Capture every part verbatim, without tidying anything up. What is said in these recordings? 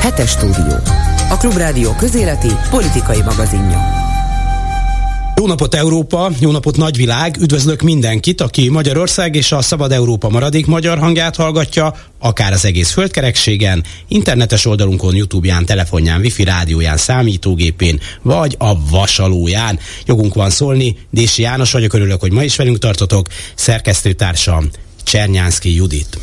Hetes Stúdió, a Klubrádió közéleti, politikai magazinja. Jó napot Európa, jó napot nagyvilág, üdvözlök mindenkit, aki Magyarország és a Szabad Európa maradék magyar hangját hallgatja, akár az egész földkerekségen, internetes oldalunkon, YouTube-ján, telefonján, wifi rádióján, számítógépén, vagy a vasalóján. Jogunk van szólni, Dési János vagyok, örülök, hogy ma is velünk tartotok, szerkesztőtársam Csernyánszky Judit.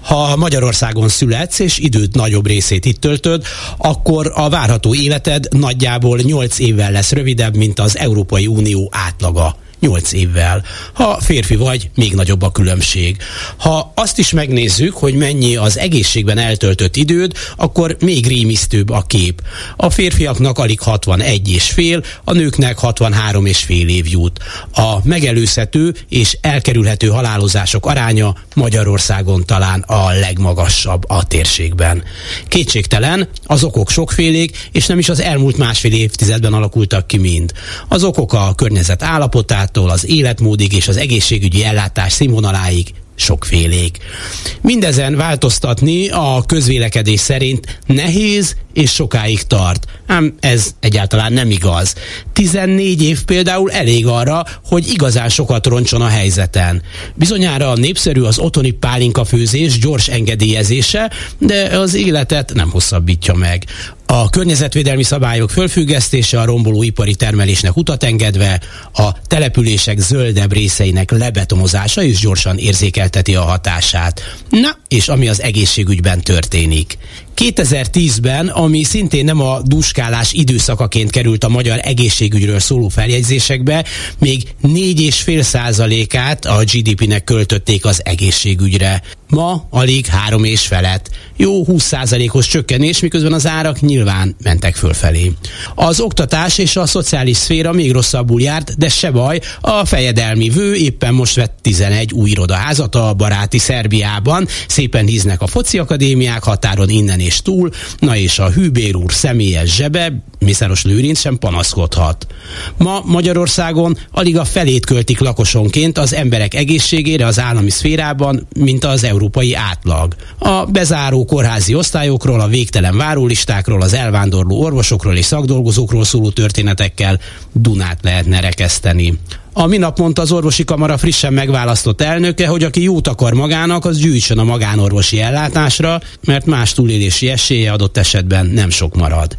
Ha Magyarországon születsz, és időt nagyobb részét itt töltöd, akkor a várható életed nagyjából nyolc évvel lesz rövidebb, mint az Európai Unió átlaga. nyolc évvel. Ha férfi vagy, még nagyobb a különbség. Ha azt is megnézzük, hogy mennyi az egészségben eltöltött időd, akkor még rémisztőbb a kép. A férfiaknak alig hatvanegy és fél, a nőknek hatvanhárom és fél év jut. A megelőzhető és elkerülhető halálozások aránya Magyarországon talán a legmagasabb a térségben. Kétségtelen, az okok sokfélék, és nem is az elmúlt másfél évtizedben alakultak ki mind. Az okok a környezet állapotát, az életmódig és az egészségügyi ellátás színvonaláig sokfélék. Mindezen változtatni a közvélekedés szerint nehéz és sokáig tart. Ám ez egyáltalán nem igaz. tizennégy év például elég arra, hogy igazán sokat roncson a helyzeten. Bizonyára népszerű az otthoni pálinkafőzés gyors engedélyezése, de az életet nem hosszabbítja meg. A környezetvédelmi szabályok fölfüggesztése, a romboló ipari termelésnek utat engedve, a települések zöldebb részeinek lebetomozása is gyorsan érzékelteti a hatását. Na, és ami az egészségügyben történik. kétezer-tízben, ami szintén nem a duskálás időszakaként került a magyar egészségügyről szóló feljegyzésekbe, még négy egész öt százalékát a gé dé pének költötték az egészségügyre. Ma alig három és felett. Jó húsz százalékos csökkenés, miközben az árak nyilván mentek fölfelé. Az oktatás és a szociális szféra még rosszabbul járt, de se baj, a fejedelmi vő éppen most vett tizenegy új irodaházat a baráti Szerbiában, szépen híznek a foci akadémiák határon innen és túl, na és a Hübér úr személyes zsebe, Mészáros Lőrinc sem panaszkodhat. Ma Magyarországon alig a felét költik lakosonként az emberek egészségére az állami szférában, mint az európai átlag. A bezáró kórházi osztályokról, a végtelen várólistákról, az elvándorló orvosokról és szakdolgozókról szóló történetekkel Dunát lehetne rekeszteni. A minap mondta az orvosi kamara frissen megválasztott elnöke, hogy aki jót akar magának, az gyűjtsön a magánorvosi ellátásra, mert más túlélési esélye adott esetben nem sok marad.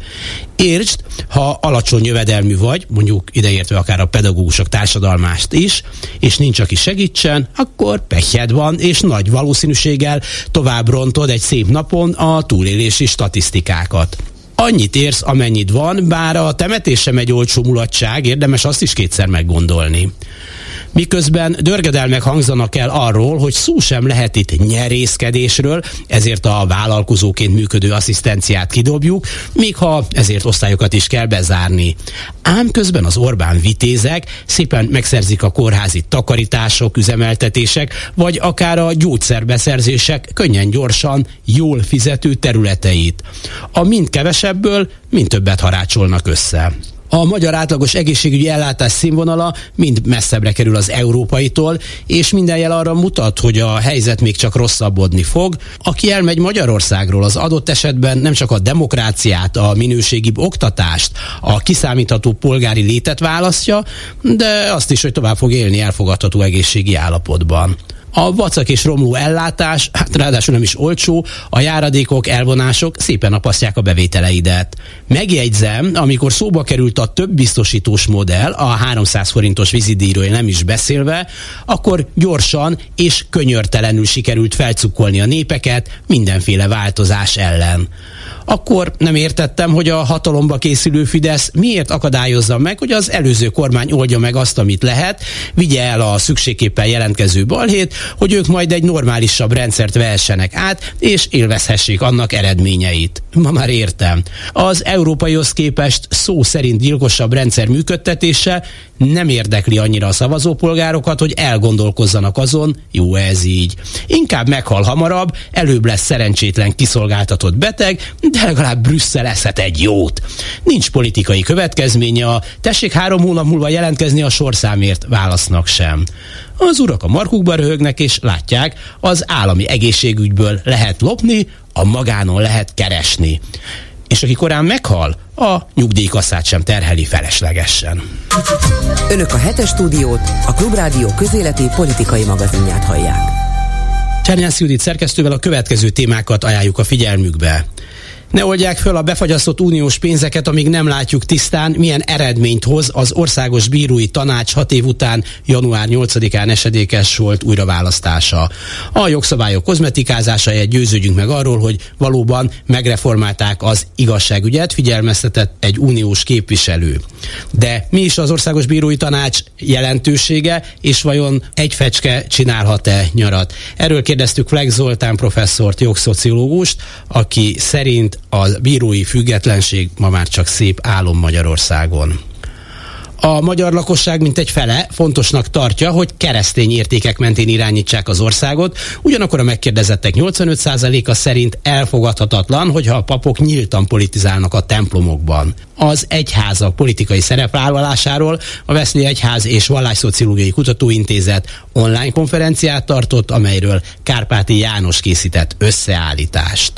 Értsd, ha alacsony jövedelmű vagy, mondjuk ideértve akár a pedagógusok társadalmást is, és nincs, aki segítsen, akkor pekjed van, és nagy valószínűséggel tovább rontod egy szép napon a túlélési statisztikákat. Annyit érsz, amennyit van, bár a temetés sem egy olcsó mulatság, érdemes azt is kétszer meggondolni. Miközben dörgedelmek hangzanak el arról, hogy szó sem lehet itt nyerészkedésről, ezért a vállalkozóként működő asszisztenciát kidobjuk, még ha ezért osztályokat is kell bezárni. Ám közben az Orbán vitézek szépen megszerzik a kórházi takarítások, üzemeltetések, vagy akár a gyógyszerbeszerzések könnyen gyorsan, jól fizető területeit. A mind kevesebből, mind többet harácsolnak össze. A magyar átlagos egészségügyi ellátás színvonala mind messzebbre kerül az európaitól, és minden jel arra mutat, hogy a helyzet még csak rosszabbodni fog. Aki elmegy Magyarországról, az adott esetben nem csak a demokráciát, a minőségibb oktatást, a kiszámítható polgári létet választja, de azt is, hogy tovább fog élni elfogadható egészségi állapotban. A vacak és romló ellátás, hát ráadásul nem is olcsó, a járadékok, elvonások szépen apasztják a bevételeidet. Megjegyzem, amikor szóba került a több biztosítós modell, a háromszáz forintos vízidíjról nem is beszélve, akkor gyorsan és könyörtelenül sikerült felcukkolni a népeket mindenféle változás ellen. Akkor nem értettem, hogy a hatalomba készülő Fidesz miért akadályozza meg, hogy az előző kormány oldja meg azt, amit lehet, vigye el a szükségképpen jelentkező balhét, hogy ők majd egy normálisabb rendszert vehessenek át, és élvezhessék annak eredményeit. Ma már értem. Az európaihoz képest szó szerint gyilkosabb rendszer működtetése nem érdekli annyira a szavazópolgárokat, hogy elgondolkozzanak azon, jó ez így. Inkább meghal hamarabb, előbb lesz szerencsétlen kiszolgáltatott beteg, de legalább Brüsszel eszhet egy jót. Nincs politikai következménye a tessék három hónap múlva jelentkezni a sorszámért válasznak sem. Az urak a markukba röhögnek, és látják, az állami egészségügyből lehet lopni, a magánon lehet keresni. És aki korán meghal, a nyugdíjkasszát sem terheli feleslegesen. Önök a Hetes Stúdiót, a Klubrádió közéleti politikai magazinját hallják. Csernyánszky Judit szerkesztővel a következő témákat ajánljuk a figyelmükbe. Ne oldják föl a befagyasztott uniós pénzeket, amíg nem látjuk tisztán, milyen eredményt hoz az Országos Bírói Tanács hat év után január nyolcadikán esedékes volt újraválasztása. A jogszabályok kozmetikázása helyett győződjünk meg arról, hogy valóban megreformálták az igazságügyet, figyelmeztetett egy uniós képviselő. De mi is az Országos Bírói Tanács jelentősége, és vajon egy fecske csinálhat-e nyarat? Erről kérdeztük Fleck Zoltán professzort, jogszociológust, aki szerint a bírói függetlenség ma már csak szép álom Magyarországon. A magyar lakosság mintegy fele fontosnak tartja, hogy keresztény értékek mentén irányítsák az országot, ugyanakkor a megkérdezettek nyolcvanöt százaléka szerint elfogadhatatlan, hogyha a papok nyíltan politizálnak a templomokban. Az egyházak politikai szerepvállalásáról a Veszlé Egyház és Vallásszociológiai Kutatóintézet online konferenciát tartott, amelyről Kárpáti János készített összeállítást.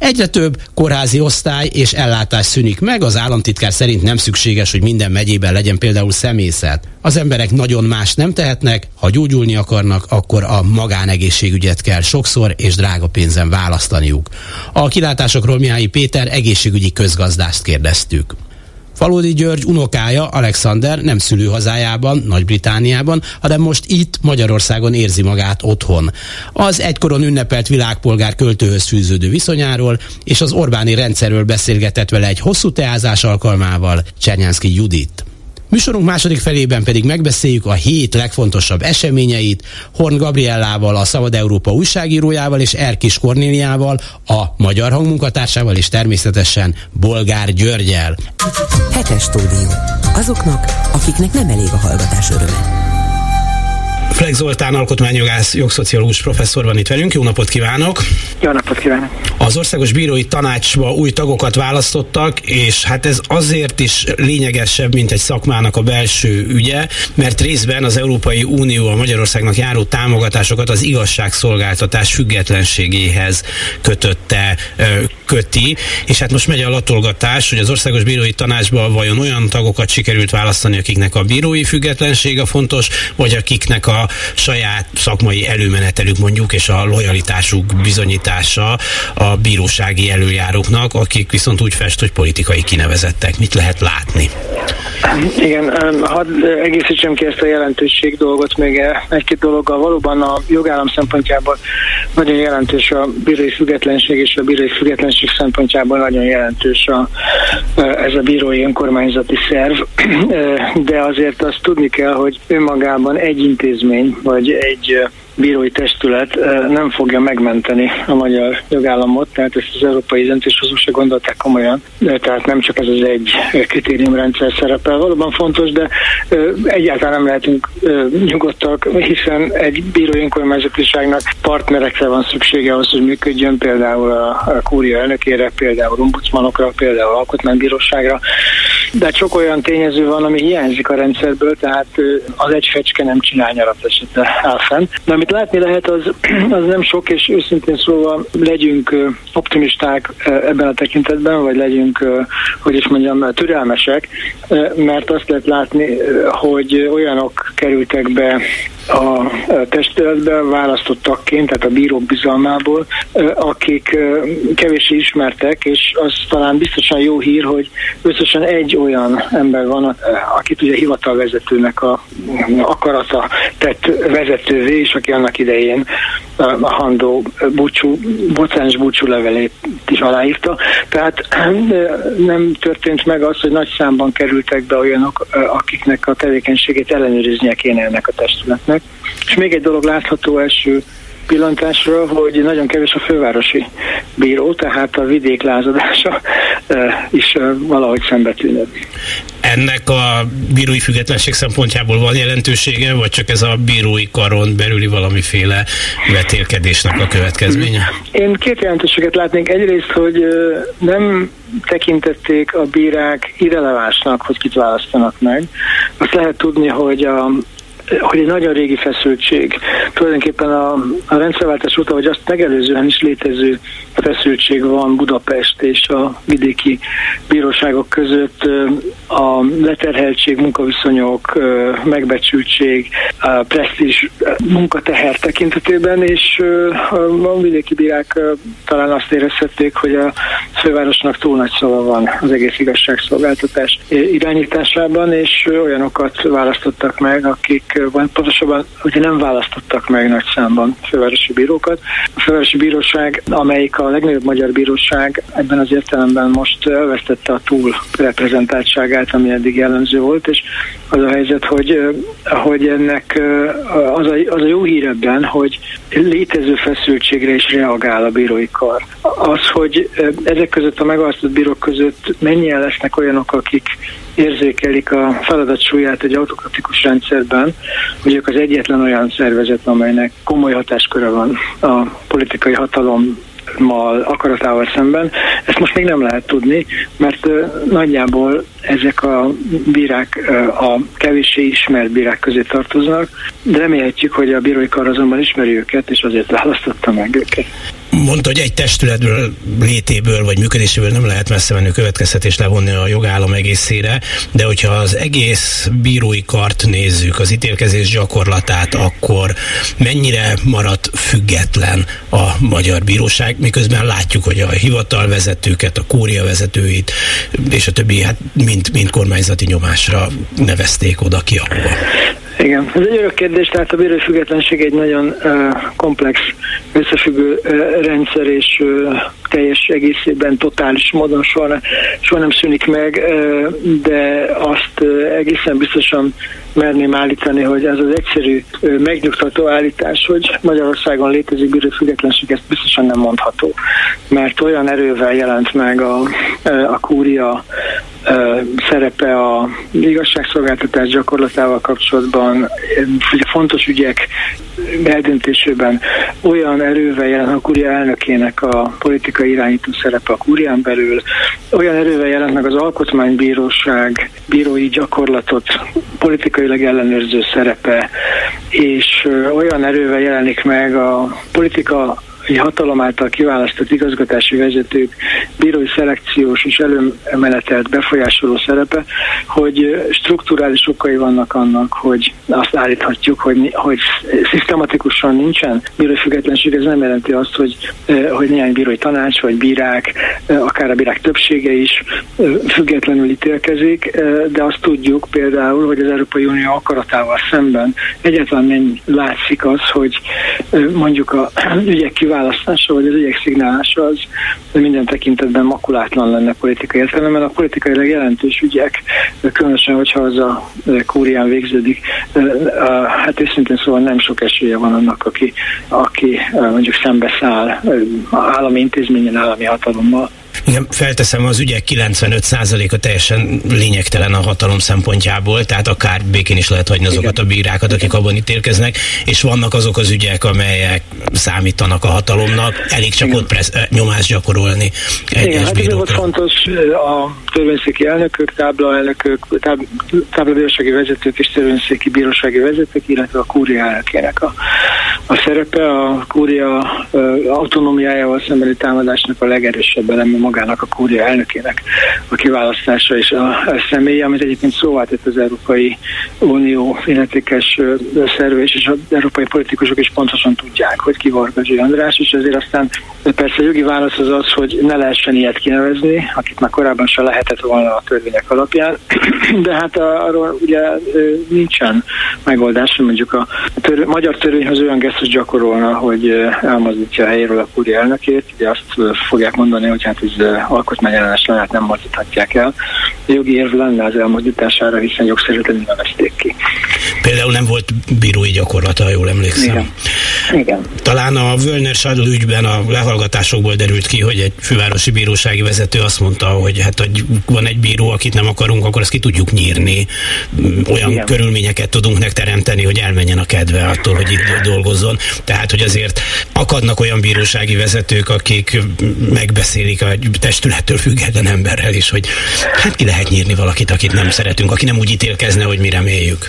Egyre több kórházi osztály és ellátás szűnik meg, az államtitkár szerint nem szükséges, hogy minden megyében legyen például személyzet. Az emberek nagyon más nem tehetnek, ha gyógyulni akarnak, akkor a magánegészségügyet kell sokszor és drága pénzen választaniuk. A kilátásokról Mihályi Péter egészségügyi közgazdást kérdeztük. Faludy György unokája, Alexander nem szülőhazájában, Nagy-Britániában, hanem most itt Magyarországon érzi magát otthon. Az egykoron ünnepelt világpolgár költőhöz fűződő viszonyáról és az Orbáni rendszerről beszélgetett vele egy hosszú teázás alkalmával Csernyánszky Judit. Műsorunk második felében pedig megbeszéljük a hét legfontosabb eseményeit Horn Gabriellával, a Szabad Európa újságírójával és Erkis Kornéliával, a Magyar Hang munkatársával és természetesen Bolgár Györgyel. Hetes Stúdió. Azoknak, akiknek nem elég a hallgatás öröme. Fleck Zoltán alkotmányjogász, jogszociológus professzor van itt velünk. Jó napot kívánok! Jó napot kívánok! Az Országos Bírói Tanácsba új tagokat választottak, és hát ez azért is lényegesebb, mint egy szakmának a belső ügye, mert részben az Európai Unió a Magyarországnak járó támogatásokat az igazságszolgáltatás függetlenségéhez kötötte, köti, és hát most megy a latolgatás, hogy az Országos Bírói Tanácsba vajon olyan tagokat sikerült választani, akiknek a bírói függetlenség a fontos, vagy akiknek a saját szakmai előmenetelük mondjuk, és a lojalitásuk bizonyítása a bírósági előjáróknak, akik viszont úgy fest, hogy politikai kinevezettek. Mit lehet látni? Igen, hadd egészítsem ki ezt a jelentőség dolgot még egy-két dologgal. Valóban a jogállam szempontjából nagyon jelentős a bírói függetlenség, és a bírói függetlenség szempontjából nagyon jelentős a, ez a bírói önkormányzati szerv, de azért azt tudni kell, hogy önmagában egy intézmény vagy egy bírói testület nem fogja megmenteni a magyar jogállamot, tehát ezt az európai döntéshozók se gondolták komolyan, tehát nem csak ez az egy kritériumrendszer szerepel. Valóban fontos, de egyáltalán nem lehetünk nyugodtak, hiszen egy bírói önkormányzatiságnak partnerekre van szüksége ahhoz, hogy működjön, például a kúria elnökére, például ombudsmanokra, például alkotmánybíróságra, de sok olyan tényező van, ami hiányzik a rendszerből, tehát az egy fecske nem csinál nyarat esetben áll fenn. De amit látni lehet, az, az nem sok, és őszintén szóval legyünk optimisták ebben a tekintetben, vagy legyünk, hogy is mondjam, türelmesek, mert azt lehet látni, hogy olyanok kerültek be a testületbe választottakként, tehát a bírók bizalmából, akik kevéssé ismertek, és az talán biztosan jó hír, hogy összesen egy olyan ember van, akit ugye hivatalvezetőnek a akarata tett vezetővé, és aki annak idején a Handó búcsú, bocáns búcsú levelét is aláírta. Tehát nem történt meg az, hogy nagy számban kerültek be olyanok, akiknek a tevékenységét ellenőriznie kéne ennek a testületnek. És még egy dolog látható első pillantásra, hogy nagyon kevés a fővárosi bíró, tehát a vidék lázadása e, is e, valahogy szembetűnő. Ennek a bírói függetlenség szempontjából van jelentősége, vagy csak ez a bírói karon belüli valamiféle vetélkedésnek a következménye? Én két jelentőséget látnék. Egyrészt, hogy nem tekintették a bírák irrelevánsnak, hogy kit választanak meg. Azt lehet tudni, hogy a hogy egy nagyon régi feszültség, tulajdonképpen a, a rendszerváltás óta, vagy azt megelőzően is létező feszültség van Budapest és a vidéki bíróságok között, a leterheltség, munkaviszonyok, megbecsültség, presztízs, munkateher tekintetében, és a vidéki bírák talán azt érezhették, hogy a fővárosnak túl nagy szava van az egész igazságszolgáltatás irányításában, és olyanokat választottak meg, akik pontosabban ugye nem választottak meg nagy számban fővárosi bírókat. A fővárosi bíróság, amelyik a legnagyobb magyar bíróság, ebben az értelemben most elvesztette a túl reprezentáltságát, ami eddig jellemző volt, és az a helyzet, hogy, hogy ennek az a, az a jó hír ebben, hogy létező feszültségre is reagál a bírói kar. Az, hogy ezek között, a megválasztott bírók között mennyien lesznek olyanok, akik érzékelik a feladat súlyát egy autokratikus rendszerben, hogy ők az egyetlen olyan szervezet, amelynek komoly hatásköre van a politikai hatalom akaratával szemben. Ezt most még nem lehet tudni, mert uh, nagyjából ezek a bírák uh, a kevéssé ismert bírák közé tartoznak, de remélhetjük, hogy a bírói kar azonban ismeri őket, és azért választotta meg őket. Mondta, hogy egy testületből, létéből vagy működéséből nem lehet messze menő következtetést levonni a jogállam egészére, de hogyha az egész bírói kart nézzük, az ítélkezés gyakorlatát, akkor mennyire maradt független a magyar bíróság, miközben látjuk, hogy a hivatalvezetőket, a kúria vezetőit és a többi, hát mind, mind kormányzati nyomásra nevezték oda ki, ahova. Igen, ez egy örök kérdés, tehát a bírói függetlenség egy nagyon uh, komplex, összefüggő uh, rendszer, és uh, teljes egészében, totális módon soha, soha nem szűnik meg, uh, de azt uh, egészen biztosan merném állítani, hogy ez az egyszerű, uh, megnyugtató állítás, hogy Magyarországon létezik bírói függetlenség, ezt biztosan nem mondható, mert olyan erővel jelent meg a, uh, a kúria szerepe a igazságszolgáltatás gyakorlatával kapcsolatban, fontos ügyek eldöntésében, olyan erővel jelent a kúria elnökének a politikai irányító szerepe a kúrián belül, olyan erővel jelent meg az alkotmánybíróság bírói gyakorlatot politikailag ellenőrző szerepe, és olyan erővel jelenik meg a politika egy hatalom által kiválasztott igazgatási vezetők bírói szelekciós és előmenetelt befolyásoló szerepe, hogy strukturális okai vannak annak, hogy azt állíthatjuk, hogy, hogy szisztematikusan nincsen bírói függetlenség. Ez nem jelenti azt, hogy, hogy néhány bírói tanács vagy bírák, akár a bírák többsége is függetlenül ítélkezik, de azt tudjuk például, hogy az Európai Unió akaratával szemben egyáltalán nem látszik az, hogy mondjuk a ügyek kiválasztása választása, vagy az ügyek szignálása az minden tekintetben makulátlan lenne politikai értelemben. A politikailag jelentős ügyek, különösen, hogyha az a kúrián végződik, hát őszintén szóval nem sok esélye van annak, aki, aki mondjuk szembeszáll állami intézményen, állami hatalommal. Igen, felteszem, az ügyek kilencvenöt százaléka teljesen lényegtelen a hatalom szempontjából, tehát akár békén is lehet hagyni azokat a bírákat, akik abban ítélkeznek, és vannak azok az ügyek, amelyek számítanak a hatalomnak, elég csak igen, ott presz- nyomást gyakorolni egyes bírókra. Igen, hát fontos a törvényszéki elnökök, táblaelnökök, táb- táblabírósági vezetők és törvényszéki bírósági vezetők, illetve a kúria elnökének a, a szerepe, a kúria autonómiájával szembeni támadásnak a legerősebb eleme magának a kúria elnökének a kiválasztása és a, a személye, amit egyébként szóvá tett az Európai Unió illetékes szerve, és az európai politikusok is pontosan tudják, hogy ki Varga Zs. András, és ezért aztán persze a jogi válasz az az, hogy ne lehessen ilyet kinevezni, akit már korábban se lehetett volna a törvények alapján, de hát arról ugye nincsen megoldás, hogy mondjuk a törvény, magyar törvényhoz olyan gesztus gyakorolna, hogy elmozdítja a helyéről a kúria elnökét, ugye azt fogják mondani, hogy hát az alkotmányellenes lennát nem mozdíthatják el. A jogi érv lenne az elmozdítására, hiszen jogszerűtlenül nevezték ki. Például nem volt bírói gyakorlata, ha jól emlékszem. Igen. Igen. Talán a Völner Sándor ügyben a lehallgatásokból derült ki, hogy egy fővárosi bírósági vezető azt mondta, hogy hát hogy van egy bíró, akit nem akarunk, akkor ezt ki tudjuk nyírni. Olyan igen, körülményeket tudunk megteremteni, hogy elmenjen a kedve attól, hogy itt dolgozzon. Tehát, hogy azért akadnak olyan bírósági vezetők, akik megbeszélik a testülettől független emberrel is, hogy hát ki lehet nyírni valakit, akit nem szeretünk, aki nem úgy ítélkezne, hogy mi reméljük.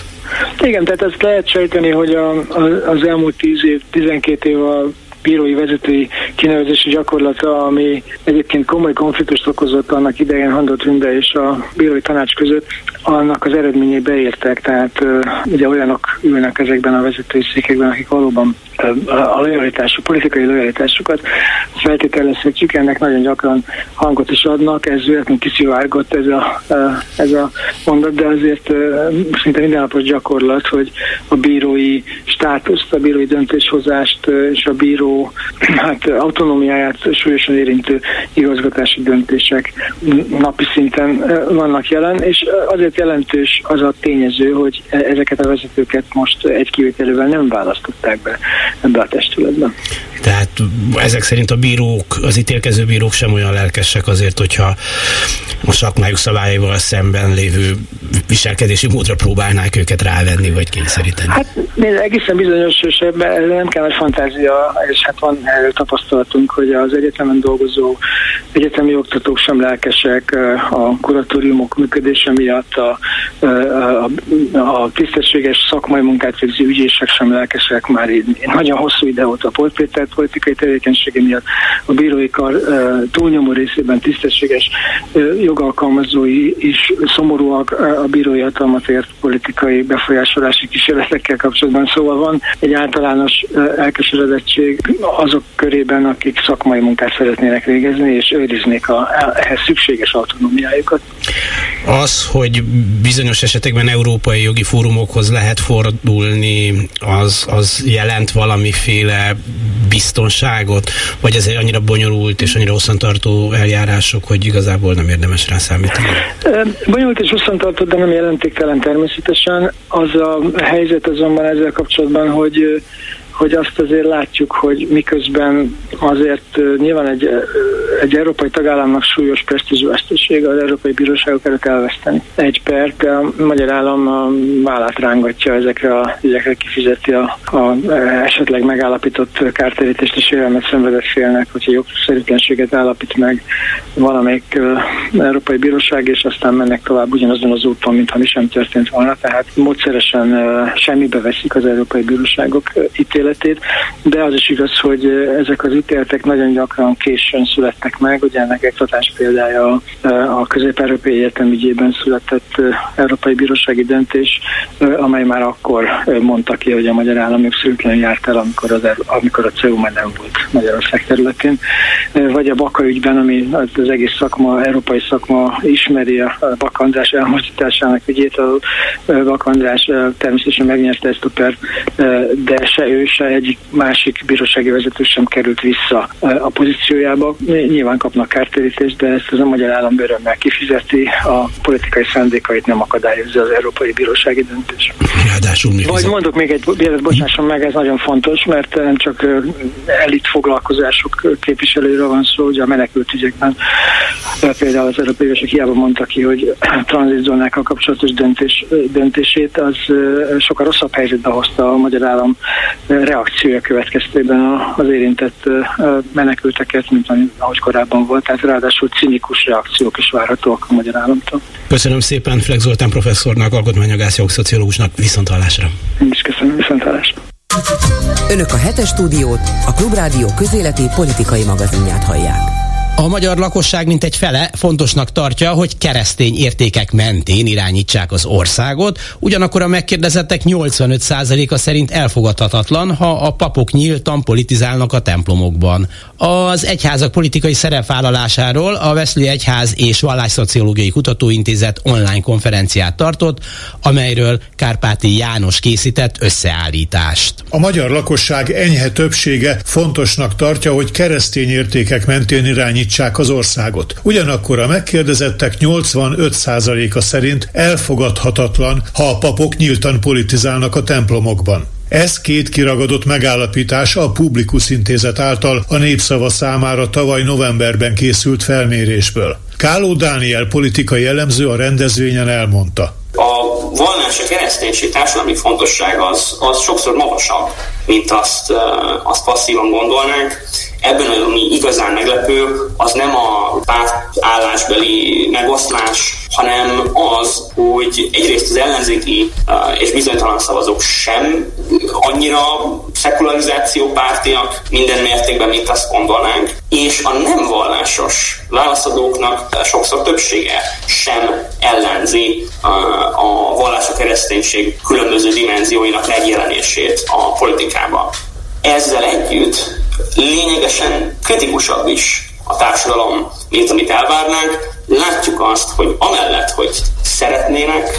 Igen, tehát azt lehet sejteni, hogy a, a, az elmúlt tíz év, tizenkét év a bírói vezetői kinevezési gyakorlata, ami egyébként komoly konfliktust okozott annak idején Handó Tünde és a bírói tanács között, annak az eredményei beértek. Tehát ugye olyanok ülnek ezekben a vezetői székekben, akik valóban a lojalitásuk, politikai lojalitásukat feltételezhetjük, ennek nagyon gyakran hangot is adnak, ez véletlenül kiszivárgott ez a, ez a mondat, de azért szinte mindennapos gyakorlat, hogy a bírói státuszt, a bírói döntéshozást és a bíró hát, autonómiáját súlyosan érintő igazgatási döntések napi szinten vannak jelen, és azért jelentős az a tényező, hogy ezeket a vezetőket most egy kivételővel nem választották be ebben a testületben. Tehát ezek szerint a bírók, az ítélkező bírók sem olyan lelkesek azért, hogyha a szakmájuk szabályaival szemben lévő viselkedési módra próbálnák őket rávenni, vagy kényszeríteni. Hát nézd, egészen bizonyos, és ebben nem kell nagy fantázia, és hát van tapasztalatunk, hogy az egyetemen dolgozó egyetemi oktatók sem lelkesek a kuratóriumok működése miatt, a, a, a, a tisztességes szakmai munkát végző ügyészek sem lelkesek már így. Nagyon hosszú ide volt a Polt Péter politikai tevékenysége miatt, a bírói kar e, túlnyomó részében tisztességes e, jogalkalmazói is szomorúak a bírói hatalmatért politikai befolyásolási kísérletekkel kapcsolatban. Szóval van egy általános e, elkeseredettség azok körében, akik szakmai munkát szeretnének végezni, és őriznék a, ehhez szükséges autonómiájukat. Az, hogy bizonyos esetekben európai jogi fórumokhoz lehet fordulni, az, az jelent valamiféle biztonságot, vagy ez annyira bonyolult és annyira hosszantartó eljárások, hogy igazából nem érdemes rá számítani? Bonyolult és hosszantartó, de nem jelentéktelen természetesen. Az a helyzet azonban ezzel kapcsolatban, hogy hogy azt azért látjuk, hogy miközben azért nyilván egy, egy európai tagállamnak súlyos presztízsű vesztesége az európai bíróságok előtt elveszteni. Egy pert, de a magyar állam a vállát rángatja ezekre a ügyekre, kifizeti a, a esetleg megállapított kártérítést és sérelmet szenvedett félnek, hogyha jogszerűtlenséget állapít meg valamelyik uh, európai bíróság, és aztán mennek tovább ugyanazon az úton, mintha mi sem történt volna. Tehát módszeresen uh, semmibe veszik az európai bíróságok uh, ítélet. De az is igaz, hogy ezek az ítéletek nagyon gyakran későn születtek meg, ugye ennek eklatás példája a Közép-Európai Egyetem ügyében született európai bírósági döntés, amely már akkor mondta ki, hogy a magyar állam jogszerűtlenül járt el, amikor, az, amikor a cé e u már nem volt Magyarország területén. Vagy a Baka ügyben, ami az egész szakma, európai szakma ismeri a Baka András elmozdításának ügyét, a Baka András természetesen megnyerte ezt a pert, de se ő se egyik másik bírósági vezető sem került vissza a pozíciójába. Nyilván kapnak kártérítést, de ezt az a magyar állam örömmel kifizeti, a politikai szándékait nem akadályozza az európai bírósági döntés. Ráadásul még Vagy mondok még egy bírót, bocsásson meg, ez nagyon fontos, mert nem csak elit foglalkozások képviselőről van szó, ugye a menekült ügyekben például az európai bíróság hiába mondta ki, hogy a tranzitzónákkal kapcsolatos döntés, döntését az sokkal rosszabb helyzetbe hozta a magyar állam reakciója következtében az érintett menekülteket, mint ahogy korábban volt, tehát ráadásul cinikus reakciók is várhatóak a magyar államtól. Köszönöm szépen Fleck Zoltán professzornak, alkotmányjogász, jogszociológusnak, viszonthallásra. Én is köszönöm, viszonthallásra. Önök a Hetes Stúdiót, a Klubrádió közéleti politikai magazinját hallják. A magyar lakosság mintegy fele fontosnak tartja, hogy keresztény értékek mentén irányítsák az országot, ugyanakkor a megkérdezettek nyolcvanöt százaléka szerint elfogadhatatlan, ha a papok nyíltan politizálnak a templomokban. Az egyházak politikai szerepvállalásáról a Wesley Egyház és Vallásszociológiai Kutatóintézet online konferenciát tartott, amelyről Kárpáti János készített összeállítást. A magyar lakosság enyhe többsége fontosnak tartja, hogy keresztény értékek mentén irányítsák az országot. Ugyanakkor a megkérdezettek nyolcvanöt százaléka szerint elfogadhatatlan, ha a papok nyíltan politizálnak a templomokban. Ez két kiragadott megállapítás a Publikus Intézet által a Népszava számára tavaly novemberben készült felmérésből. Káló Dániel politikai elemző a rendezvényen elmondta. A vallási kereszténység társadalmi fontossága az, az sokszor magasabb, mint azt, azt passzívan gondolnánk. Ebben, ami igazán meglepő, az nem a pártállás szavazásbeli megoszlás, hanem az, hogy egyrészt az ellenzéki és bizonytalan szavazók sem annyira szekularizációpártiak minden mértékben, mint azt gondolnánk, és a nem vallásos válaszadóknak sokszor többsége sem ellenzi a vallás, a kereszténység különböző dimenzióinak megjelenését a politikában. Ezzel együtt lényegesen kritikusabb is a társadalom, mint amit elvárnánk. Látjuk azt, hogy amellett, hogy szeretnének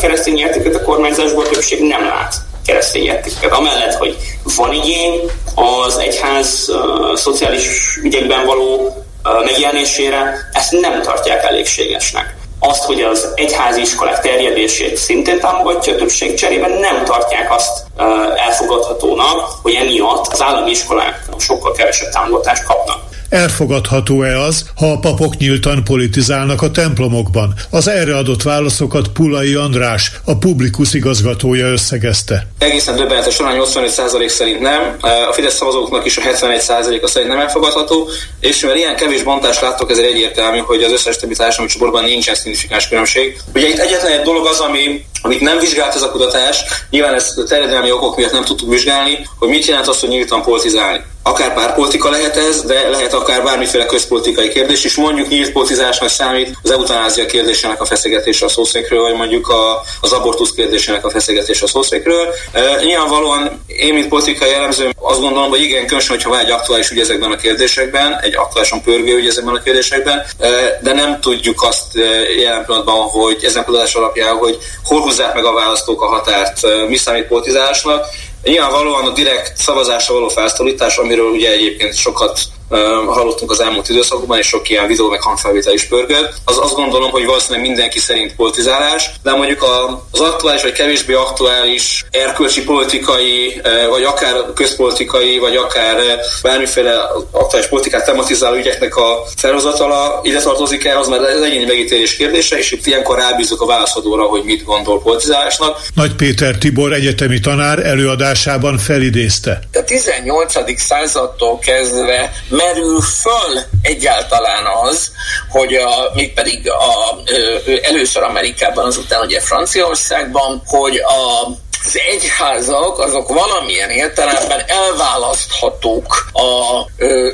keresztény értéket a kormányzásból, a többség nem lát keresztény értéket. Amellett, hogy van igény az egyház uh, szociális ügyekben való uh, megjelenésére, ezt nem tartják elégségesnek. Azt, hogy az egyházi iskolák terjedését szintén támogatja a többség, cserében nem tartják azt uh, elfogadhatónak, hogy emiatt az állami iskolák sokkal kevesebb támogatást kapnak. Elfogadható-e az, ha a papok nyíltan politizálnak a templomokban? Az erre adott válaszokat Pulai András, a Publikus igazgatója összegezte. Egészen döbbenetes arányú nyolcvanöt százalék szerint nem, a Fidesz szavazóknak is a hetvenegy százaléka szerint nem elfogadható, és mivel ilyen kevés bantást láttok, ezért egyértelmű, hogy az összes többi társadalmi csoportban nincsen szignifikáns különbség. Ugye itt egyetlen egy dolog az, ami, amit nem vizsgált ez a kutatás, nyilván ezt a terjedelmi okok miatt nem tudtuk vizsgálni, hogy mit jelent az, hogy nyíltan politizálni. Akár pártpolitika lehet ez, de lehet akár bármiféle közpolitikai kérdés, és mondjuk nyílt politizásnak számít az eutanázia kérdésének a feszegetése a szószékről, vagy mondjuk a, az abortusz kérdésének a feszegetése a szószékről. E, nyilvánvalóan én, mint politikai elemző, azt gondolom, hogy igen, különösen, hogyha vágy aktuális ügy ezekben a kérdésekben, egy aktuálisan pörgő ügy ezekben a kérdésekben, e, de nem tudjuk azt jelen pillanatban, hogy ezen kutatás alapján, hogy hol húzzák meg a választók a határt, e, mi számít politizálásnak. Nyilvánvalóan a direkt szavazásra való felszólítás, amiről ugye egyébként sokat uh, hallottunk az elmúlt időszakban, és sok ilyen videó meg hangfelvétel is pörgött, az azt gondolom, hogy valószínűleg mindenki szerint politizálás, de mondjuk a, az aktuális vagy kevésbé aktuális erkölcsi politikai, uh, vagy akár közpolitikai, vagy akár uh, bármiféle aktuális politikát tematizáló ügyeknek a felhozatala ide tartozik el, az már az egyéni megítélés kérdése, és itt ilyenkor rábízunk a válaszadóra, hogy mit gondol politizálásnak. Nagy Péter Tibor egyetemi tanár előadás felidézte. A tizennyolcadik századtól kezdve merül föl egyáltalán az, hogy a, még pedig a, először Amerikában, azután ugye Franciaországban, hogy a az egyházak azok valamilyen értelemben elválaszthatók a,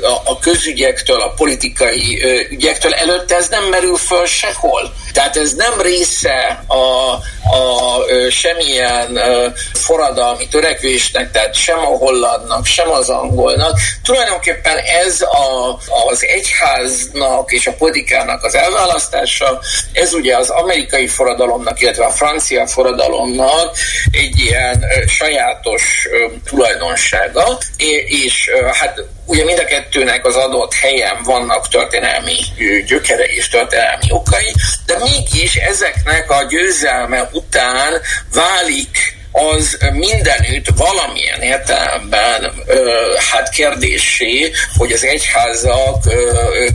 a, a közügyektől, a politikai ügyektől. Előtte ez nem merül föl sehol. Tehát ez nem része a, a semmilyen forradalmi törekvésnek, tehát sem a hollandnak, sem az angolnak. Tulajdonképpen ez a, az egyháznak és a politikának az elválasztása, ez ugye az amerikai forradalomnak, illetve a francia forradalomnak egy ilyen ö, sajátos ö, tulajdonsága, és, és ö, hát ugye mind a kettőnek az adott helyen vannak történelmi gyökerei és történelmi okai, de mégis ezeknek a győzelme után válik az mindenütt valamilyen értelemben hát kérdésé, hogy az egyházak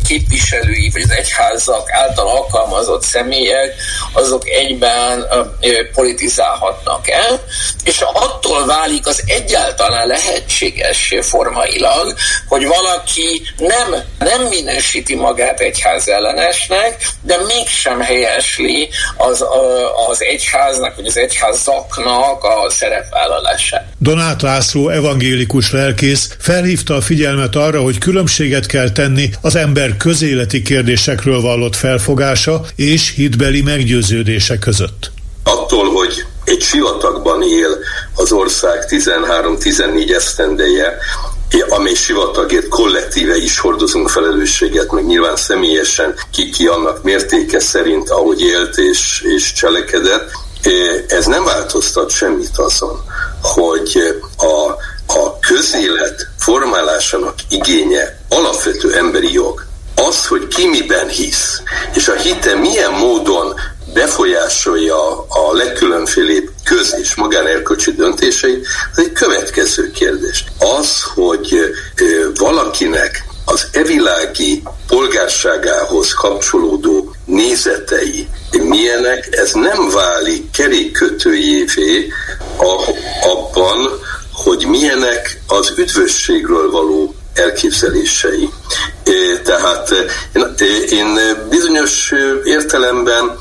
képviselői, vagy az egyházak által alkalmazott személyek, azok egyben politizálhatnak el, és attól válik az egyáltalán lehetségessé formailag, hogy valaki nem, nem minősíti magát egyházellenesnek, de mégsem helyesli az, az egyháznak, vagy az egyházaknak a szerepvállalását. Donáth László evangélikus lelkész felhívta a figyelmet arra, hogy különbséget kell tenni az ember közéleti kérdésekről vallott felfogása és hitbeli meggyőződése között. Attól, hogy egy sivatagban él az ország tizenhárom-tizennégy esztendeje, amely sivatagért kollektíve is hordozunk felelősséget, meg nyilván személyesen ki-ki annak mértéke szerint, ahogy élt és, és cselekedett, ez nem változtat semmit azon, hogy a, a közélet formálásának igénye alapvető emberi jog. Az, hogy ki miben hisz, és a hite milyen módon befolyásolja a legkülönfélébb köz- és magánerkölcsi döntéseit, ez egy következő kérdés. Az, hogy valakinek az evilági polgárságához kapcsolódó nézetei milyenek, ez nem válik kerékkötőjévé abban, hogy milyenek az üdvösségről való elképzelései. Tehát én bizonyos értelemben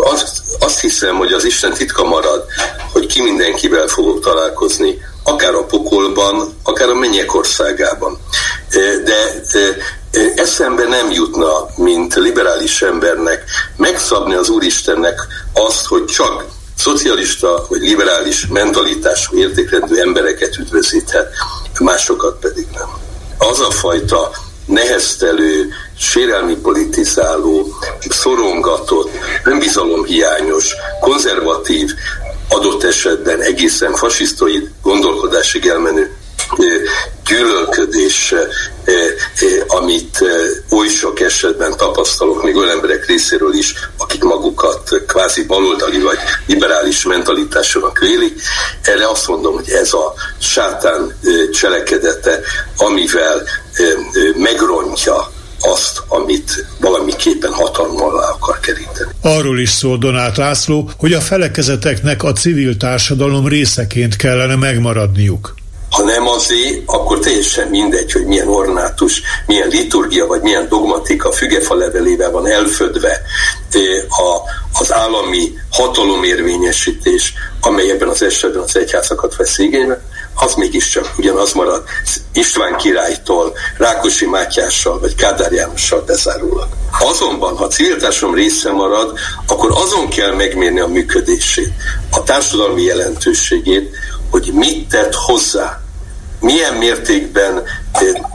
azt, azt hiszem, hogy az Isten titka marad, hogy ki mindenkivel fogok találkozni, akár a pokolban, akár a mennyek országában. De eszembe nem jutna, mint liberális embernek, megszabni az Úristennek azt, hogy csak szocialista vagy liberális mentalitású értékrendű embereket üdvözíthet, másokat pedig nem. Az a fajta neheztelő, sérelmi politizáló, szorongatott, önbizalomhiányos, konzervatív, adott esetben egészen fasisztoid gondolkodásig elmenő gyűlölködés, amit oly sok esetben tapasztalok még olyan emberek részéről is, akik magukat kvázi baloldali vagy liberális mentalitásúnak vélik. Erre azt mondom, hogy ez a sátán cselekedete, amivel megrontja azt, amit valamiképpen hatalommal akar keríteni. Arról is szól Donáth László, hogy a felekezeteknek a civil társadalom részeként kellene megmaradniuk. Ha nem azért, akkor teljesen mindegy, hogy milyen ornátus, milyen liturgia, vagy milyen dogmatika fügefa levelével van elfödve az állami hatalomérvényesítés, amely ebben az esetben az egyházakat vesz igénybe, az mégiscsak ugyanaz marad István királytól, Rákosi Mátyással, vagy Kádár Jánossal bezárólag. Azonban, ha civil társadalom része marad, akkor azon kell megmérni a működését, a társadalmi jelentőségét, hogy mit tett hozzá, milyen mértékben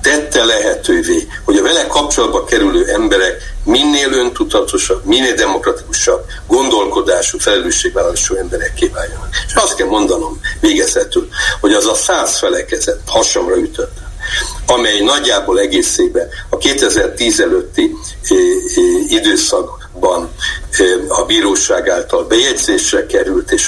tette lehetővé, hogy a vele kapcsolatba kerülő emberek minél öntudatosabb, minél demokratikusabb, gondolkodású, felelősségvállalású emberekké váljanak. És azt kell mondanom végezetül, hogy az a száz felekezet hasamra ütött, amely nagyjából egészében a kétezer-tíz előtti időszakban a bíróság által bejegyzésre került, és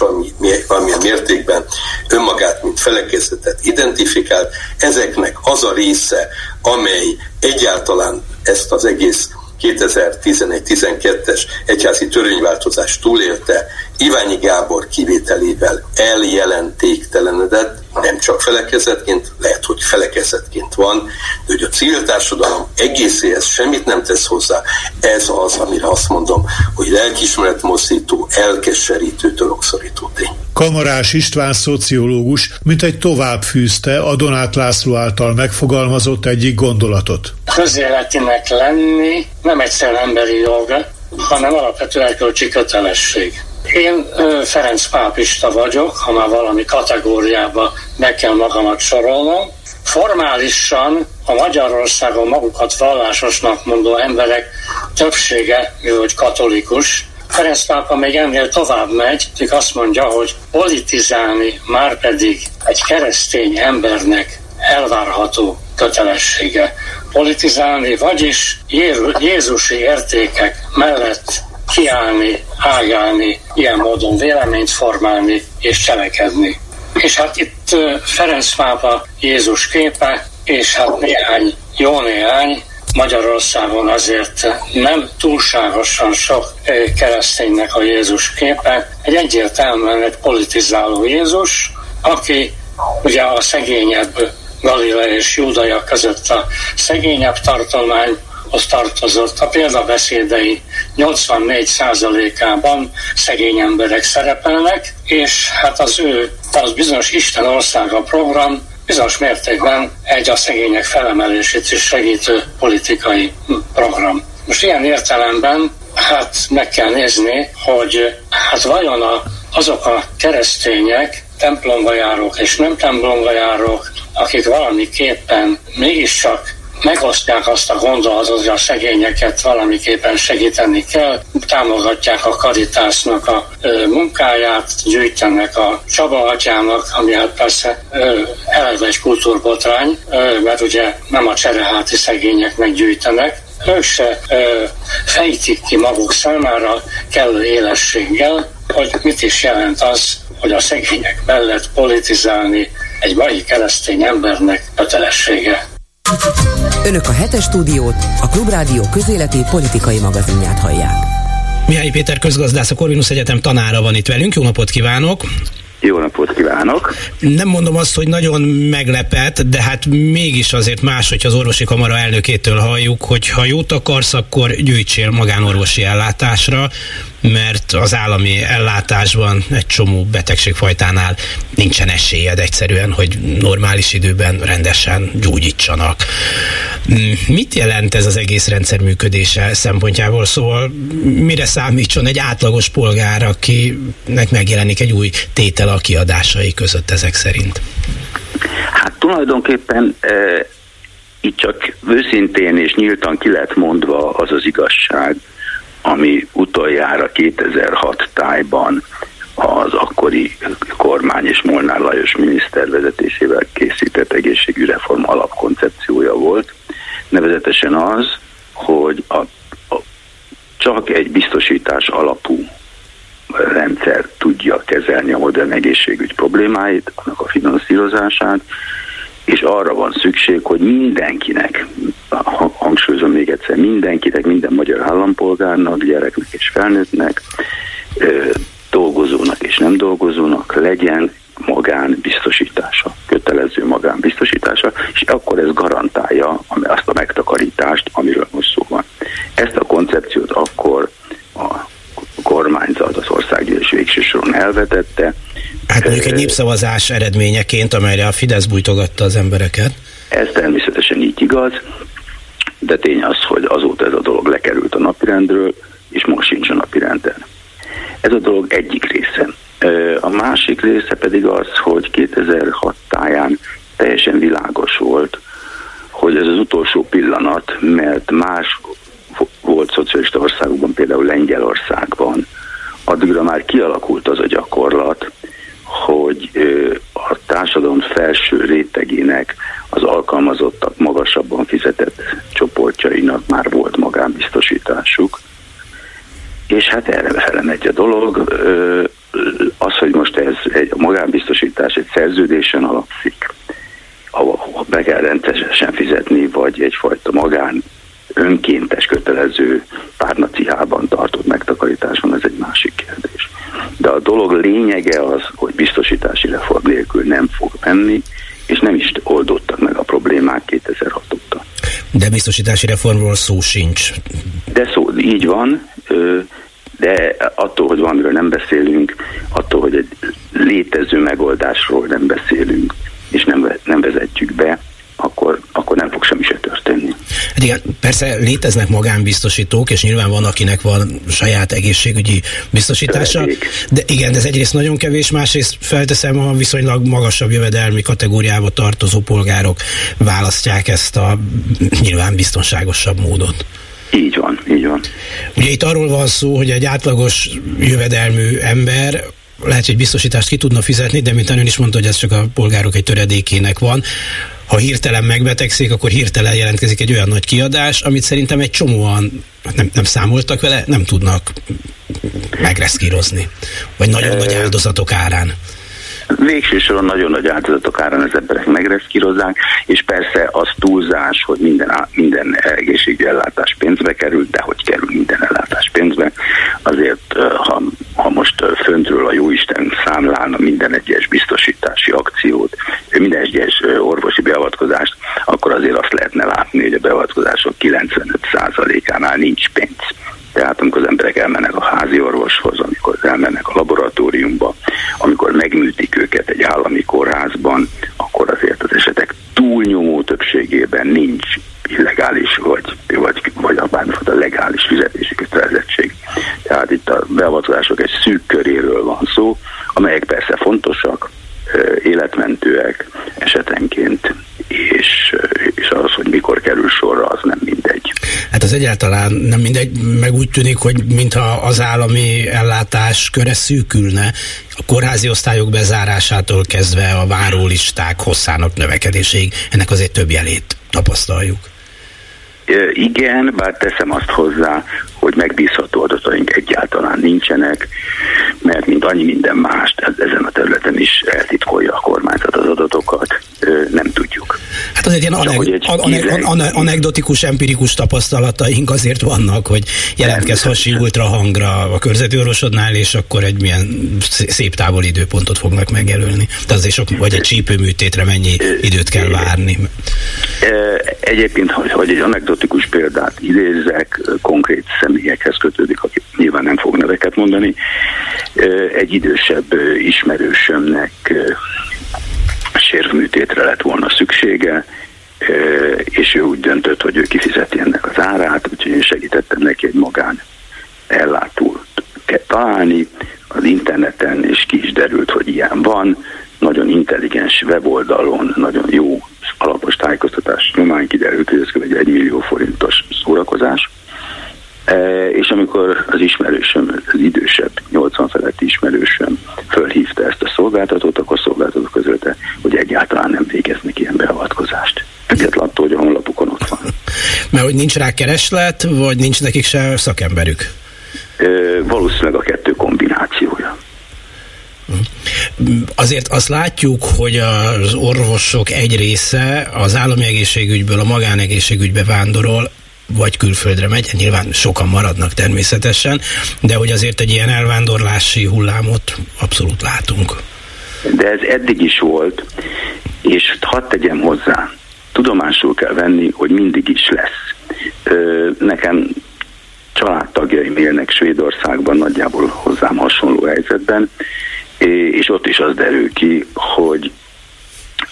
valamilyen mértékben önmagát, mint felekezetet identifikált, ezeknek az a része, amely egyáltalán ezt az egész kétezer-tizenegy-tizenkettes egyházi törvényváltozást túlélte, Iványi Gábor kivételével eljelentéktelenedett, nem csak felekezetként, lehet, hogy felekezetként van, de hogy a civil társadalom egészéhez semmit nem tesz hozzá, ez az, amire azt mondom, hogy lelkiismeretmozdító, elkeserítő, törökszorító tény. Kamarás István szociológus mintegy tovább fűzte a Donáth László által megfogalmazott egyik gondolatot. Közéletinek lenni nem egyszerűen emberi jog, hanem alapvető erkölcsi kötelesség. Én Ferenc pápista vagyok, ha már valami kategóriába meg kell magamat sorolnom. Formálisan a Magyarországon magukat vallásosnak mondó emberek többsége, hogy katolikus. Ferenc pápa még ennél tovább megy, hogy azt mondja, hogy politizálni már pedig egy keresztény embernek elvárható kötelessége. Politizálni, vagyis jézusi értékek mellett kiállni, ágálni, ilyen módon véleményt formálni és cselekedni. És hát itt Ferenc pápa Jézus képe, és hát néhány, jó néhány, Magyarországon azért nem túlságosan sok kereszténynek a Jézus képe, egy egyértelműen egy politizáló Jézus, aki ugye a szegényebb Galilea és Júdaja között a szegényebb tartomány, az tartozott. A példabeszédei nyolcvannégy százalékában szegény emberek szerepelnek, és hát az ő, az bizonyos Isten országa program bizonyos mértékben egy a szegények felemelését is segítő politikai program. Most ilyen értelemben hát meg kell nézni, hogy hát vajon a, azok a keresztények, templomba járók és nem templomba járók, akik valamiképpen mégiscsak megosztják azt a gondolatot, hogy a szegényeket valamiképpen segíteni kell, támogatják a Karitásnak a ö, munkáját, gyűjtenek a Csaba atyának, ami hát persze ö, eleve egy kultúrbotrány, ö, mert ugye nem a csereháti szegényeknek gyűjtenek, ők se ö, fejtik ki maguk számára kellő élességgel, hogy mit is jelent az, hogy a szegények mellett politizálni egy mai keresztény embernek kötelessége. Önök a Hetes Stúdiót, a Klubrádió közéleti politikai magazinját hallják. Mihályi Péter közgazdász, a Corvinus Egyetem tanára van itt velünk. Jó napot kívánok! Jó napot kívánok! Nem mondom azt, hogy nagyon meglepett, de hát mégis azért más, hogyha az orvosi kamara elnökétől halljuk, hogy ha jót akarsz, akkor gyűjtsél magánorvosi ellátásra, mert az állami ellátásban egy csomó betegségfajtánál nincsen esélyed egyszerűen, hogy normális időben rendesen gyógyítsanak. Mit jelent ez az egész rendszer működése szempontjából? Szóval mire számítson egy átlagos polgár, akinek megjelenik egy új tétel a kiadásai között ezek szerint? Hát tulajdonképpen e, itt csak őszintén és nyíltan ki lett mondva az az igazság, ami utoljára kétezer-hat tájban az akkori kormány és Molnár Lajos miniszter vezetésével készített egészségügyreform alapkoncepciója volt, nevezetesen az, hogy a, a, csak egy biztosítás alapú rendszer tudja kezelni a modern egészségügy problémáit, annak a finanszírozását, és arra van szükség, hogy mindenkinek, hangsúlyozom még egyszer, mindenkinek, minden magyar állampolgárnak, gyereknek és felnőttnek, dolgozónak és nem dolgozónak legyen magánbiztosítása, kötelező magánbiztosítása, és akkor ez garantálja azt a megtakarítást, amiről most szó van. Ezt a koncepciót akkor a kormányzat, az országgyűlés végső soron elvetette. Hát mondjuk egy népszavazás eredményeként, amelyre a Fidesz bújtogatta az embereket. Ez természetesen így igaz, de tény az, hogy azóta ez a dolog lekerült a napirendről, és most sincs a napirenden. Ez a dolog egyik része. A másik része pedig az, hogy kétezer-hat táján teljesen világos volt, hogy ez az utolsó pillanat, mert más volt szocialista országokban, például Lengyelországban, addigra már kialakult az a gyakorlat, hogy a társadalom felső rétegének, az alkalmazottak magasabban fizetett csoportjainak már volt magánbiztosításuk, és hát erre felemegy a dolog. Az, hogy most ez egy magánbiztosítás egy szerződésen alapszik, ahol be kell rendszeresen fizetni, vagy egyfajta magán önkéntes, kötelező párnacihában tartott megtakarításban, ez egy másik kérdés. De a dolog lényege az, hogy biztosítási reform nélkül nem fog menni, és nem is oldottak meg a problémák kétezer-hat óta. De biztosítási reformról szó sincs. De szó, így van, de attól, hogy valamiről nem beszélünk, attól, hogy egy létező megoldásról nem beszélünk, és nem, nem vezetjük be, Akkor, akkor nem fog semmi se történni. Hát igen, persze léteznek magánbiztosítók, és nyilván van, akinek van saját egészségügyi biztosítása. Töveték. De igen, de ez egyrészt nagyon kevés, másrészt felteszem, a viszonylag magasabb jövedelmi kategóriába tartozó polgárok választják ezt a nyilván biztonságosabb módot. Így van, így van. Ugye itt arról van szó, hogy egy átlagos jövedelmű ember lehet, hogy biztosítást ki tudna fizetni, de mint ön is mondta, hogy ez csak a polgárok egy töredékének van. Ha hirtelen megbetegszik, akkor hirtelen jelentkezik egy olyan nagy kiadás, amit szerintem egy csomóan nem, nem számoltak vele, nem tudnak megreszkírozni. Vagy nagyon nagy áldozatok árán. Végső soron nagyon nagy áldozatok árán az emberek megreszkírozzák, és persze az túlzás, hogy minden, á, minden egészségügyi ellátás pénzbe kerül, de hogy kerül minden ellátás pénzbe, azért ha, ha most föntről a jóisten számlálna minden egyes biztosítási akciót, minden egyes orvosi beavatkozást, akkor azért azt lehetne látni, hogy a beavatkozások kilencvenöt százalékánál nincs pénz. Tehát amikor az emberek elmennek a házi orvoshoz, amikor elmennek a laboratóriumba, amikor megműtik őket egy állami kórházban, akkor azért az esetek túlnyomó többségében nincs illegális, vagy, vagy, vagy a legális fizetési kötelezettség. Tehát itt a beavatkozások egy szűk köréről van szó, amelyek persze fontosak, életmentőek esetenként, és, és az, hogy mikor kerül sorra, az nem mindegy. Hát az egyáltalán nem mindegy, meg úgy tűnik, hogy mintha az állami ellátás köre szűkülne, a kórházi osztályok bezárásától kezdve a várólisták hosszának növekedéséig, ennek azért több jelét tapasztaljuk. Igen, bár teszem azt hozzá, hogy megbízható adataink egyáltalán nincsenek, mert mint annyi minden mást ezen a területen is eltitkolja a kormányzat az adatokat, nem tudjuk. Hát az egy ilyen aneg- egy aneg- aneg- aneg- anegdotikus, empirikus tapasztalataink azért vannak, hogy jelentkezz hasi ultrahangra a körzeti orvosodnál, és akkor egy milyen szép távoli időpontot fognak megjelölni. De azért sok, vagy egy csípőműtétre mennyi időt kell várni. Egyébként, hogy egy anekdotikus példát idézzek, konkrét személyekhez kötődik, akik nyilván nem fog neveket mondani. Egy idősebb ismerősömnek sérvműtétre lett volna szüksége, és ő úgy döntött, hogy ő kifizeti ennek az árát, úgyhogy én segítettem neki egy magán ellátót találni az interneten, és ki is derült, hogy ilyen van. Nagyon intelligens weboldalon, nagyon jó alapos tájékoztatás nyomán kiderült, hogy ez kb. egy millió forintos szórakozás. E, és amikor az ismerősöm, az idősebb, nyolcvan feletti ismerősöm fölhívta ezt a szolgáltatót, akkor szolgáltató közölte, hogy egyáltalán nem végeznek ilyen beavatkozást. Ezért látta, hogy a honlapukon ott van. Mert hogy nincs rá kereslet, vagy nincs nekik se szakemberük? E, valószínűleg a kettő kombinációja. Azért azt látjuk, hogy az orvosok egy része az állami egészségügyből a magánegészségügybe vándorol, vagy külföldre megy, nyilván sokan maradnak természetesen, de hogy azért egy ilyen elvándorlási hullámot abszolút látunk. De ez eddig is volt, és hadd tegyem hozzá, tudomásul kell venni, hogy mindig is lesz. Nekem családtagjaim élnek Svédországban, nagyjából hozzám hasonló helyzetben, és ott is az derül ki, hogy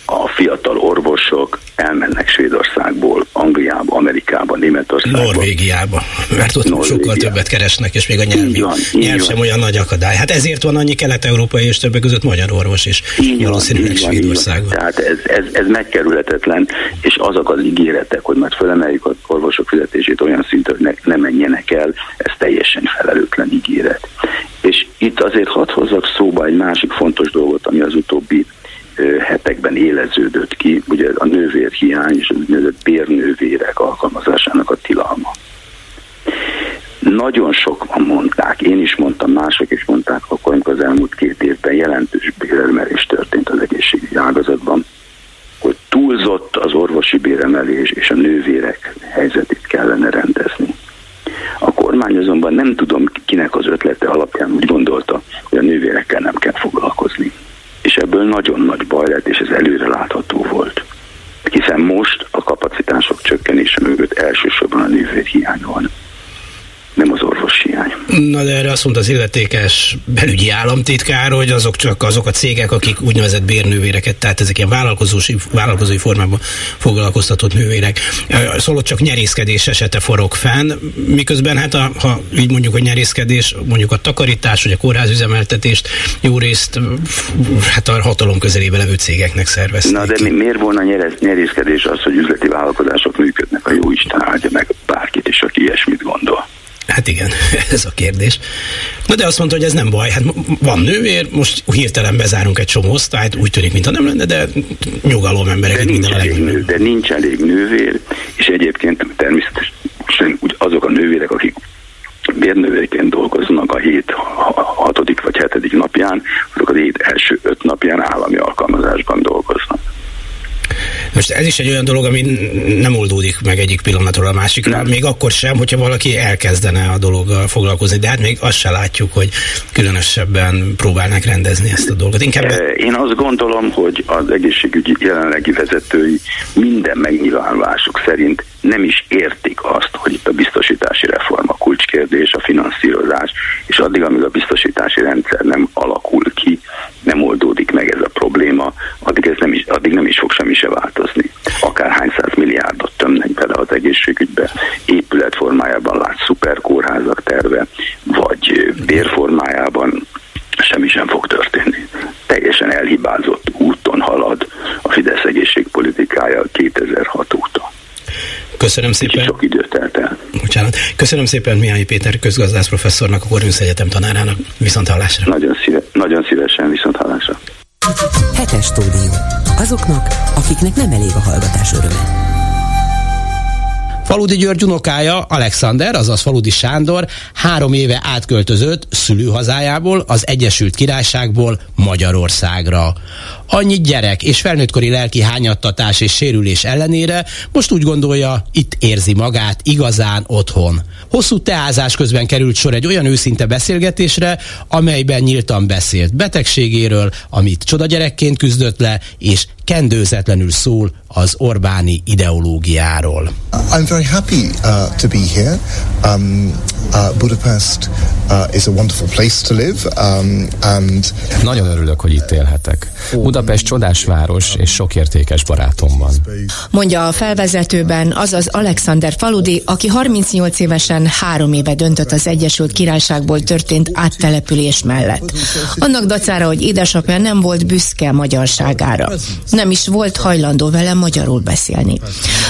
a fiatal orvosok elmennek Svédországból, Angliába, Amerikába, Németországba. Norvégiába, mert ott Norvégia. Sokkal többet keresnek, és még a nyelv, van, nyelv sem van. Olyan nagy akadály. Hát ezért van annyi kelet-európai és többek között magyar orvos is, így valószínűleg van, Svédországban. Tehát ez, ez, ez megkerülhetetlen, és azok az ígéretek, hogy majd fölemeljük az orvosok fizetését olyan szinten, hogy ne, ne menjenek el, ez teljesen felelőtlen ígéret. És itt azért hadd hozzak szóba egy másik fontos dolgot, ami az utóbbi hetekben éleződött ki, ugye a nővérhiány és az úgynevezett bérnővérek alkalmazásának a tilalma. Nagyon sokan mondták, én is mondtam, mások is mondták, akkor amikor az elmúlt két évben jelentős béremelés történt az egészségügyi ágazatban, hogy túlzott az orvosi béremelés és a nővérek helyzetét kellene rendezni. A kormány azonban nem tudom kinek az ötlete alapján úgy gondolta, hogy a nővérekkel nem kell foglalkozni. És ebből nagyon nagy baj lett, és ez előre látható volt. Hiszen most a kapacitások csökkenése mögött elsősorban a nővérhiány van. Nem az orvos hiány. Na de erre azt mondta az illetékes belügyi államtitkár, hogy azok csak azok a cégek, akik úgynevezett bérnővéreket, tehát ezek ilyen vállalkozói, vállalkozói formában foglalkoztatott nővérek. Szóval csak nyerészkedés esete forog fenn, miközben hát a, ha így mondjuk a nyerészkedés, mondjuk a takarítás, vagy a kórházüzemeltetést jó részt hát a hatalom közelébe levő cégeknek szervezték. Na de mi, miért volna nyerészkedés az, hogy üzleti vállalkozások működnek, a jó Isten áldja meg bárkit is, aki ilyesmit gondol? Hát igen, ez a kérdés. Na de azt mondta, hogy ez nem baj, hát van nővér, most hirtelen bezárunk egy csomó osztályt, úgy tűnik, mintha nem lenne, de nyugalom embereket minden a legjobb. De nincs elég nővér, és egyébként természetesen azok a nővérek, akik bérnővérként dolgoznak a hét hatodik vagy hetedik napján, azok a hét első öt napján állami alkalmazásban dolgoznak. Most ez is egy olyan dolog, ami nem oldódik meg egyik pillanatról a másikra, nem. Még akkor sem, hogyha valaki elkezdene a dologgal foglalkozni, de hát még azt se látjuk, hogy különösebben próbálnak rendezni ezt a dolgot. Inkább be... Én azt gondolom, hogy az egészségügyi jelenlegi vezetői minden megnyilvánulásuk szerint nem is értik azt, hogy itt a biztosítási reform a kulcskérdés, a finanszírozás, és addig, amíg a biztosítási rendszer nem alakul ki, nem oldódik meg ez a probléma, addig, ez nem, is, addig nem is fog semmi se változni. Akárhány száz milliárdot tömnek bele az egészségügybe, épületformájában lát szuperkórházak terve, vagy bérformájában semmi sem fog történni. Teljesen elhibázott úton halad a Fidesz egészségpolitikája kétezer-hat óta. Köszönöm szépen. Sok időt telt el. Bocsánat. Köszönöm szépen Mihályi Péter közgazdász professzornak, a Corvinus Egyetem tanárának. Viszonthallásra. Nagyon, szíve, nagyon szívesen viszonthallásra. Hetes stúdió. Azoknak, akiknek nem elég a hallgatás öröme. Faludy György unokája, Alexander, azaz Faludy Sándor három éve átköltözött szülőhazájából, az Egyesült Királyságból Magyarországra. Annyi gyerek és felnőttkori lelki hányattatás és sérülés ellenére most úgy gondolja, itt érzi magát igazán otthon. Hosszú teázás közben került sor egy olyan őszinte beszélgetésre, amelyben nyíltan beszélt betegségéről, amit csodagyerekként küzdött le, és kendőzetlenül szól az Orbáni ideológiáról. I'm very happy uh, to be here. Um, uh, Budapest uh, is a wonderful place to live. Um, and... Nagyon örülök, hogy itt élhetek. Budapest csodás város, és sok értékes barátom van. Mondja a felvezetőben, azaz Alexander Faludi, aki harmincnyolc évesen három éve döntött az Egyesült Királyságból történt áttelepülés mellett. Annak dacára, hogy édesapja nem volt büszke magyarságára. Nem is volt hajlandó velem magyarul beszélni.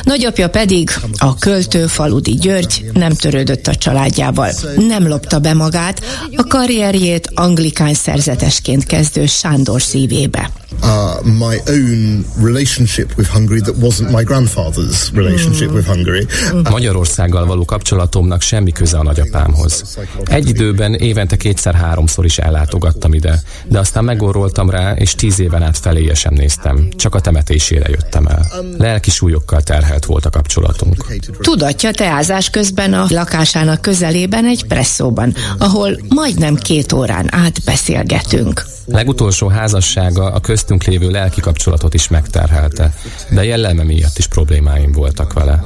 Nagyapja pedig, a költő Faludy György nem törődött a családjával. Nem lopta be magát, a karrierjét anglikán szerzetesként kezdő Sándor szívébe. Uh, my own relationship with Hungary that wasn't my grandfather's relationship with Hungary. Magyarországgal való kapcsolatomnak semmi köze a nagyapámhoz. Egy időben évente kétszer-háromszor is ellátogattam ide, de aztán megorroltam rá, és tíz éven át feléje sem néztem. Csak a temetésére jöttem el. Lelki súlyokkal terhelt volt a kapcsolatunk. Tudatja teázás közben a lakásának közelében egy presszóban, ahol majdnem két órán át beszélgetünk. Legutolsó házassága a köztünk lévő lelki kapcsolatot is megterhelte, de jelleme miatt is problémáim voltak vele.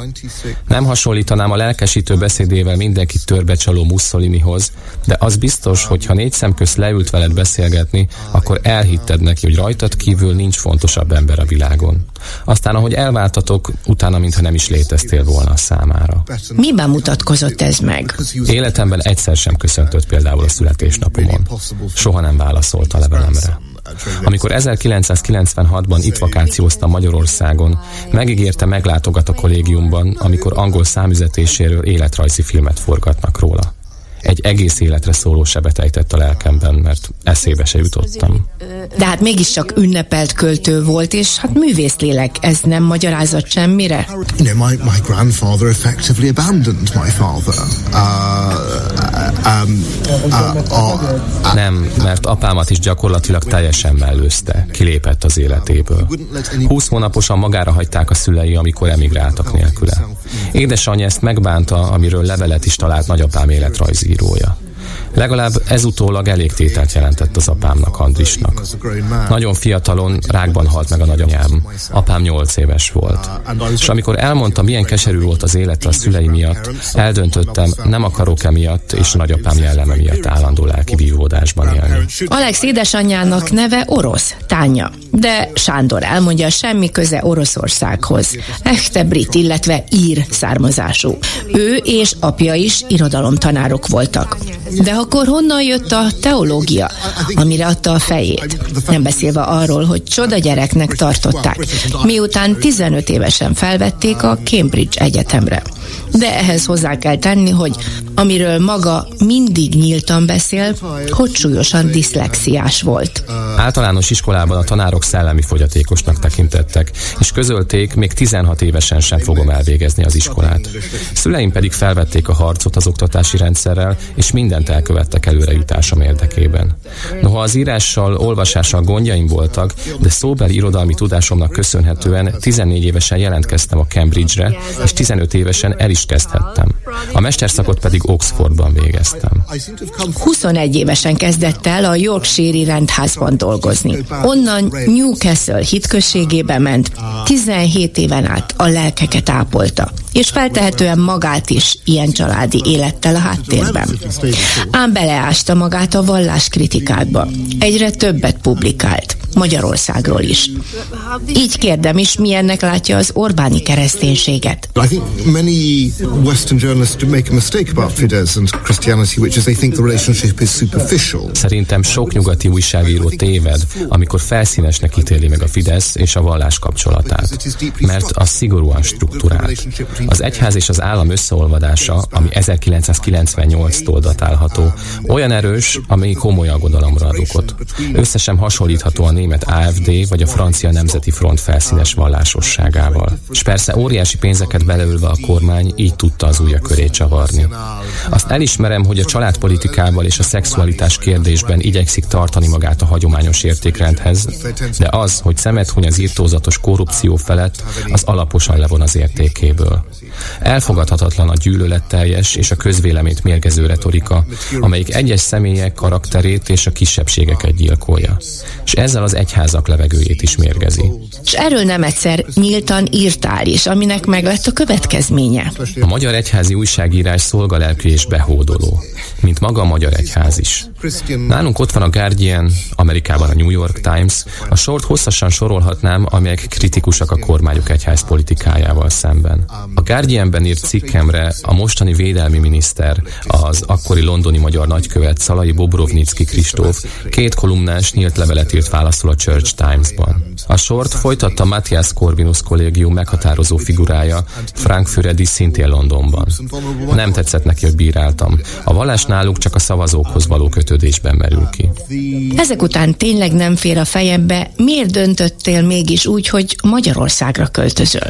Nem hasonlítanám a lelkesítő beszédével mindenkit törbecsaló Mussolinihoz, de az biztos, hogy ha négy szem közt leült veled beszélgetni, akkor elhitted neki, hogy rajtad kívül nincs fontosabb ember a világon. Aztán, ahogy elváltatok, utána mintha nem is léteztél volna a számára. Miben mutatkozott ez meg? Életemben egyszer sem köszöntött például a születésnapomon. Soha nem válaszolt a levelemre. Amikor ezerkilencszázkilencvenhatban itt vakációztam Magyarországon, megígérte, meglátogat a kollégiumban, amikor angol számüzetéséről életrajzi filmet forgatnak róla. Egy egész életre szóló sebet ejtett a lelkemben, mert eszébe se jutottam. De hát mégiscsak ünnepelt költő volt, és hát művész lélek, ez nem magyarázat semmire? Nem, mert apámat is gyakorlatilag teljesen mellőzte, kilépett az életéből. Húsz hónaposan magára hagyták a szülei, amikor emigráltak nélküle. Édesanyja ezt megbánta, amiről levelet is talált nagyapám életrajzírója. Legalább ez utólag elég tételt jelentett az apámnak, Andrisnak. Nagyon fiatalon rákban halt meg a nagyanyám. Apám nyolc éves volt. És amikor elmondtam, milyen keserű volt az élete a szülei miatt, eldöntöttem, nem akarok emiatt és nagyapám jelleme miatt állandó lelki vívódásban élni. Alex édesanyjának neve orosz, Tánya. De Sándor elmondja, semmi köze Oroszországhoz. Echte brit, illetve ír származású. Ő és apja is irodalomtanárok voltak. De akkor honnan jött a teológia, amire adta a fejét? Nem beszélve arról, hogy csodagyereknek tartották, miután tizenöt évesen felvették a Cambridge Egyetemre. De ehhez hozzá kell tenni, hogy amiről maga mindig nyíltan beszél, hogy súlyosan diszlexiás volt. Általános iskolában a tanárok szellemi fogyatékosnak tekintettek, és közölték, még tizenhat évesen sem fogom elvégezni az iskolát. Szüleim pedig felvették a harcot az oktatási rendszerrel, és mindent elkövettek előrejutásom érdekében. Noha az írással, olvasással gondjaim voltak, de szóbeli irodalmi tudásomnak köszönhetően tizennégy évesen jelentkeztem a Cambridge-re, és tizenöt évesen el is kezdhettem. A mesterszakot pedig Oxfordban végeztem. huszonegy évesen kezdett el a Yorkshire-i rendházban dolgozni. Onnan Newcastle hitközségébe ment, tizenhét éven át a lelkeket ápolta, és feltehetően magát is ilyen családi élettel a háttérben. Ám beleásta magát a valláskritikákba. Egyre többet publikált, Magyarországról is. Így kérdem is, milyennek látja az orbáni kereszténységet. Szerintem sok nyugati újságíró téved, amikor felszínesnek ítéli meg a Fidesz és a vallás kapcsolatát, mert az szigorúan strukturált. Az egyház és az állam összeolvadása, ami ezerkilencszázkilencvennyolctól datálható, olyan erős, ami komoly aggodalomra ad okot. Összesen hasonlítható a német á ef dé vagy a francia nemzeti front felszínes vallásosságával. És persze óriási pénzeket belőlve a kormány így tudta az ujja köré csavarni. Azt elismerem, hogy a családpolitikával és a szexualitás kérdésben igyekszik tartani magát a hagyományos értékrendhez, de az, hogy szemet huny az irtózatos korrupció felett, az alaposan levon az értékéből. Elfogadhatatlan a gyűlöletteljes és a közvéleményt mérgező retorika, amelyik egyes személyek karakterét és a kisebbségeket gyilkolja. És ezzel az egyházak levegőjét is mérgezi. És erről nem egyszer nyíltan írtál is, aminek meg lett a következménye. A magyar egyházi újságírás szolgalelkű és behódoló, mint maga a magyar egyház is. Nálunk ott van a Guardian, Amerikában a New York Times, a sort hosszasan sorolhatnám, amelyek kritikusak a kormányok egyházpolitikájával szemben. A Guardianben írt cikkemre a mostani védelmi miniszter, az akkori londoni magyar nagykövet Szalai Bobrovnitsky Kristóf két kolumnás nyílt levelet írt válaszol a Church Times-ban. A sort folytatta Matthias Corvinus kollégium meghatározó figurája, Frank Füredi, szintén Londonban. Nem tetszett neki, hogy bíráltam. A vallás náluk csak a szavazókhoz való kötődésben merül ki. Ezek után tényleg nem fér a fejembe, miért döntöttél mégis úgy, hogy Magyarországra költözöl?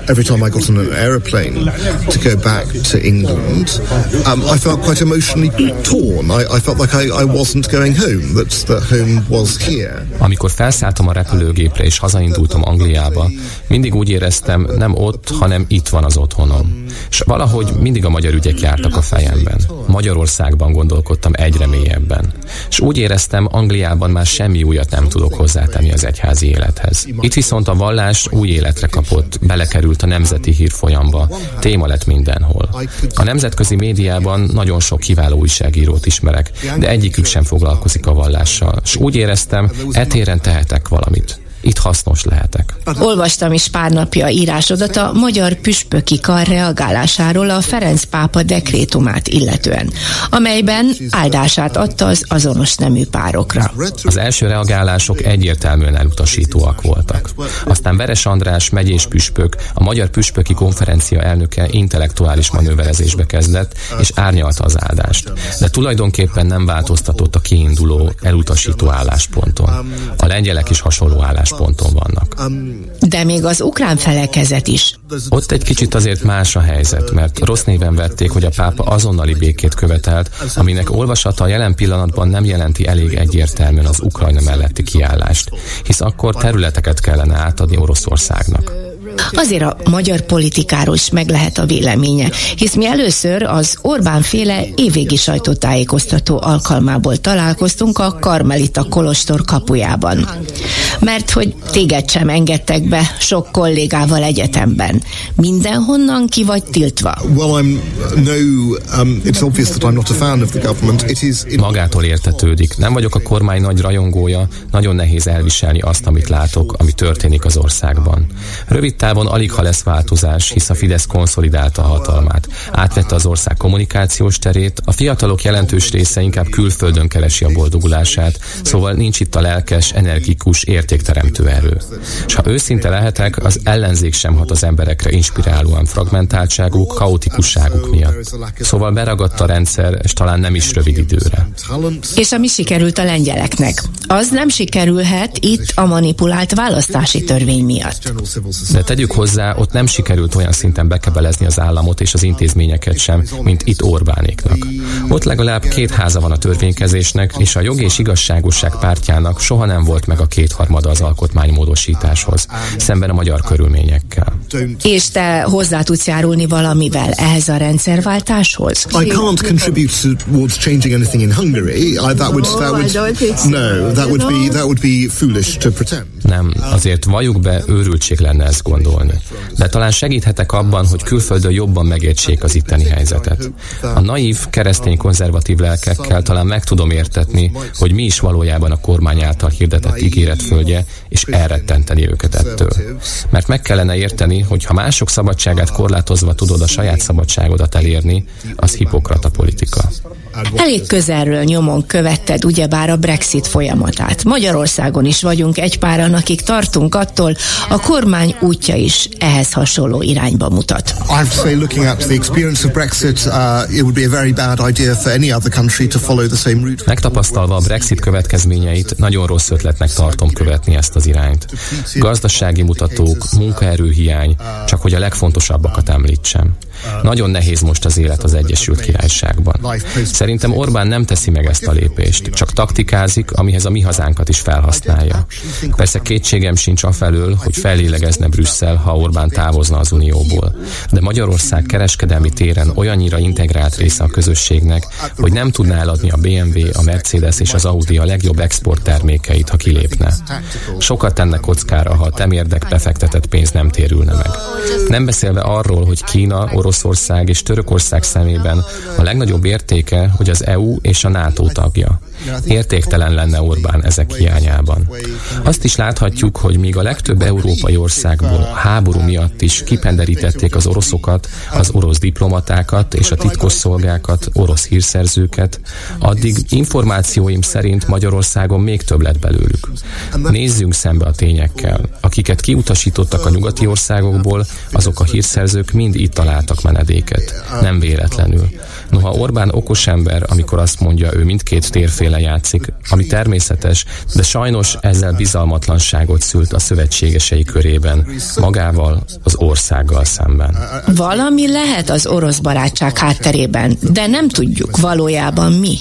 Amikor felszálltam a repülőgépre és hazaindultam Angliába, mindig úgy éreztem, nem ott, hanem itt van az otthonom. És valahogy mindig a magyar ügyek jártak a fejemben. Magyarországban gondolkodtam egyre mélyebben. És úgy éreztem, Angliában már semmi újat nem tudok hozzátenni az egyházi élethez. Itt viszont a vallás új életre kapott, belekerült a nemzeti hírfolyamba, téma lett mindenhol. A nemzetközi médiában nagyon sok kiváló újságírót ismerek, de egyikük sem foglalkozik a vallással, és úgy éreztem, e téren tehetek valamit. Itt hasznos lehetek. Olvastam is pár napja írásodat a magyar püspöki kar reagálásáról a Ferenc pápa dekrétumát illetően, amelyben áldását adta az azonos nemű párokra. Az első reagálások egyértelműen elutasítóak voltak. Aztán Veres András megyés püspök, a Magyar Püspöki Konferencia elnöke intellektuális manőverezésbe kezdett, és árnyalta az áldást. De tulajdonképpen nem változtatott a kiinduló, elutasító állásponton. A lengyelek is hasonló állásponton ponton vannak. De még az ukrán felekezet is. Ott egy kicsit azért más a helyzet, mert rossz néven vették, hogy a pápa azonnali békét követelt, aminek olvasata a jelen pillanatban nem jelenti elég egyértelműen az Ukrajna melletti kiállást, hisz akkor területeket kellene átadni Oroszországnak. Azért a magyar politikáról is meg lehet a véleménye, hisz mi először az Orbán-féle évvégi sajtótájékoztató alkalmából találkoztunk a Karmelita kolostor kapujában. Mert hogy téged sem engedtek be sok kollégával egyetemben. Mindenhonnan ki vagy tiltva. Magától értetődik. Nem vagyok a kormány nagy rajongója, nagyon nehéz elviselni azt, amit látok, ami történik az országban. Rövid távon alig ha lesz változás, hisz a Fidesz konszolidálta a hatalmát. Átvette az ország kommunikációs terét, a fiatalok jelentős része inkább külföldön keresi a boldogulását, szóval nincs itt a lelkes, energikus, értékteremtő erő. És ha őszinte lehetek, az ellenzék sem hat az emberekre inspirálóan fragmentáltságuk, kaotikusságuk miatt. Szóval beragadt a rendszer, és talán nem is rövid időre. És ami sikerült a lengyeleknek, az nem sikerülhet itt a manipulált választási törvény miatt. De tegyük hozzá, ott nem sikerült olyan szinten bekebelezni az államot és az intézményeket sem, mint itt Orbánéknak. Ott legalább két háza van a törvénykezésnek, és a Jog és Igazságosság pártjának soha nem volt meg a kétharmada az alkotmánymódosításhoz, szemben a magyar körülményekkel. És te hozzá tudsz járulni valamivel ehhez a rendszerváltáshoz? I can't contribute towards changing anything in Hungary. That would that would no, that would be that would be foolish to pretend. Nem, azért valljuk be, őrültség lenne ezt gondolni. De talán segíthetek abban, hogy külföldön jobban megértsék az itteni helyzetet. A naív, keresztény konzervatív lelkekkel talán meg tudom értetni, hogy mi is valójában a kormány által hirdetett ígéret földje, és elrettenteni őket ettől. Mert meg kellene érteni, hogy ha mások szabadságát korlátozva tudod a saját szabadságodat elérni, az hipokrata politika. Elég közelről nyomon követted ugyebár a Brexit folyamatát. Magyarországon is vagyunk egy páran, akik tartunk attól, a kormány útja is ehhez hasonló irányba mutat. Megtapasztalva a Brexit következményeit, nagyon rossz ötletnek tartom követni ezt az irányt. Gazdasági mutatók, munkaerőhiány, csak hogy a legfontosabbakat említsem. Nagyon nehéz most az élet az Egyesült Királyságban. Szerintem Orbán nem teszi meg ezt a lépést, csak taktikázik, amihez a mi hazánkat is felhasználja. Persze kétségem sincs afelől, hogy fellélegezne Brüsszel, ha Orbán távozna az Unióból. De Magyarország kereskedelmi téren olyannyira integrált része a közösségnek, hogy nem tudná eladni a bé em vé, a Mercedes és az Audi a legjobb exporttermékeit, ha kilépne. Sokat tenne kockára, ha a temérdek befektetett pénz nem térülne meg. Nem beszélve arról, hogy Kína, Oroszország és Törökország szemében a legnagyobb értéke, hogy az é u és a NATO tagja. Értéktelen lenne Orbán ezek hiányában. Azt is láthatjuk, hogy míg a legtöbb európai országból háború miatt is kipenderítették az oroszokat, az orosz diplomatákat és a titkosszolgákat, orosz hírszerzőket, addig információim szerint Magyarországon még több lett belőlük. Nézzünk szembe a tényekkel. Akiket kiutasítottak a nyugati országokból, azok a hírszerzők mind itt találtak menedéket. Nem véletlenül. Noha Orbán okos ember, amikor azt mondja, ő mindkét térféle játszik, ami természetes, de sajnos ezzel bizalmatlanságot szült a szövetségesei körében, magával, az országgal szemben. Valami lehet az orosz barátság hátterében, de nem tudjuk valójában mi.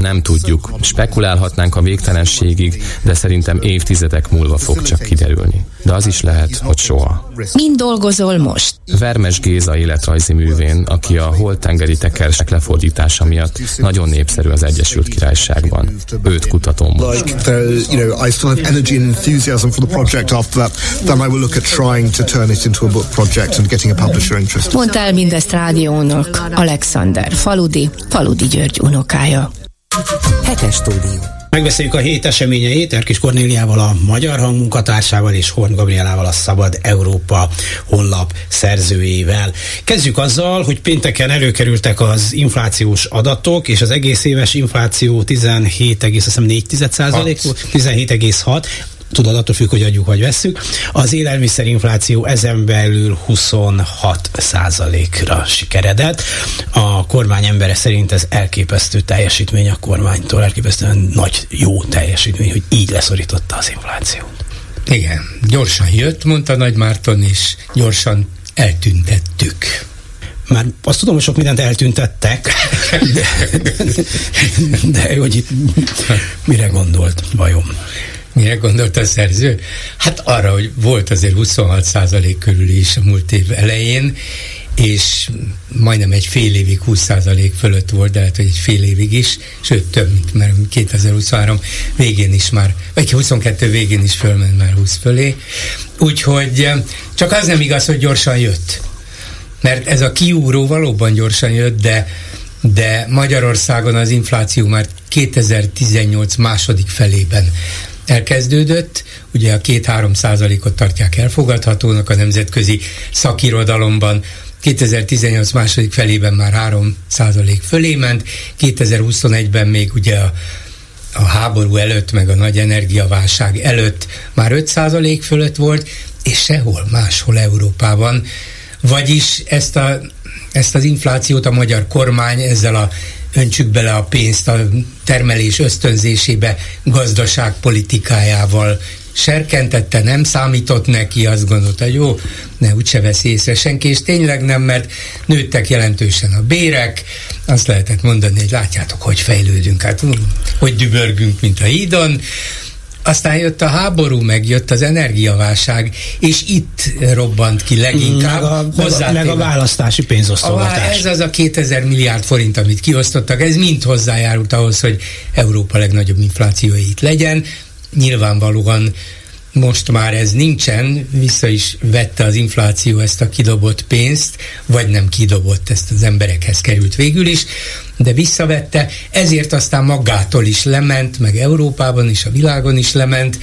Nem tudjuk. Spekulálhatnánk a végtelenségig, de szerintem évtizedek múlva fog csak kiderülni. De az is lehet, hogy soha. Mind dolgozol most? Vermes Géza életrajzi művén, aki a holttengeri tekercsek lefordítása miatt nagyon népszerű az Egyesült Királyságban. Őt kutatom most. Mondd el mindezt rádiónak. Alexander Faludi, Faludy György unokája. Hetes Stúdió. Megbeszéljük a hét eseményeit Erkis Kornéliával, a Magyar Hang munkatársával és Horn Gabriellával, a Szabad Európa honlap szerzőjével. Kezdjük azzal, hogy pénteken előkerültek az inflációs adatok, és az egész éves infláció tizenhét egész négy százalék volt, tizenhét egész hat. Tudod, attól függ, hogy adjuk vagy vesszük. Az élelmiszerinfláció ezen belül huszonhat százalékra sikeredett. A kormány embere szerint ez elképesztő teljesítmény a kormánytól, elképesztően nagy, jó teljesítmény, hogy így leszorította az inflációt. Igen, gyorsan jött, mondta Nagy Márton, és gyorsan eltüntettük. Már azt tudom, hogy sok mindent eltüntettek, de, de hogy itt mire gondolt vajon? Mire gondolt a szerző? Hát arra, hogy volt azért huszonhat százalék körül is a múlt év elején, és majdnem egy fél évig húsz százalék fölött volt, de hát, hogy egy fél évig is, sőt több, mint már kétezer-huszonhárom végén is már, vagy huszonkettő végén is fölment már húsz fölé. Úgyhogy csak az nem igaz, hogy gyorsan jött. Mert ez a kiugró valóban gyorsan jött, de de Magyarországon az infláció már kétezer-tizennyolc második felében elkezdődött, ugye a két-három százalékot tartják elfogadhatónak a nemzetközi szakirodalomban, kétezer-tizennyolc második felében már három százalék fölé ment, kétezer-huszonegyben még ugye a, a háború előtt, meg a nagy energiaválság előtt már öt százalék fölött volt, és sehol máshol Európában, vagyis ezt a Ezt az inflációt a magyar kormány ezzel a öntsük bele a pénzt a termelés ösztönzésébe gazdaságpolitikájával serkentette, nem számított neki, azt gondolta, hogy jó, ne úgyse veszi észre senki, és tényleg nem, mert nőttek jelentősen a bérek, azt lehetett mondani, hogy látjátok, hogy fejlődünk, hát hogy dübörgünk, mint a hídon. Aztán jött a háború, meg jött az energiaválság, és itt robbant ki leginkább. Meg a, meg a választási pénzosztogatás. Ez az a kétezer milliárd forint, amit kiosztottak, ez mind hozzájárult ahhoz, hogy Európa legnagyobb inflációja itt legyen. Nyilvánvalóan most már ez nincsen, vissza is vette az infláció ezt a kidobott pénzt, vagy nem kidobott, ezt az emberekhez került végül is, de visszavette, ezért aztán magától is lement, meg Európában is, a világon is lement.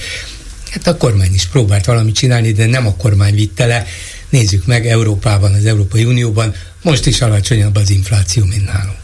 Hát a kormány is próbált valamit csinálni, de nem a kormány vitte le. Nézzük meg, Európában, az Európai Unióban most is alacsonyabb az infláció, mint nálunk.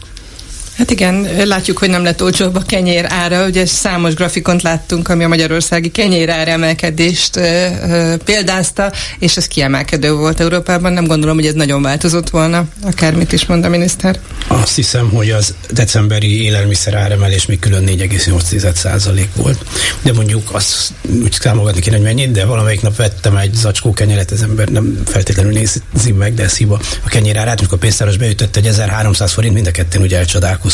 Hát igen, látjuk, hogy nem lett olcsóbb a kenyér ára. Ugye számos grafikont láttunk, ami a magyarországi kenyér áremelkedést ö, ö, példázta, és ez kiemelkedő volt Európában. Nem gondolom, hogy ez nagyon változott volna, akármit is mond a miniszter. Azt hiszem, hogy az decemberi élelmiszer áremelés még külön négy egész nyolc százalék volt. De mondjuk azt úgy számogatni kéne, hogy mennyit, de valamelyik nap vettem egy zacskó kenyeret, az ember nem feltétlenül nézi meg, de ez hiba. A kenyér árát, amikor a pénztáros beütött egy ezerháromszáz forint, mind a ketten ugye elcsodálkoztunk.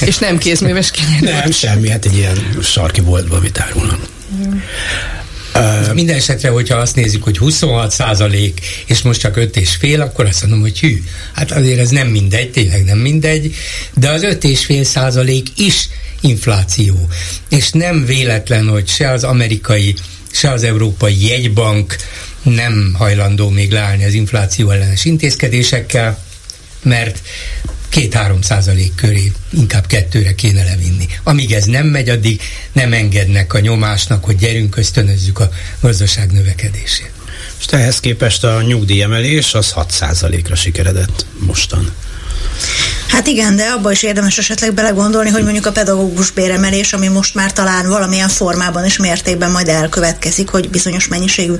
És nem kézműves kenyér. Nem, semmi, hát egy ilyen sarki boltba, amit árulnak. Uh, minden esetre, hogyha azt nézzük, hogy huszonhat százalék, és most csak öt és fél, akkor azt mondom, hogy hű, hát azért ez nem mindegy, tényleg nem mindegy, de az öt és fél százalék is infláció. És nem véletlen, hogy se az amerikai, se az európai jegybank nem hajlandó még leállni az infláció ellenes intézkedésekkel, mert két-három százalék köré, inkább kettőre kéne levinni. Amíg ez nem megy, addig nem engednek a nyomásnak, hogy gyerünk, ösztönözzük a gazdaság növekedését. És ehhez képest a nyugdíjemelés az hat százalékra sikeredett mostan. Hát igen, de abban is érdemes esetleg belegondolni, hogy mondjuk a pedagógus béremelés, ami most már talán valamilyen formában és mértékben majd elkövetkezik, hogy bizonyos mennyiségű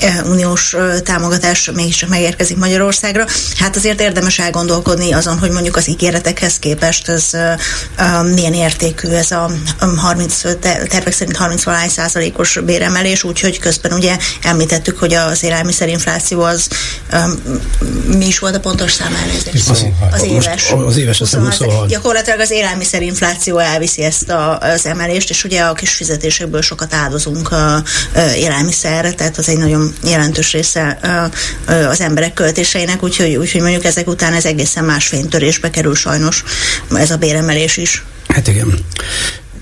eh, uniós eh, támogatás mégiscsak megérkezik Magyarországra. Hát azért érdemes elgondolkodni azon, hogy mondjuk az ígéretekhez képest ez eh, eh, milyen értékű ez a harminc, tervek szerint harminc százalékos béremelés, úgyhogy közben ugye említettük, hogy az élelmiszerinfláció az eh, mi is volt a pontos szám elnézés? Az éves. Az éves huszonhat, gyakorlatilag az élelmiszerinfláció elviszi ezt a, az emelést, és ugye a kis fizetésekből sokat áldozunk a, a élelmiszerre, tehát az egy nagyon jelentős része a, a, az emberek költéseinek, úgyhogy, úgyhogy mondjuk ezek után ez egészen más fénytörésbe kerül sajnos ez a béremelés is. Hát igen.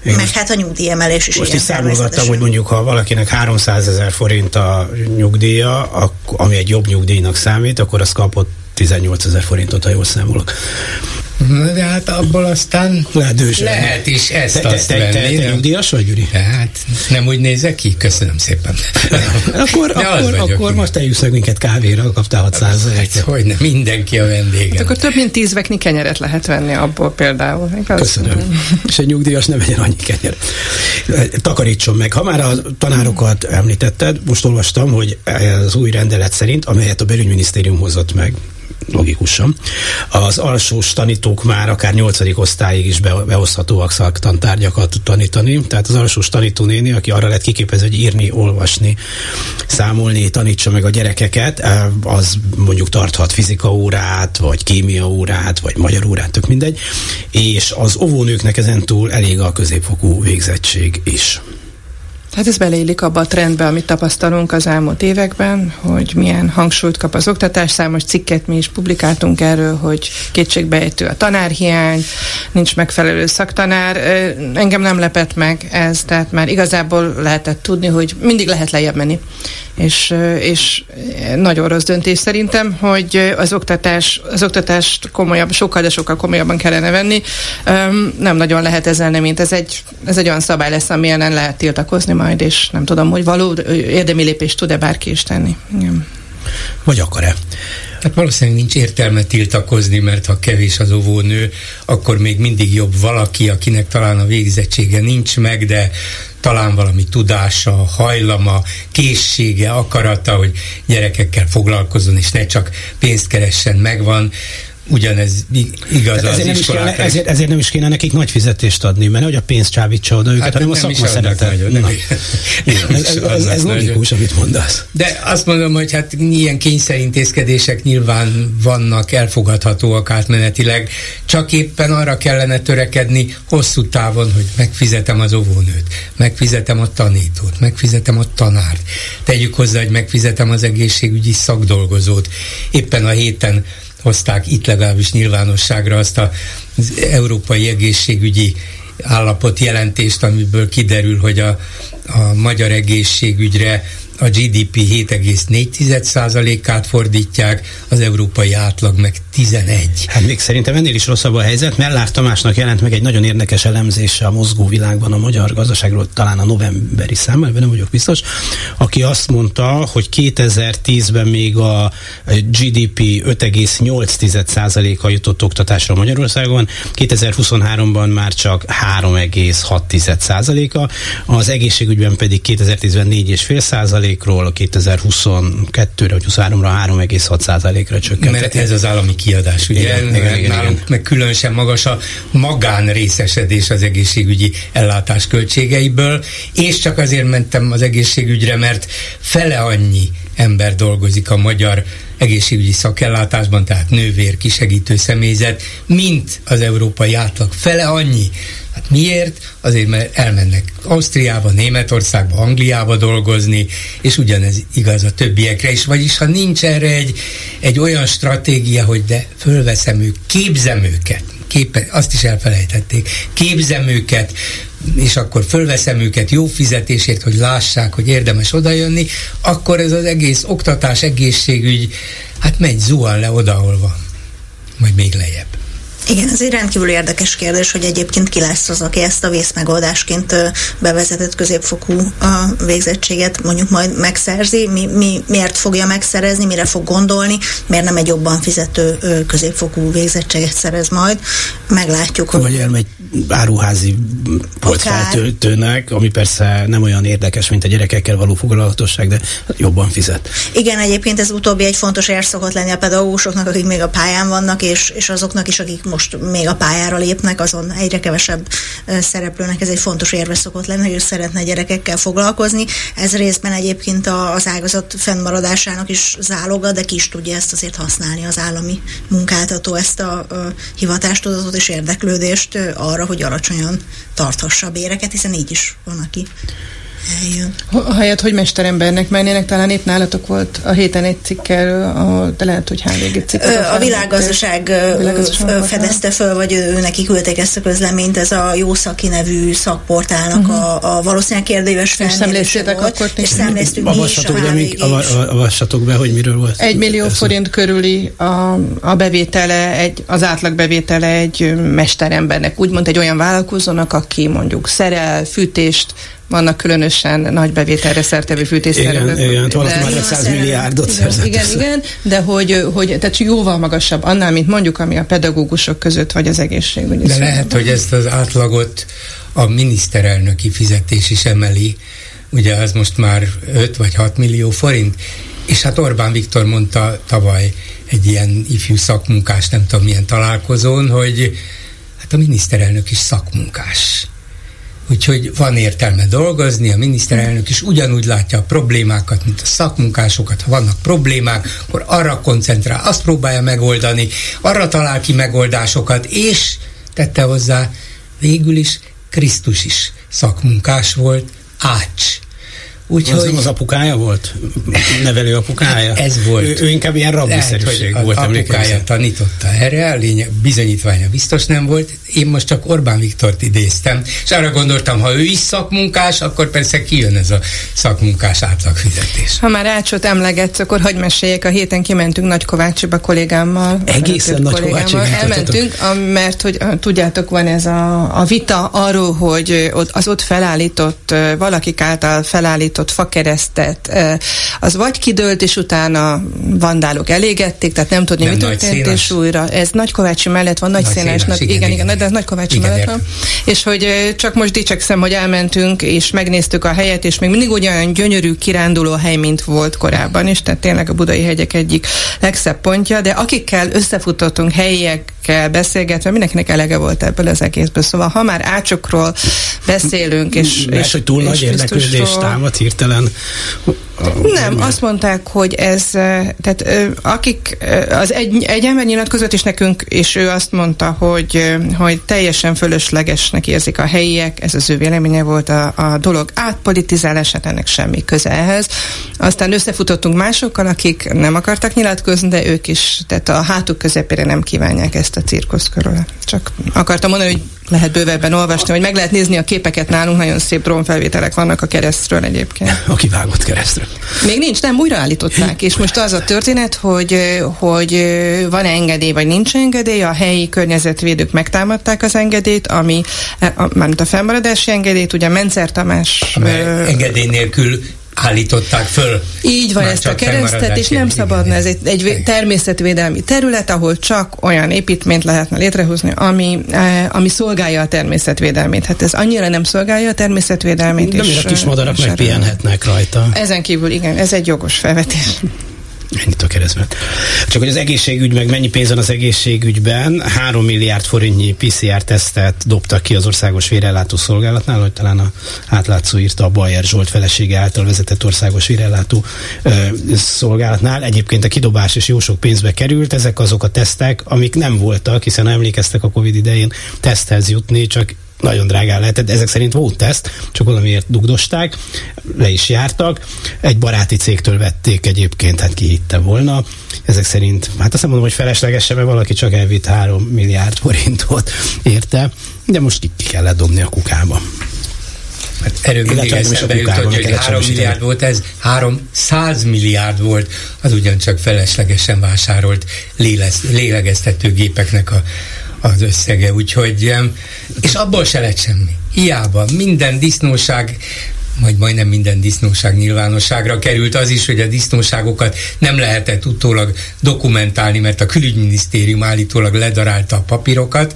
Én meg hát a nyugdíjemelés is. Most is számolgattam, hogy mondjuk, ha valakinek háromszázezer forint a nyugdíja, ami egy jobb nyugdíjnak számít, akkor az kapott tizennyolcezer forintot, ha jól számolok. De hát abból aztán lehet, lehet is ezt azt te, te, te, venni. Te nyugdíjas vagy, Gyuri? Hát nem úgy nézek ki? Köszönöm szépen. akkor akkor, akkor most eljuss meg minket kávéra, kaptál hatszáz ezeret. Hogyne, mindenki a vendégem. Hát akkor több mint tíz vekni kenyeret lehet venni abból például. Igaz? Köszönöm. És egy nyugdíjas ne vegyen annyi kenyeret. Takarítson meg. Ha már a tanárokat említetted, most olvastam, hogy az új rendelet szerint, amelyet a belügyminisztérium hozott meg, logikusan. Az alsós tanítók már akár nyolcadik osztályig is behozhatóak szaktantárgyakat tanítani, tehát az alsós tanítónéni, aki arra lett kiképezve, hogy írni, olvasni, számolni, tanítsa meg a gyerekeket, az mondjuk tarthat fizikaórát, vagy kémiaórát, vagy magyar órát, tök mindegy, és az óvónőknek ezentúl elég a középfokú végzettség is. Hát ez beleillik abba a trendbe, amit tapasztalunk az elmúlt években, hogy milyen hangsúlyt kap az oktatás. Számos cikket mi is publikáltunk erről, hogy kétségbeejtő a tanárhiány, nincs megfelelő szaktanár. Engem nem lepett meg ez, tehát már igazából lehetett tudni, hogy mindig lehet lejjebb menni. És, és nagyon rossz döntés szerintem, hogy az, oktatás, az oktatást komolyabb, sokkal, de sokkal komolyabban kellene venni. Nem nagyon lehet ezzel nem, mint ez egy, ez egy olyan szabály lesz, amilyen nem lehet tiltakozni majd, és nem tudom, hogy való érdemi lépést tud-e bárki is tenni. Igen. Vagy akar-e? Hát valószínűleg nincs értelme tiltakozni, mert ha kevés az óvónő, akkor még mindig jobb valaki, akinek talán a végzettsége nincs meg, de talán valami tudása, hajlama, készsége, akarata, hogy gyerekekkel foglalkozzon, és ne csak pénzt keressen, megvan. Ugyanez igaz az iskolákra. Ezért, ezért nem is kéne nekik nagy fizetést adni, mert hogy a pénz csábítsa oda őket, hát hanem a szakma szeretet. Ez logikus, amit mondasz. De azt mondom, hogy hát ilyen kényszerintézkedések nyilván vannak, elfogadhatóak átmenetileg, csak éppen arra kellene törekedni hosszú távon, hogy megfizetem az óvónőt, megfizetem a tanítót, megfizetem a tanárt. Tegyük hozzá, hogy megfizetem az egészségügyi szakdolgozót. Éppen a héten hozták itt legalábbis nyilvánosságra azt az európai egészségügyi állapot jelentést, amiből kiderül, hogy a, a magyar egészségügyre a gé dé pé hét egész négy százalékát fordítják, az európai átlag meg tizenegy. Hát még szerintem ennél is rosszabb a helyzet. Mellár Tamásnak jelent meg egy nagyon érdekes elemzése a mozgó világban a magyar gazdaságról, talán a novemberi számmal, nem vagyok biztos, aki azt mondta, hogy kétezer-tízben még a gé dé pé öt egész nyolc százaléka jutott oktatásra Magyarországon, kétezer-huszonháromban már csak három egész hat százaléka, az egészségügyben pedig kétezer-tízben négy egész öt százalékról kétezer-huszonkettőre vagy huszonháromra három egész hat százalékra csökkent. Mert ez az állami kiadás, ugye? Igen, igen, igen, igen, igen. Meg különösen magas a magánrészesedés az egészségügyi ellátás költségeiből, és csak azért mentem az egészségügyre, mert fele annyi ember dolgozik a magyar egészségügyi szakellátásban, tehát nővér, kisegítő személyzet, mint az európai átlag. Fele annyi. Hát miért? Azért, mert elmennek Ausztriába, Németországba, Angliába dolgozni, és ugyanez igaz a többiekre is. Vagyis, ha nincs erre egy, egy olyan stratégia, hogy de fölveszem ők, képzem őket, képe, azt is elfelejtették, képzem őket, és akkor fölveszem őket jó fizetésért, hogy lássák, hogy érdemes odajönni, akkor ez az egész oktatás, egészségügy, hát megy, zuhan le oda, ahol van. Majd még lejjebb. Igen, ez egy rendkívül érdekes kérdés, hogy egyébként ki lesz az, aki ezt a vészmegoldásként bevezetett középfokú végzettséget mondjuk majd megszerzi, mi, mi, miért fogja megszerezni, mire fog gondolni, miért nem egy jobban fizető középfokú végzettséget szerez majd, meglátjuk. Hogy vagy elmegy áruházi polcfeltöltőnek, ami persze nem olyan érdekes, mint a gyerekekkel való foglalatosság, de jobban fizet. Igen, egyébként ez utóbbi egy fontos ér szokott lenni a pedagógusoknak, akik még a pályán vannak, és, és azoknak is, akik most még a pályára lépnek, azon egyre kevesebb szereplőnek ez egy fontos érve szokott lenni, hogy ő szeretne gyerekekkel foglalkozni. Ez részben egyébként az ágazat fennmaradásának is záloga, de ki is tudja ezt azért használni az állami munkáltató, ezt a hivatástudatot és érdeklődést arra, hogy alacsonyan tarthassa a béreket, hiszen így is van, aki eljön. Ahelyett, hogy mesterembernek mennének, talán épp nálatok volt a héten egy cikkel, ahol de lehet, hogy hány végig cikkel. A, a világgazdaság fedezte föl, vagy ő, neki küldték ezt a közleményt, ez a Jó Szaki nevű szakportálnak uh-huh. a, a valószínűleg kérdőjéves felmérése volt, és szemléztük mi is a végig. Avassatok be, hogy miről volt. Egy millió forint körüli a, a bevétele, egy, az átlag bevétele egy mesterembernek, úgymond egy olyan vállalkozónak, aki mondjuk szerel, fűtést, vannak különösen nagy bevételre szertevő fűtésszerelők. Igen, igen, valaki már száz milliárdot szerzett. Igen, igen, de hogy, hogy tehát jóval magasabb annál, mint mondjuk, ami a pedagógusok között, vagy az egészségügyi. De lehet, hogy ezt az átlagot a miniszterelnöki fizetés is emeli, ugye az most már öt vagy hat millió forint, és hát Orbán Viktor mondta tavaly egy ilyen ifjú szakmunkás, nem tudom milyen találkozón, hogy hát a miniszterelnök is szakmunkás. Úgyhogy van értelme dolgozni, a miniszterelnök is ugyanúgy látja a problémákat, mint a szakmunkásokat. Ha vannak problémák, akkor arra koncentrál, azt próbálja megoldani, arra talál ki megoldásokat, és tette hozzá, végül is Krisztus is szakmunkás volt, ács. Úgyhogy... Az nem az apukája volt? Nevelő apukája? Ez volt. Ő, ő inkább ilyen rabbiszerűség volt. Az apukája tanította erre, lényeg, bizonyítványa biztos nem volt. Én most csak Orbán Viktort idéztem, és arra gondoltam, ha ő is szakmunkás, akkor persze kijön ez a szakmunkás átlagfizetés. Ha már Ácsot emlegetsz, akkor hadd meséljek, a héten kimentünk Nagykovácsiba kollégámmal. Egészen Nagykovácsi. Elmentünk, mert hogy tudjátok, van ez a, a vita arról, hogy az ott felállított, valakik által felállított fakeresztet, az vagy kidőlt, és utána vandálok elégették, tehát nem tudni, nem mit történt, és újra. Ez Nagykovácsi mellett van, Nagy, nagy Szénás, igen, igen, igen, de ez Nagykovácsi igen, mellett van. És hogy csak most dicsekszem, hogy elmentünk, és megnéztük a helyet, és még mindig olyan gyönyörű kiránduló hely, mint volt korábban is, tehát tényleg a budai hegyek egyik legszebb pontja, de akikkel összefutottunk, helyiekkel beszélgetve, mindenkinek elege volt ebből az egészből. Szóval, ha már Ácsokról beszélünk, és... Mert, és hogy túl és nagy érdeklődést támad hirtelen. Nem, azt mondták, hogy ez, tehát akik, az egy, egy ember nyilatkozott is nekünk, és ő azt mondta, hogy, hogy teljesen fölöslegesnek érzik a helyiek, ez az ő véleménye volt a, a dolog átpolitizálását, ennek semmi köze ehhez. Aztán összefutottunk másokkal, akik nem akartak nyilatkozni, de ők is, tehát a hátuk közepére nem kívánják ezt a cirkuszkörül. Csak akartam mondani, hogy lehet bővebben olvasni, hogy meg lehet nézni a képeket nálunk, nagyon szép drónfelvételek vannak a keresztről egyébként. A kivágott keresztről. Még nincs, nem, újraállították. És most az a történet, hogy, hogy van-e engedély, vagy nincs engedély, a helyi környezetvédők megtámadták az engedélyt, ami, mármint a felmaradási engedélyt, ugye Menzer Tamás... Ö... engedély nélkül állították föl. Így van, már ezt a keresztet, és nem szabadna, ez egy, egy természetvédelmi terület, ahol csak olyan építményt lehetne létrehozni, ami, eh, ami szolgálja a természetvédelmét. Hát ez annyira nem szolgálja a természetvédelmét. Nem, és a kismadarak megpihenhetnek rajta. Ezen kívül igen, ez egy jogos felvetés. Ennyit a keresztben. Csak hogy az egészségügy, meg mennyi pénz van az egészségügyben, három milliárd forintnyi pé cé er-tesztet dobtak ki az Országos Vérellátó Szolgálatnál, hogy talán a átlátszó írta a Bayer Zsolt felesége által vezetett Országos Vérellátó ö, Szolgálatnál. Egyébként a kidobás is jó sok pénzbe került, ezek azok a tesztek, amik nem voltak, hiszen emlékeztek a Covid idején teszthez jutni, csak nagyon drágán lehetett, ezek szerint volt teszt, csak valamiért dugdosták, le is jártak, egy baráti cégtől vették egyébként, hát ki hitte volna, ezek szerint, hát azt nem mondom, hogy feleslegesen, mert valaki csak elvitt három milliárd forintot érte, de most ki, ki kellett dobni a kukába. Hát erről mindig eszembe jutott, hogy három milliárd volt ez, háromszáz milliárd volt az ugyancsak feleslegesen vásárolt lélegeztető gépeknek a az összege, úgyhogy és abból se lett semmi. Hiába minden disznóság, majd majdnem minden disznóság nyilvánosságra került, az is, hogy a disznóságokat nem lehetett utólag dokumentálni, mert a külügyminisztérium állítólag ledarálta a papírokat,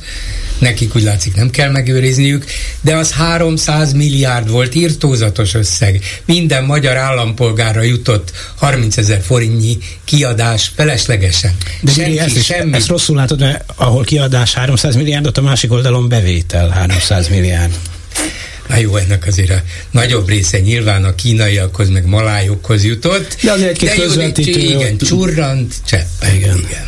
nekik úgy látszik nem kell megőrizniük, de az háromszáz milliárd volt, irtózatos összeg. Minden magyar állampolgárra jutott harmincezer forintnyi kiadás feleslegesen. De senki, ezt, semmi. Ezt rosszul látod, mert ahol kiadás háromszáz milliárdot, a másik oldalon bevétel háromszáz milliárd. Na jó, ennek azért a nagyobb része nyilván a kínaiakhoz, meg malájokhoz jutott. De azért egy-két közvetítő. Igen, csurrant, cseppeg. Igen. igen.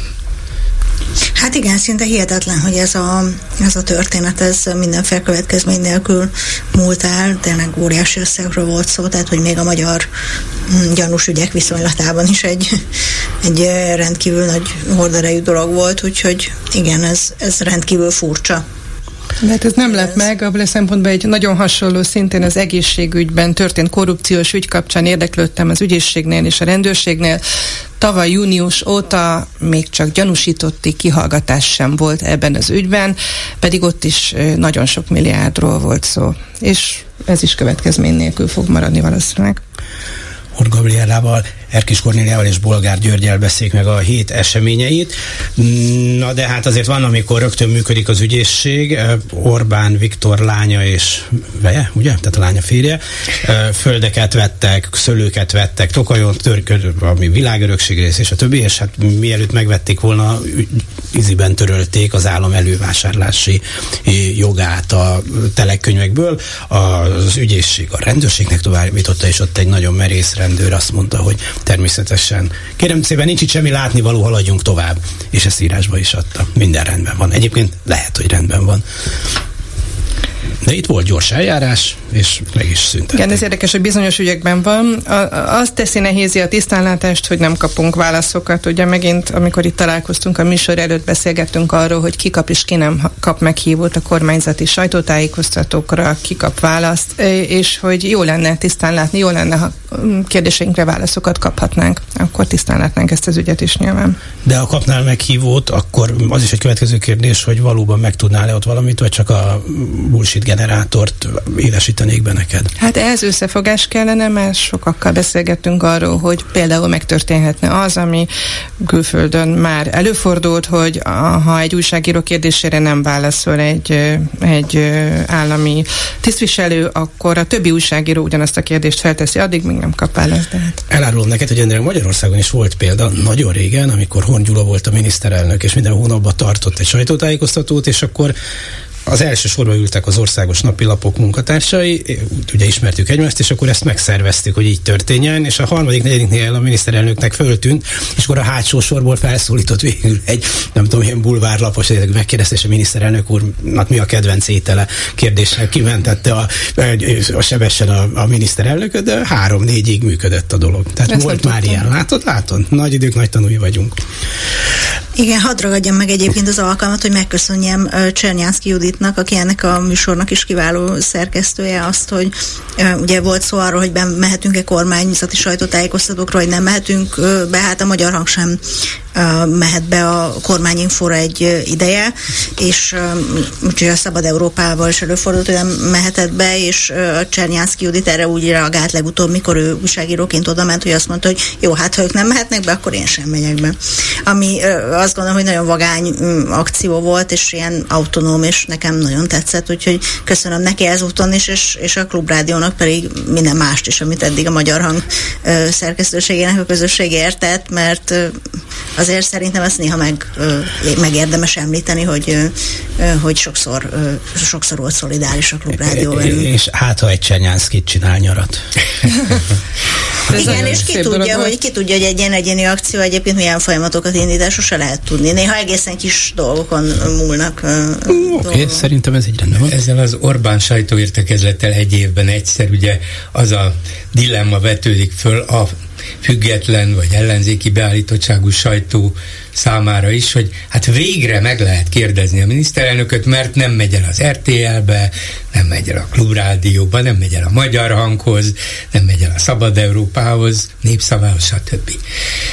Hát igen, szinte hihetetlen, hogy ez a, ez a történet, ez minden felkövetkezmény nélkül múlt el, tényleg óriási összegről volt szó, tehát hogy még a magyar gyanús ügyek viszonylatában is egy, egy rendkívül nagy horderejű dolog volt, úgyhogy igen, ez, ez rendkívül furcsa. De hát ez nem lett meg, abban a szempontból egy nagyon hasonló, szintén az egészségügyben történt korrupciós ügy kapcsán érdeklődtem az ügyészségnél és a rendőrségnél. Tavaly június óta még csak gyanúsítotti kihallgatás sem volt ebben az ügyben, pedig ott is nagyon sok milliárdról volt szó. És ez is következmény nélkül fog maradni valószínűleg. Horn Gabriellával, Erkis Kornéliával és Bolgár Györgyel beszéljük meg a hét eseményeit. Na de hát azért van, amikor rögtön működik az ügyészség. Orbán Viktor lánya és veje, ugye? Tehát a lánya férje. Földeket vettek, szőlőket vettek, Tokajon, Törkön, ami világörökség rész és a többi, és hát mielőtt megvették volna, íziben törölték az állam elővásárlási jogát a telekkönyvekből. Az ügyészség a rendőrségnek továbbította, és ott egy nagyon merész rendőr azt mondta, hogy természetesen. Kérem szépen, nincs itt semmi látnivaló, haladjunk tovább. És ezt írásba is adta. Minden rendben van. Egyébként lehet, hogy rendben van. De itt volt gyors eljárás, és meg is szüntették. Igen, ez érdekes, hogy bizonyos ügyekben van. A, azt teszi nehézi a tisztánlátást, hogy nem kapunk válaszokat. Ugye megint, amikor itt találkoztunk a műsor előtt, beszélgettünk arról, hogy ki kap és ki nem kap meghívót a kormányzati sajtótájékoztatókra, ki kap választ, és hogy jó lenne tisztán látni, jó lenne, ha kérdéseinkre válaszokat kaphatnánk. Akkor tisztán látnánk ezt az ügyet is nyilván. De ha kapnál meghívót, akkor az is egy következő kérdés, hogy valóban megtudnál-e ott valamit, vagy csak a bullshit generátort élesítenék be neked? Hát ehhez összefogás kellene, mert sokakkal beszélgettünk arról, hogy például megtörténhetne az, ami külföldön már előfordult, hogy a, ha egy újságíró kérdésére nem válaszol egy, egy állami tisztviselő, akkor a többi újságíró ugyanazt a kérdést felteszi, addig még nem kap választ. Hát. Elárulom neked, hogy ennél Magyarországon is volt példa nagyon régen, amikor Horn Gyula volt a miniszterelnök, és minden hónapban tartott egy sajtótájékoztatót, és akkor az első sorba ültek az országos napilapok munkatársai, ugye ismertük egymást, és akkor ezt megszerveztük, hogy így történjen, és a harmadik, negyediknél a miniszterelnöknek föltűnt, és akkor a hátsó sorból felszólított végül egy, nem tudom, ilyen bulvárlapos, megkérdezte, és a miniszterelnök úrnak mi a kedvenc étele kérdéssel kimentette a, a sebesen a, a miniszterelnököt, de három-négyig működött a dolog. Tehát ezt volt már ilyen. Látod, látod? Nagy idők, nagy tanúi vagyunk. Igen, hadd ragadjam meg egyébként az alkalmat, hogy megköszönjem Csernyánszky Juditnak, aki ennek a műsornak is kiváló szerkesztője, azt, hogy ugye volt szó arról, hogy mehetünk-e kormányzati sajtótájékoztatókra, hogy nem mehetünk be, hát a Magyar Hang sem mehet be a kormányinfóra egy ideje, és úgyhogy a Szabad Európával is előfordult, hogy nem mehetett be, és a Csernyánszky Judit erre úgy reagált legutóbb, mikor ő újságíróként oda ment, hogy azt mondta, hogy jó, hát ha ők nem mehetnek be, akkor én sem megyek be. Ami azt gondolom, hogy nagyon vagány akció volt, és ilyen autonóm, és nekem nagyon tetszett, úgyhogy köszönöm neki ezúton is, és, és a Klubrádiónak pedig minden mást is, amit eddig a Magyar Hang szerkesztőségének a közösség értett, mert azért szerintem ezt néha meg, meg érdemes említeni, hogy, hogy sokszor, sokszor volt szolidáris a Klubrádió. És hát, ha egy Csernyánszkit csinál nyarat. Igen, és ki tudja, hogy, ki tudja, hogy egy ilyen egyéni akció egyébként milyen folyamatokat indítás, sose lehet tudni. Néha egészen kis dolgokon múlnak. Uh, Oké, okay, szerintem ez így rendben van. Ezzel az Orbán sajtóértekezlettel egy évben egyszer ugye az a dilemma vetődik föl a független vagy ellenzéki beállítottságú sajtó számára is, hogy hát végre meg lehet kérdezni a miniszterelnököt, mert nem megy el az er té el-be, nem megy el a Klubrádióba, nem megy el a Magyar Hanghoz, nem megy el a Szabad Európához, Népszavához, stb.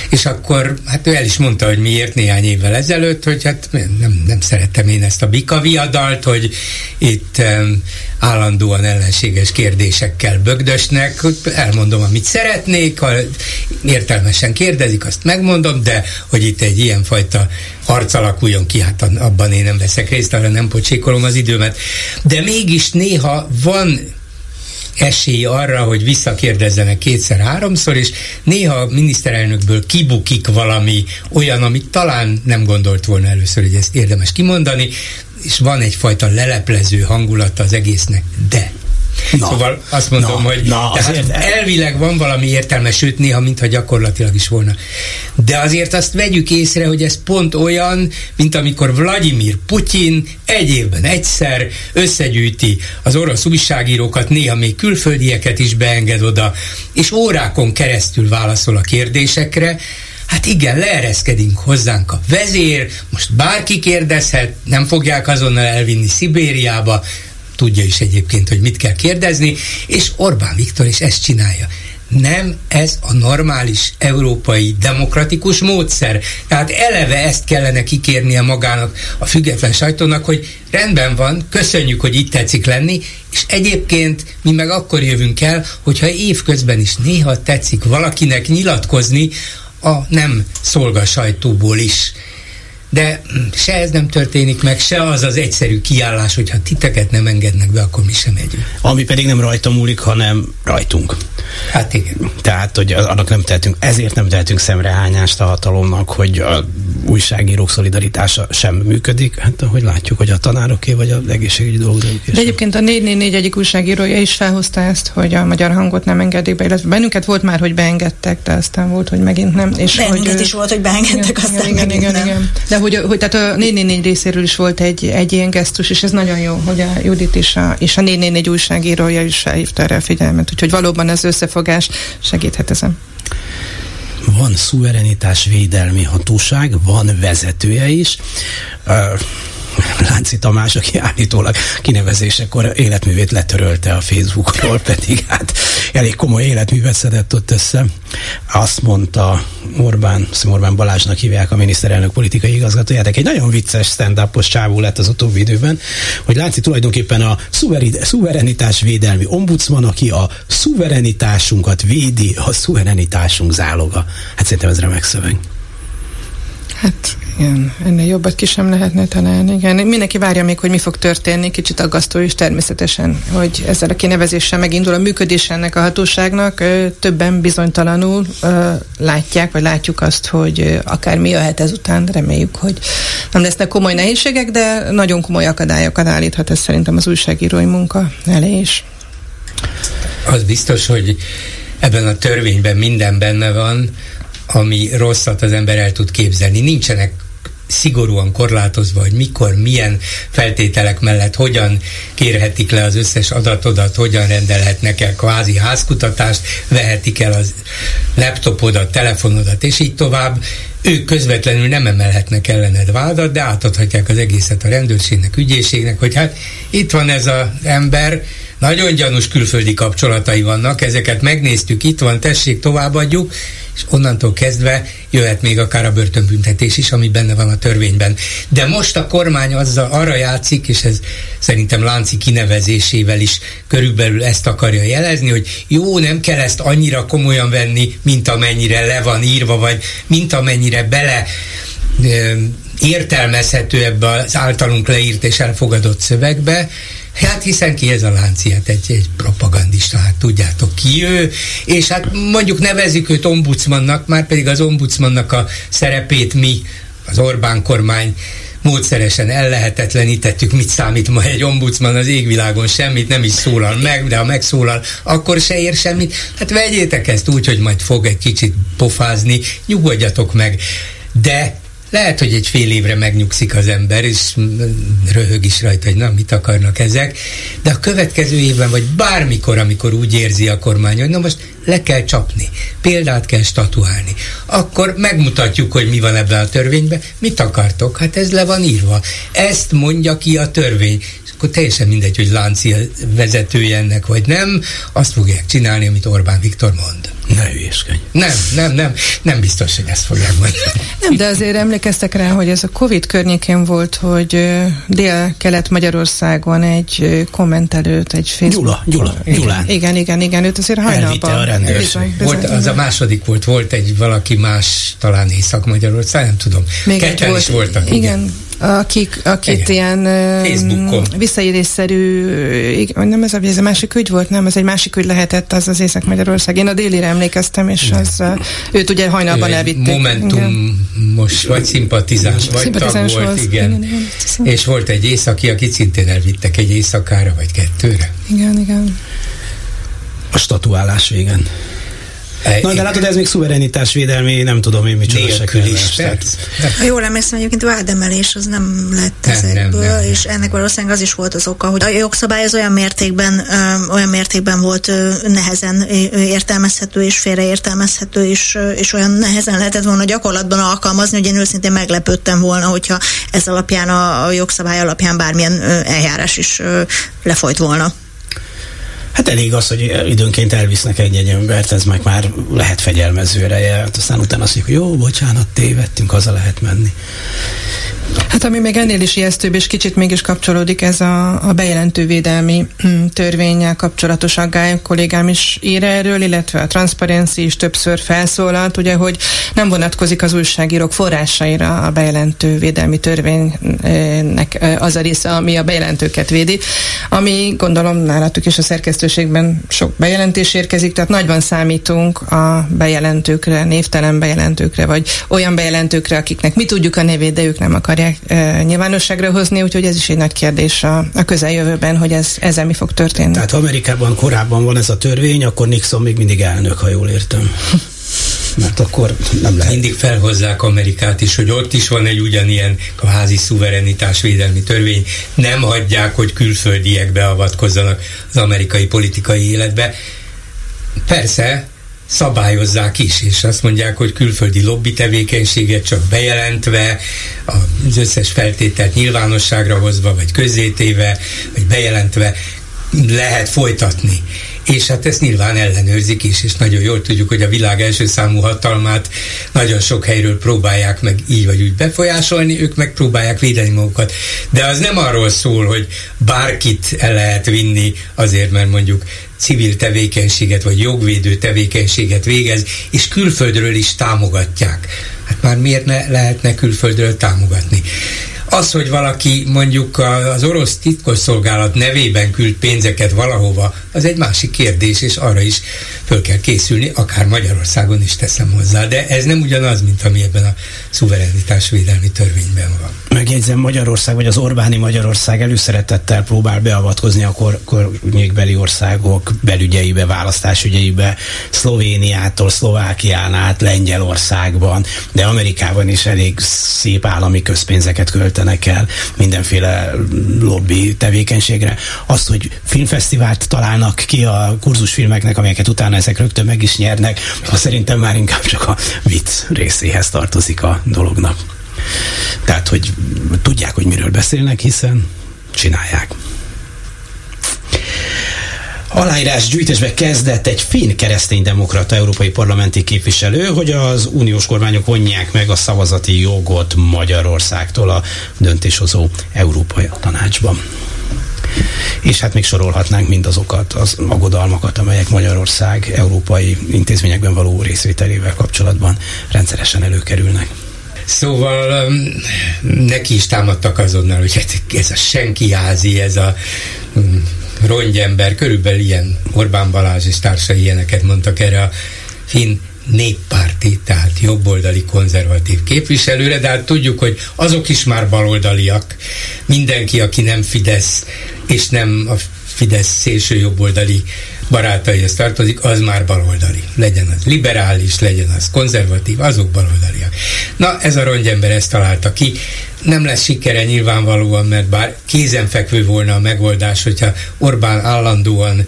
És akkor, hát ő el is mondta, hogy miért néhány évvel ezelőtt, hogy hát nem, nem szerettem én ezt a bika viadalt, hogy itt um, állandóan ellenséges kérdésekkel bögdösnek, elmondom, amit szeretnék, ha értelmesen kérdezik, azt megmondom, de hogy itt egy ilyen fajta harc alakuljon ki, hát abban én nem veszek részt, arra nem pocsékolom az időmet. De mégis néha van esély arra, hogy visszakérdezzenek kétszer-háromszor, és néha a miniszterelnökből kibukik valami olyan, amit talán nem gondolt volna először, hogy ezt érdemes kimondani, és van egyfajta leleplező hangulata az egésznek, de... Na, szóval azt mondom, na, hogy na, azért, elvileg van valami értelme, sőt néha mintha gyakorlatilag is volna. De azért azt vegyük észre, hogy ez pont olyan, mint amikor Vladimir Putyin egy évben egyszer összegyűjti az orosz újságírókat, néha még külföldieket is beenged oda, és órákon keresztül válaszol a kérdésekre. Hát igen, leereszkedünk hozzánk a vezér, most bárki kérdezhet, nem fogják azonnal elvinni Szibériába, tudja is egyébként, hogy mit kell kérdezni, és Orbán Viktor is ezt csinálja. Nem ez a normális európai demokratikus módszer. Tehát eleve ezt kellene kikérnie magának a független sajtónak, hogy rendben van, köszönjük, hogy itt tetszik lenni, és egyébként mi meg akkor jövünk el, hogyha évközben is néha tetszik valakinek nyilatkozni a nem szolgasajtóból is. De se ez nem történik meg, se az az egyszerű kiállás, hogyha titeket nem engednek be, akkor mi sem megyünk. Ami pedig nem rajta múlik, hanem rajtunk. Hát igen. Tehát, hogy annak nem tehetünk, ezért nem tehetünk szemrehányást a hatalomnak, hogy a újságírók szolidaritása sem működik, hát ahogy látjuk, hogy a tanároké, vagy az egészségügyi dolgozóké. De egyébként a négy négy négy egyik újságírója is felhozta ezt, hogy a Magyar Hangot nem engedik be, illetve bennünket volt már, hogy beengedtek, de aztán volt, hogy megint nem. És hogy ő... is volt, hogy beengedtek, igen, aztán igen, igen, nem. Igen. De hogy, hogy tehát a négy négy négy részéről is volt egy, egy ilyen gesztus, és ez nagyon jó, hogy a Judit is a, és a négy négy négy újságírója is felhívta erre a figyelmet, úgyhogy valóban az összefogás segíthet ezen. Van szuverenitás védelmi hatóság, van vezetője is. Uh, Lánci Tamás, aki állítólag kinevezésekor életművét letörölte a Facebookról, pedig hát elég komoly életművet szedett ott össze. Azt mondta Orbán, Orbán Balázsnak hívják a miniszterelnök politikai igazgatóját, egy nagyon vicces stand-upos csávó lett az utóbbi időben, hogy Lánci tulajdonképpen a szuverenitás védelmi ombudsman, aki a szuverenitásunkat védi, a szuverenitásunk záloga. Hát szerintem ez remek szöveg. Hát igen, ennél jobbat ki sem lehetne találni, igen. Mindenki várja még, hogy mi fog történni, kicsit aggasztó is természetesen, hogy ezzel a kinevezéssel megindul a működés ennek a hatóságnak. Többen bizonytalanul látják, vagy látjuk azt, hogy akár mi jöhet ezután, reméljük, hogy nem lesznek komoly nehézségek, de nagyon komoly akadályokat állíthat ez szerintem az újságírói munka elé is. Az biztos, hogy ebben a törvényben minden benne van, ami rosszat az ember el tud képzelni. Nincsenek szigorúan korlátozva, hogy mikor, milyen feltételek mellett hogyan kérhetik le az összes adatodat, hogyan rendelhetnek el kvázi házkutatást, vehetik el az laptopodat, telefonodat, és így tovább. Ők közvetlenül nem emelhetnek ellened vádat, de átadhatják az egészet a rendőrségnek, ügyészségnek, hogy hát itt van ez az ember, nagyon gyanús külföldi kapcsolatai vannak, ezeket megnéztük, itt van, tessék, továbbadjuk, és onnantól kezdve jöhet még akár a börtönbüntetés is, ami benne van a törvényben. De most a kormány azzal arra játszik, és ez szerintem Lánci kinevezésével is körülbelül ezt akarja jelezni, hogy jó, nem kell ezt annyira komolyan venni, mint amennyire le van írva, vagy mint amennyire bele ö, értelmezhető ebbe az általunk leírt és elfogadott szövegbe. Hát hiszen ki ez a Lánci, hát egy, egy propagandista, hát tudjátok ki ő, és hát mondjuk nevezzük őt ombudsmannak, már pedig az ombudsmannak a szerepét mi, az Orbán kormány módszeresen ellehetetlenítettük, mit számít ma egy ombudsman az égvilágon, semmit, nem is szólal meg, de ha megszólal, akkor se ér semmit. Hát vegyétek ezt úgy, hogy majd fog egy kicsit pofázni, nyugodjatok meg, de lehet, hogy egy fél évre megnyugszik az ember, és röhög is rajta, hogy na, mit akarnak ezek, de a következő évben, vagy bármikor, amikor úgy érzi a kormány, hogy na most le kell csapni, példát kell statuálni, akkor megmutatjuk, hogy mi van ebben a törvényben, mit akartok, hát ez le van írva, ezt mondja ki a törvény, és akkor teljesen mindegy, hogy Lánci vezetője ennek, vagy nem, azt fogják csinálni, amit Orbán Viktor mond. Ne hülyéskedj. Nem, nem, nem, nem biztos, hogy ezt fogják mondani. Nem, de azért emlékeztek rá, hogy ez a Covid környékén volt, hogy Dél-Kelet-Magyarországon egy kommentelőt, egy Facebook... Gyula, Gyula, Gyula. Igen, igen, igen, őt azért hajnalban. Elvitte a rendőrség. Az a második volt, volt egy valaki más, talán Észak-Magyarország, nem tudom. Még Ketten volt, is voltak. Igen. igen. Akik, akit igen. ilyen Facebookon. Visszaélésszerű, nem ez a, ez a másik ügy volt, nem, ez egy másik ügy lehetett, az az Észak-Magyarország. Én a délire emlékeztem, és az, őt ugye hajnalban elvitték. Momentum most vagy szimpatizás, vagy szimpatizás tag volt, az, igen. igen, igen és volt egy északi, akit szintén elvittek egy éjszakára, vagy kettőre. Igen, igen. A statuálás végen. Na, de látod, ez még szuverenitás védelmi, nem tudom én micsoda sekelés. Ha jól emlékszem, egyébként vádemelés az nem lett nem, ezekből, nem, nem, nem. És ennek valószínűleg az is volt az oka, hogy a jogszabály az olyan mértékben, ö, olyan mértékben volt ö, nehezen értelmezhető és félreértelmezhető, és, ö, és olyan nehezen lehetett volna gyakorlatban alkalmazni, hogy én őszintén meglepődtem volna, hogyha ez alapján, a, a jogszabály alapján bármilyen ö, eljárás is ö, lefolyt volna. Hát elég az, hogy időnként elvisznek egy-egy embert, ez meg már lehet fegyelmezőre, aztán utána azt mondjuk, hogy jó, bocsánat, tévedtünk, haza lehet menni. Hát ami még ennél is ijesztőbb, és kicsit mégis kapcsolódik ez a, a bejelentővédelmi törvénnyel kapcsolatos aggály, kollégám is ír erről, illetve a Transparency is többször felszólalt, ugye, hogy nem vonatkozik az újságírók forrásaira a bejelentővédelmi törvénynek az a része, ami a bejelentőket védi, ami gondolom nálatuk is a szerkesztőségben sok bejelentés érkezik, tehát nagyban számítunk a bejelentőkre, névtelen bejelentőkre, vagy olyan bejelentőkre, akiknek mi tudjuk a nevét, de ők nem akar E, nyilvánosságra hozni, úgyhogy ez is egy nagy kérdés a, a közeljövőben, hogy ez, ezzel mi fog történni. Tehát ha Amerikában korábban van ez a törvény, akkor Nixon még mindig elnök, ha jól értem. Mert akkor nem lehet. Mindig felhozzák Amerikát is, hogy ott is van egy ugyanilyen kvázi szuverenitásvédelmi törvény. Nem hagyják, hogy külföldiek beavatkozzanak az amerikai politikai életbe. Persze, szabályozzák is, és azt mondják, hogy külföldi lobby tevékenységet csak bejelentve, az összes feltételt nyilvánosságra hozva, vagy közzétéve, vagy bejelentve lehet folytatni. És hát ezt nyilván ellenőrzik is, és nagyon jól tudjuk, hogy a világ első számú hatalmát nagyon sok helyről próbálják meg így vagy úgy befolyásolni, ők megpróbálják védeni magukat. De az nem arról szól, hogy bárkit el lehet vinni azért, mert mondjuk civil tevékenységet, vagy jogvédő tevékenységet végez, és külföldről is támogatják. Hát már miért ne lehetne külföldről támogatni? Az, hogy valaki mondjuk az orosz titkosszolgálat nevében küld pénzeket valahova, az egy másik kérdés, és arra is föl kell készülni, akár Magyarországon is teszem hozzá. De ez nem ugyanaz, mint ami ebben a szuverenitásvédelmi törvényben van. Megjegyzem, Magyarország, vagy az Orbáni Magyarország előszeretettel próbál beavatkozni a kor- környékbeli országok belügyeibe, választásügyeibe, Szlovéniától, Szlovákián át, Lengyelországban, de Amerikában is elég szép állami közpénzeket költenek el mindenféle lobby tevékenységre. Azt, hogy filmfesztivált találnak ki a kurzusfilmeknek, amelyeket utána ezek rögtön meg is nyernek, az szerintem már inkább csak a vicc részéhez tartozik a dolognak. Tehát, hogy tudják, hogy miről beszélnek, hiszen csinálják. Aláírásgyűjtésbe kezdett egy finn kereszténydemokrata európai parlamenti képviselő, hogy az uniós kormányok vonják meg a szavazati jogot Magyarországtól a döntéshozó Európai Tanácsban. És hát még sorolhatnánk mindazokat az aggodalmakat, amelyek Magyarország európai intézményekben való részvételével kapcsolatban rendszeresen előkerülnek. Szóval neki is támadtak azonnal, hogy ez a senkiházi, ez a rongyember, körülbelül ilyen Orbán Balázs és társai ilyeneket mondtak erre a finn néppárti, tehát jobboldali konzervatív képviselőre, de hát tudjuk, hogy azok is már baloldaliak, mindenki, aki nem Fidesz, és nem a Fidesz szélső jobboldali barátaihoz tartozik, az már baloldali. Legyen az liberális, legyen az konzervatív, azok baloldaliak. Na, ez a rongyember ezt találta ki. Nem lesz sikere nyilvánvalóan, mert bár kézenfekvő volna a megoldás, hogyha Orbán állandóan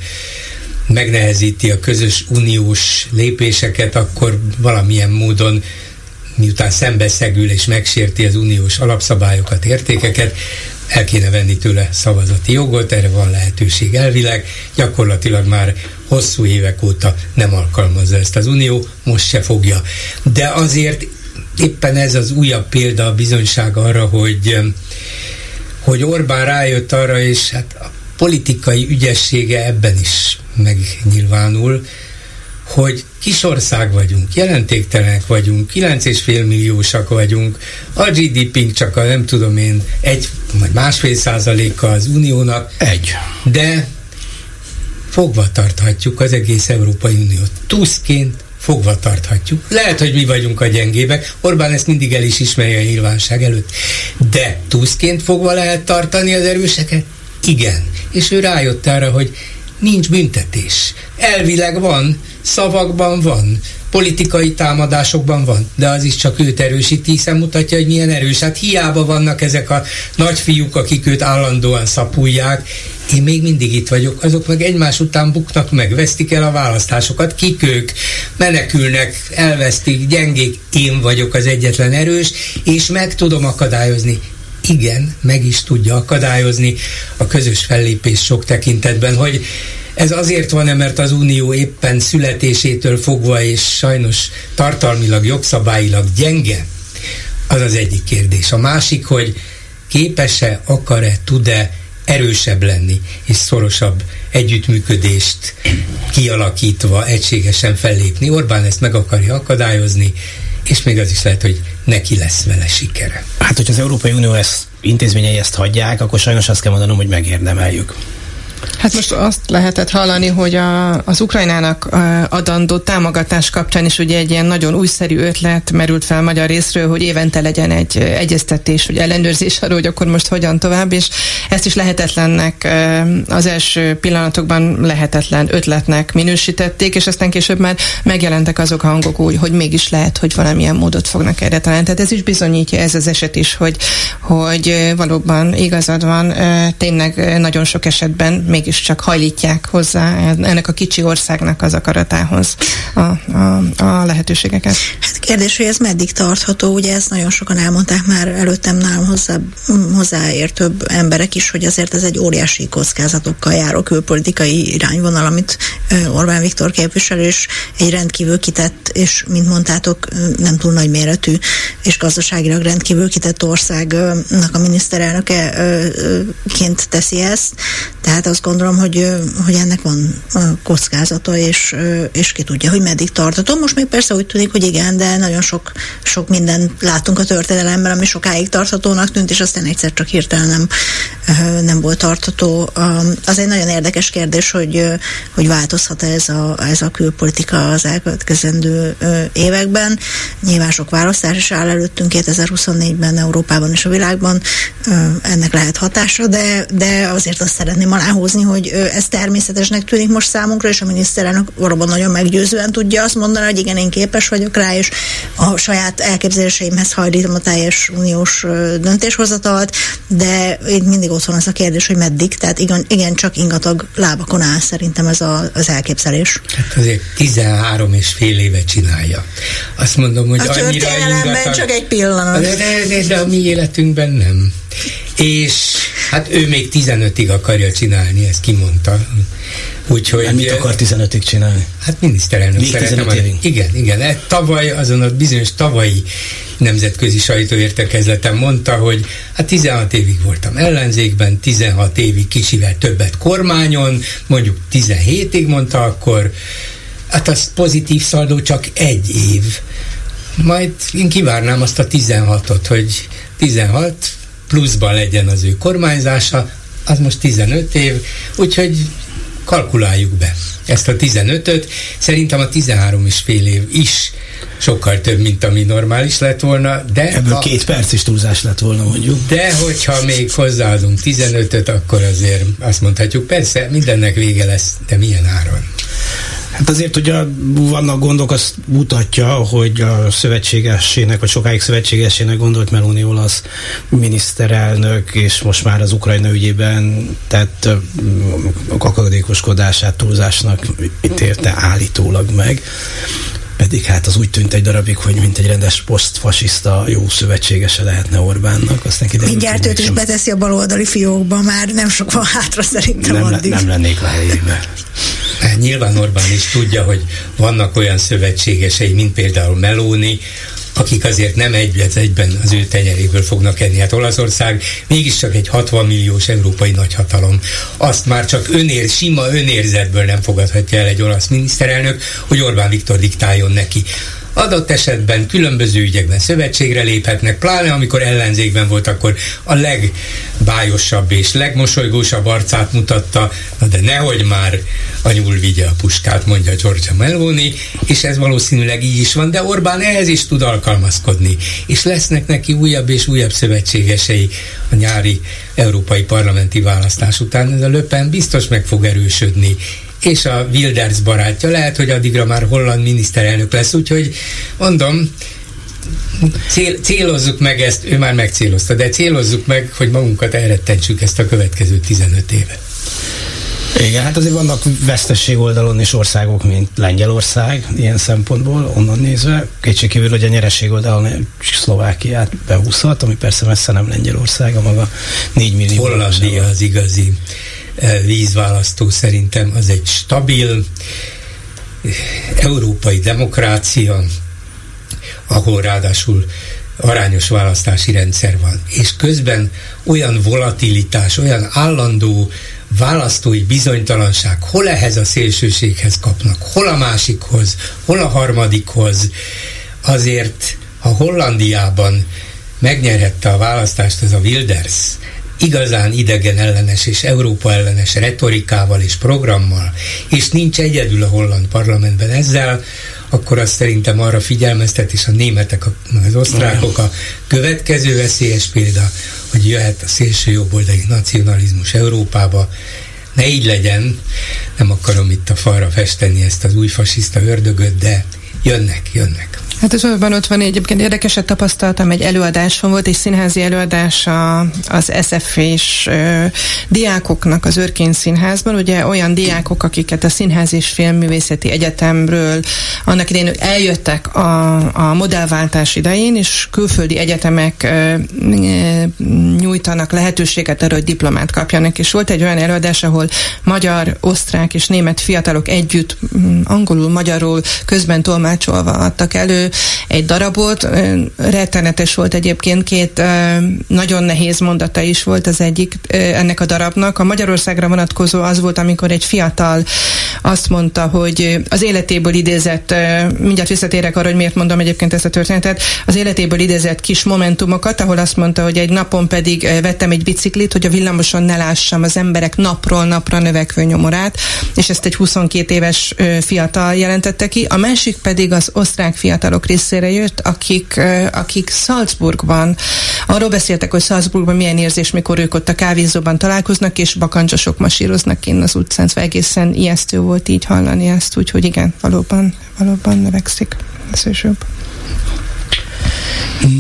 megnehezíti a közös uniós lépéseket, akkor valamilyen módon, miután szembeszegül és megsérti az uniós alapszabályokat, értékeket, el kéne venni tőle szavazati jogot, erre van lehetőség elvileg, gyakorlatilag már hosszú évek óta nem alkalmazza ezt az unió, most se fogja. De azért éppen ez az újabb példa, a bizonyság arra, hogy, hogy Orbán rájött arra, és hát a politikai ügyessége ebben is megnyilvánul, hogy kis ország vagyunk, jelentéktelenek vagyunk, kilenc egész öt milliósak vagyunk, a gé dé pé-nk csak a nem tudom én, egy vagy másfél százaléka az uniónak, egy. De fogva tarthatjuk az egész Európai Uniót. Tuszként fogva tarthatjuk. Lehet, hogy mi vagyunk a gyengébek, Orbán ezt mindig el is ismeri a nyilvánság előtt. De Tuszként fogva lehet tartani az erőseket? Igen. És ő rájött arra, hogy nincs büntetés. Elvileg van, szavakban van, politikai támadásokban van, de az is csak őt erősíti, hiszen mutatja, hogy milyen erős. Hát hiába vannak ezek a nagyfiúk, akik őt állandóan szapulják. Én még mindig itt vagyok, azok meg egymás után buknak meg, vesztik el a választásokat, kik ők, menekülnek, elvesztik, gyengék, én vagyok az egyetlen erős, és meg tudom akadályozni. Igen, meg is tudja akadályozni a közös fellépés sok tekintetben, hogy ez azért van-e, mert az Unió éppen születésétől fogva és sajnos tartalmilag, jogszabályilag gyenge? Az az egyik kérdés. A másik, hogy képes-e, akar-e, tud-e erősebb lenni, és szorosabb együttműködést kialakítva egységesen fellépni. Orbán ezt meg akarja akadályozni, és még az is lehet, hogy neki lesz vele sikere. Hát, hogy az Európai Unió ezt, intézményei ezt hagyják, akkor sajnos azt kell mondanom, hogy megérdemeljük. Hát most azt lehetett hallani, hogy a, az Ukrajnának adandó támogatás kapcsán is ugye egy ilyen nagyon újszerű ötlet merült fel magyar részről, hogy évente legyen egy egyeztetés, vagy ellenőrzés arról, hogy akkor most hogyan tovább, és ezt is lehetetlennek, az első pillanatokban lehetetlen ötletnek minősítették, és aztán később már megjelentek azok a hangok úgy, hogy mégis lehet, hogy valamilyen módot fognak erre találni. Tehát ez is bizonyítja, ez az eset is, hogy, hogy valóban igazad van, tényleg nagyon sok esetben mégiscsak hajlítják hozzá ennek a kicsi országnak az akaratához a, a, a lehetőségeket. Hát kérdés, hogy ez meddig tartható, ugye ezt nagyon sokan elmondták már előttem nálam hozzá, hozzáértőbb emberek is, hogy azért ez egy óriási kockázatokkal járó külpolitikai irányvonal, amit Orbán Viktor képvisel, és egy rendkívül kitett, és mint mondtátok, nem túl nagy méretű, és gazdaságilag rendkívül kitett országnak a miniszterelnökeként teszi ezt, Tehát azt gondolom, hogy, hogy ennek van kockázata, és, és ki tudja, hogy meddig tartatom. Most még persze úgy tűnik, hogy igen, de nagyon sok, sok mindent látunk a történelemben, ami sokáig tarthatónak tűnt, és aztán egyszer csak hirtelen nem, nem volt tartható. Az egy nagyon érdekes kérdés, hogy, hogy változhat ez a, ez a külpolitika az elkövetkezendő években. Nyilván sok választás is áll előttünk kétezer-huszonnégyben Európában és a világban. Ennek lehet hatása, de, de azért azt szeretném aláhúzni, hogy ez természetesnek tűnik most számunkra, és a miniszterelnök valóban nagyon meggyőzően tudja azt mondani, hogy igen, én képes vagyok rá, és a saját elképzeléseimhez hajlítom a teljes uniós döntéshozatalt, de mindig ott van az a kérdés, hogy meddig, tehát igen, igen csak ingatag lábakon áll szerintem ez a, az elképzelés. Hát azért tizenhárom és fél éve csinálja. Azt mondom, hogy a annyira ingatag... csak egy pillanat. De, de, de a mi életünkben nem. És hát ő még tizenötig akarja csinálni, ezt kimondta. Úgyhogy... Hát mit akar tizenötig csinálni? Hát miniszterelnök szeretem. Igen, igen. Tavaly, azon a bizonyos tavalyi nemzetközi sajtóértekezleten mondta, hogy hát tizenhat évig voltam ellenzékben, tizenhat évig kicsivel többet kormányon, mondjuk tizenhétig mondta akkor. Hát az pozitív szaldó csak egy év. Majd én kivárnám azt a tizenhatot, hogy tizenhat pluszban legyen az ő kormányzása, az most tizenöt év, úgyhogy kalkuláljuk be ezt a tizenötöt. Szerintem a tizenhárom és fél év is sokkal több, mint ami normális lett volna. De ebből a, két perc is túlzás lett volna, mondjuk. De hogyha még hozzáadunk tizenötöt, akkor azért azt mondhatjuk, persze, mindennek vége lesz, de milyen áron? Hát azért ugye vannak gondok, azt mutatja, hogy a szövetségesének, vagy sokáig szövetségesének gondolt Meloni olasz miniszterelnök, és most már az Ukrajna ügyében tett kakadékoskodását túlzásnak ítélte állítólag meg. Pedig hát az úgy tűnt egy darabig, hogy mint egy rendes posztfasiszta jó szövetségese lehetne Orbánnak. Mindjárt őt is beteszi a baloldali fiókba, már nem sok van hátra szerintem nem addig. Le, nem lennék a helyébe. Hát nyilván Orbán is tudja, hogy vannak olyan szövetségesei, mint például Meloni, akik azért nem egy egyben az ő tenyeréből fognak enni. Hát Olaszország mégiscsak egy hatvan milliós európai nagyhatalom. Azt már csak önér, sima önérzetből nem fogadhatja el egy olasz miniszterelnök, hogy Orbán Viktor diktáljon neki. Adott esetben különböző ügyekben szövetségre léphetnek, pláne amikor ellenzékben volt, akkor a legbájosabb és legmosolygósabb arcát mutatta, na de nehogy már a nyúl vigye a puskát, mondja Giorgia Meloni, és ez valószínűleg így is van, de Orbán ehhez is tud alkalmazkodni, és lesznek neki újabb és újabb szövetségesei a nyári európai parlamenti választás után, ez a Le Pen biztos meg fog erősödni, és a Wilders barátja. Lehet, hogy addigra már holland miniszterelnök lesz, úgyhogy mondom, cél, célozzuk meg ezt, ő már megcélozta, de célozzuk meg, hogy magunkat elrettentsük ezt a következő tizenöt évet. Igen, hát azért vannak vesztesség oldalon is országok, mint Lengyelország, ilyen szempontból, onnan nézve. Kétségkívül, hogy a nyereség oldalon Szlovákiát behúzhat, ami persze messze nem Lengyelország, a maga négy millió. Hollandia az igazi vízválasztó, szerintem az egy stabil európai demokrácia, ahol ráadásul arányos választási rendszer van. És közben olyan volatilitás, olyan állandó választói bizonytalanság, hol ehhez a szélsőséghez kapnak, hol a másikhoz, hol a harmadikhoz. Azért, ha Hollandiában megnyerhette a választást ez a Wilders, igazán idegen ellenes és Európa ellenes retorikával és programmal, és nincs egyedül a holland parlamentben ezzel, akkor azt szerintem arra figyelmeztet, és a németek, az osztrákok a következő veszélyes példa, hogy jöhet a szélső jobboldali nacionalizmus Európába. Ne így legyen, nem akarom itt a falra festeni ezt az új fasiszta ördögöt, de jönnek, jönnek. Hát az Orbán ötvennégy egyébként érdekeset tapasztaltam, egy előadáson volt, egy színházi előadás a, az es ef és ö, diákoknak az Örkény Színházban, ugye olyan diákok, akiket a Színház és Filmművészeti Egyetemről annak idején eljöttek a, a modellváltás idején, és külföldi egyetemek ö, ö, nyújtanak lehetőséget arra, hogy diplomát kapjanak, és volt egy olyan előadás, ahol magyar, osztrák és német fiatalok együtt angolul, magyarul közben tolmácsolva adtak elő elő egy darabot. Rettenetes volt egyébként, két nagyon nehéz mondata is volt az egyik ennek a darabnak. A Magyarországra vonatkozó az volt, amikor egy fiatal azt mondta, hogy az életéből idézett, mindjárt visszatérek arra, hogy miért mondom egyébként ezt a történetet, az életéből idézett kis momentumokat, ahol azt mondta, hogy egy napon pedig vettem egy biciklit, hogy a villamoson ne lássam az emberek napról napra növekvő nyomorát, és ezt egy huszonkét éves fiatal jelentette ki. A másik pedig az osztrák fiatalok részére jött, akik, akik Salzburgban, arról beszéltek, hogy Salzburgban milyen érzés, mikor ők ott a kávézóban találkoznak, és bakancsosok masíroznak kint az utcán, szóval egészen ijesztő volt így hallani ezt, úgyhogy igen, valóban, valóban növekszik. Ez is jobb.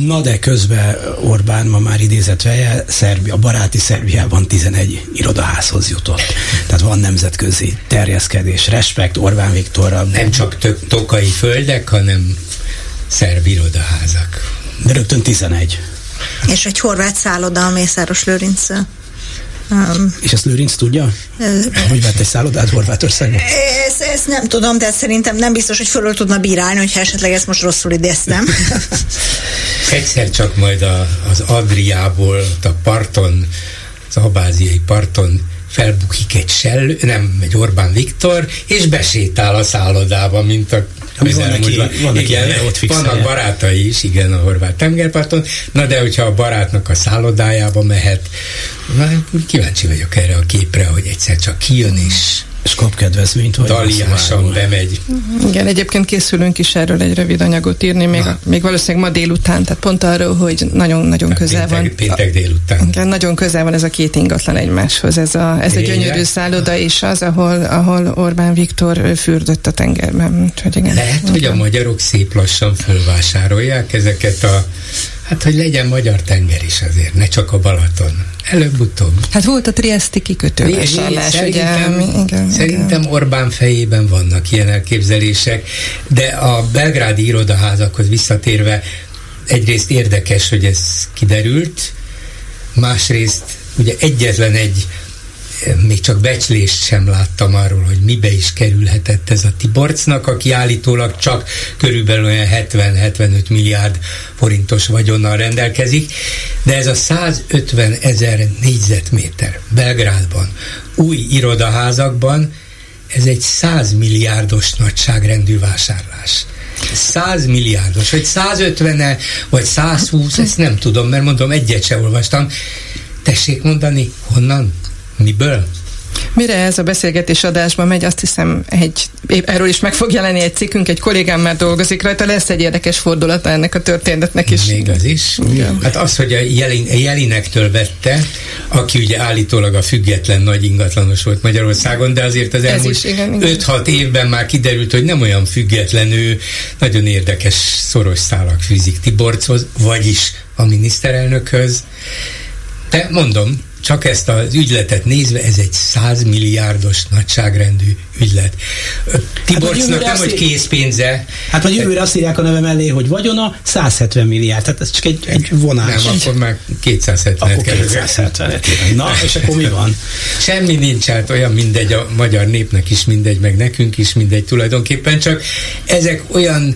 Na de közben Orbán ma már idézett veje, Szerbia, baráti Szerbiában tizenegy irodaházhoz jutott. Tehát van nemzetközi terjeszkedés, respekt Orbán Viktorra. Nem csak tök, tokai földek, hanem szerb irodaházak. De rögtön tizenegy. És egy horvát szálloda a Mészáros Lőrinccel. Um, és ezt Lőrinc tudja? Uh, hogy vett egy szállodát Horvátországban? Ezt, ezt nem tudom, de szerintem nem biztos, hogy fölül tudna bírálni, hogyha esetleg ezt most rosszul idéztem. Egyszer csak majd a, az Adriából, a parton, az abáziai parton felbukik egy sellő, nem, egy Orbán Viktor, és besétál a szállodába, mint a közelmúltban. Vannak barátai is, igen, a horvát tengerparton. Na de, hogyha a barátnak a szállodájába mehet, kíváncsi vagyok erre a képre, hogy egyszer csak kijön is. És kap kedvezményt, hogy daliásan bemegy. Igen, egyébként készülünk is erről egy rövid anyagot írni, még, még valószínűleg ma délután, tehát pont arról, hogy nagyon-nagyon közel péntek, van. Péntek délután. Igen, nagyon közel van ez a két ingatlan egymáshoz. Ez a, ez a gyönyörű szálloda és az, ahol, ahol Orbán Viktor fürdött a tengerben. Hogy igen, lehet, igen, hogy a magyarok szép lassan fölvásárolják ezeket a... Hát, hogy legyen magyar tenger is azért, ne csak a Balaton. Előbb-utóbb. Hát volt a trieszti kikötővásárlás, ugye? Szerintem, szerintem Orbán fejében vannak ilyen elképzelések, de a belgrádi irodaházakhoz visszatérve egyrészt érdekes, hogy ez kiderült, másrészt ugye egyetlen egy még csak becslést sem láttam arról, hogy mibe is kerülhetett ez a Tiborcnak, aki állítólag csak körülbelül olyan hetven-hetvenöt milliárd forintos vagyonnal rendelkezik, de ez a százötven ezer négyzetméter Belgrádban, új irodaházakban, ez egy száz milliárdos nagyságrendű vásárlás. száz milliárdos, vagy százötvene, vagy százhúsz, ezt nem tudom, mert mondom, egyet se olvastam. Tessék mondani, honnan? Miből? Mire ez a beszélgetés adásba megy, azt hiszem, egy, erről is meg fog jelenni egy cikkünk, egy kollégám már dolgozik rajta, lesz egy érdekes fordulata ennek a történetnek is. Még az is. Igen. Hát az, hogy a Jelin, Jelinektől vette, aki ugye állítólag a független nagy ingatlanos volt Magyarországon, de azért az elmúlt öt-hat évben már kiderült, hogy nem olyan független ő, nagyon érdekes szoros szálak fűzik Tiborchoz, vagyis a miniszterelnökhöz. De mondom, csak ezt az ügyletet nézve, ez egy százmilliárdos nagyságrendű ügylet. Tiborcnak hát, nem, hogy készpénze. Hát vagy jövőre azt írják a neve mellé, hogy vagyona százhetven milliárd, tehát ez csak egy, egy vonás. Nem, akkor már kétszázhetvenet kell. kétszázhetvenet. Na, és akkor mi van? Semmi nincs, hát olyan mindegy, a magyar népnek is mindegy, meg nekünk is mindegy tulajdonképpen, csak ezek olyan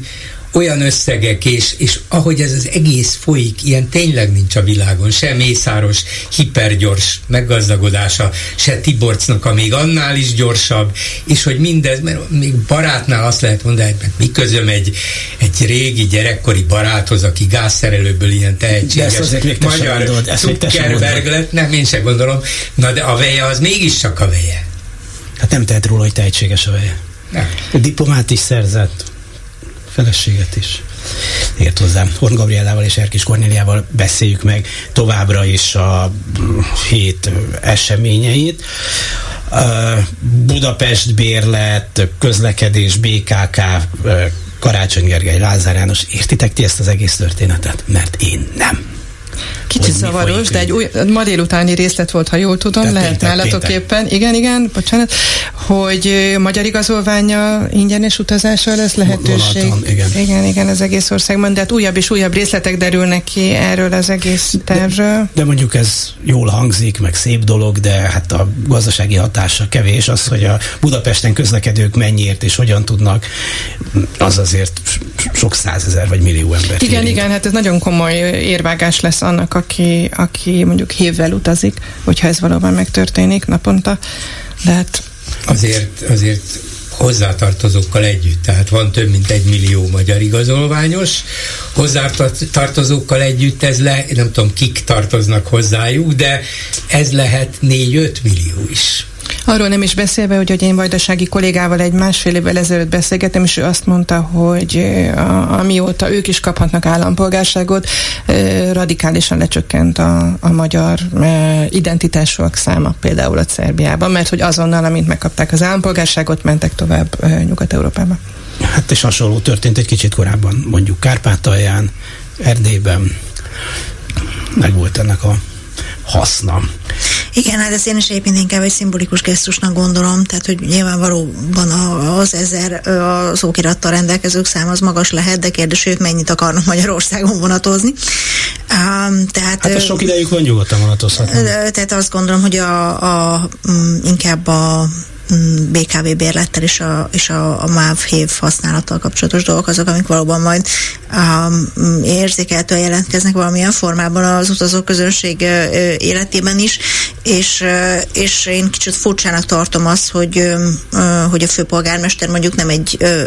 olyan összegek, és, és ahogy ez az egész folyik, ilyen tényleg nincs a világon, se Mészáros hipergyors meggazdagodása, se Tiborcnak, a még annál is gyorsabb, és hogy mindez, mert még barátnál azt lehet mondani, mert mi közöm egy, egy régi gyerekkori baráthoz, aki gázszerelőből ilyen tehetséges magyar Zuckerberg lett, nem, én sem gondolom, na de a veje az mégiscsak a veje. Hát nem tehet róla, hogy tehetséges a veje. Nem. A diplomát is szerzett, feleséget is ért hozzám. Horn Gabriellával és Erkis Kornéliával beszéljük meg továbbra is a hét eseményeit. Budapest bérlet, közlekedés, bé ká ká, Karácsony Gergely, Lázár János. Értitek ti ezt az egész történetet? Mert én nem. Kicsit zavaros, de egy új, ma délutáni részlet volt, ha jól tudom, de lehet péntek, nálatok péntek. éppen, igen, igen, bocsánat, hogy magyar igazolvánnyal ingyenes utazásra lesz lehetőség. Vonaltan, igen. igen, igen, az egész országban, de hát újabb és újabb részletek derülnek ki erről az egész tervről. De, de mondjuk ez jól hangzik, meg szép dolog, de hát a gazdasági hatása kevés, az, hogy a Budapesten közlekedők mennyiért és hogyan tudnak, az azért sok százezer vagy millió embert. Igen, érint. igen, hát ez nagyon komoly érvágás lesz annak, Aki, aki mondjuk hévvel utazik, hogyha ez valóban megtörténik naponta, de hát... Azért, azért hozzátartozókkal együtt, tehát van több mint egy millió magyar igazolványos, hozzátartozókkal együtt ez le, nem tudom kik tartoznak hozzájuk, de ez lehet négy-öt millió is. Arról nem is beszélve, hogy, hogy én vajdasági kollégával egy másfél évvel ezelőtt beszélgettem, és ő azt mondta, hogy a, amióta ők is kaphatnak állampolgárságot, eh, radikálisan lecsökkent a, a magyar eh, identitásúak száma például a Szerbiában, mert hogy azonnal, amint megkapták az állampolgárságot, mentek tovább eh, Nyugat-Európába. Hát és hasonló történt egy kicsit korábban, mondjuk Kárpátalján, Erdélyben meg volt ennek a haszna. Igen, hát ezt én is épp inkább egy szimbolikus gesztusnak gondolom, tehát hogy nyilvánvalóban az ezer a szókirattal rendelkezők szám az magas lehet, de kérdés, ők mennyit akarnak Magyarországon vonatozni. Um, tehát, hát a sok idejük van, nyugodtan vonatozhatnak. Tehát azt gondolom, hogy a, a, inkább a bé ká vé bérlettel és a, és a, a MÁV-hév használattal kapcsolatos dolgok azok, amik valóban majd um, érzékeltől jelentkeznek valamilyen formában az utazóközönség uh, életében is, és, uh, és én kicsit furcsának tartom azt, hogy, uh, hogy a főpolgármester mondjuk nem, egy, uh,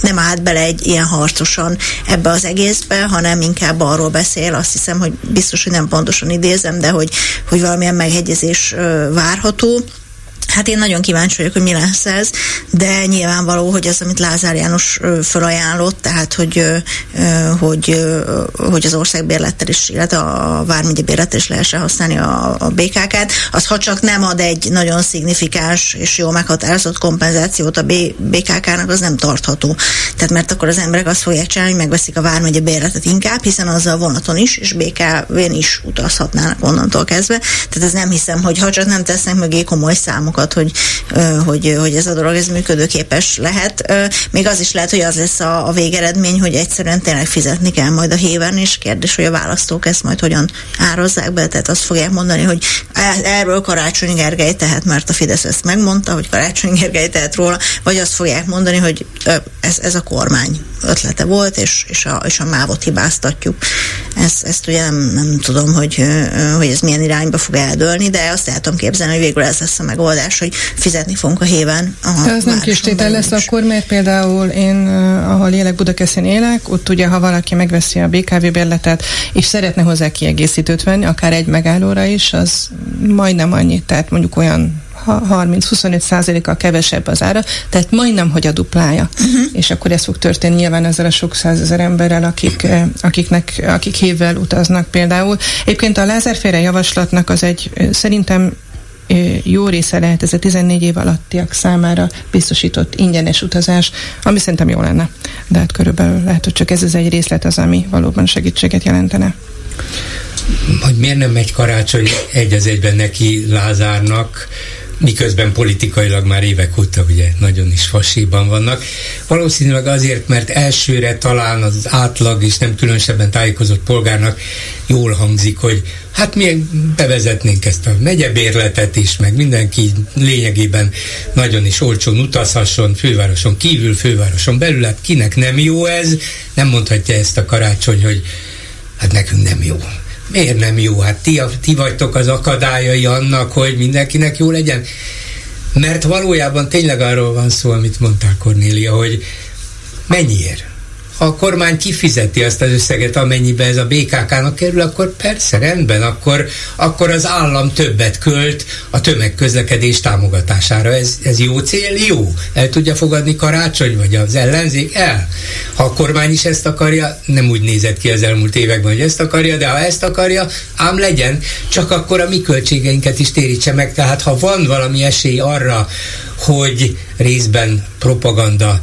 nem állt bele egy ilyen harcosan ebbe az egészbe, hanem inkább arról beszél, azt hiszem, hogy biztos, hogy nem pontosan idézem, de hogy, hogy valamilyen meghegyezés uh, várható. Hát én nagyon kíváncsi vagyok, hogy mi lesz ez, de nyilvánvaló, hogy az, amit Lázár János felajánlott, tehát, hogy, hogy, hogy az országbérlettel is, illetve a vármegye bérlettel is lehessen használni a, a bé ká ká-t, az ha csak nem ad egy nagyon szignifikáns és jól meghatározott kompenzációt a bé ká ká-nak, az nem tartható. Tehát mert akkor az emberek azt fogják csinálni, hogy megveszik a vármegye bérletet inkább, hiszen azzal vonaton is, és bé ká vén is utazhatnának onnantól kezdve. Tehát ez nem hiszem, hogy ha csak nem tesznek mögé komoly számok, Hogy, hogy, hogy ez a dolog ez működőképes lehet. Még az is lehet, hogy az lesz a, a végeredmény, hogy egyszerűen tényleg fizetni kell majd a héven, és kérdés, hogy a választók ezt majd hogyan árazzák be, tehát azt fogják mondani, hogy erről Karácsony Gergely tehet, mert a Fidesz ezt megmondta, hogy Karácsony Gergely tehet róla, vagy azt fogják mondani, hogy ez, ez a kormány ötlete volt, és, és, a, és a mávot hibáztatjuk. Ezt, ezt ugye nem, nem tudom, hogy, hogy ez milyen irányba fog eldőlni, de azt el tudom képzelni, hogy végül ez lesz a megoldás, hogy fizetni fogunk a héven. De az nem kis tétel lesz akkor, mert például én, ahol élek, Budakeszin élek, ott ugye, ha valaki megveszi a bé ká vé bérletet, és szeretne hozzá kiegészítőt venni, akár egy megállóra is, az majdnem annyi, tehát mondjuk olyan harminc-huszonöt százalékkal kevesebb az ára, tehát majdnem, hogy a duplája. Uh-huh. És akkor ez fog történni nyilván ezzel a sok százezer emberrel, akik, akiknek, akik hévvel utaznak például. Egyébként a Lázárféle javaslatnak az egy, szerintem jó része lehet ez a tizennégy év alattiak számára biztosított ingyenes utazás, ami szerintem jó lenne. De hát körülbelül lehet, hogy csak ez az egy részlet az, ami valóban segítséget jelentene. Hogy miért nem megy Karácsony egy az egyben neki Lázárnak, miközben politikailag már évek óta ugye nagyon is fasíban vannak. Valószínűleg azért, mert elsőre talán az átlag és nem különösebben tájékozott polgárnak jól hangzik, hogy hát mi bevezetnénk ezt a megyebérletet is, meg mindenki lényegében nagyon is olcsón utazhasson, fővároson kívül, fővároson belül, hát kinek nem jó ez, nem mondhatja ezt a Karácsony, hogy hát nekünk nem jó. Miért nem jó? Hát ti, ti vagytok az akadályai annak, hogy mindenkinek jó legyen. Mert valójában tényleg arról van szó, amit mondtál, Kornélia, hogy mennyiért? Ha a kormány kifizeti azt az összeget, amennyibe ez a bé ká ká-nak kerül, akkor persze rendben, akkor, akkor az állam többet költ a tömegközlekedés támogatására. Ez, ez jó cél? Jó. El tudja fogadni Karácsony, vagy az ellenzék? El. Ha a kormány is ezt akarja, nem úgy nézett ki az elmúlt években, hogy ezt akarja, de ha ezt akarja, ám legyen, csak akkor a mi költségeinket is térítse meg. Tehát ha van valami esély arra, hogy részben propaganda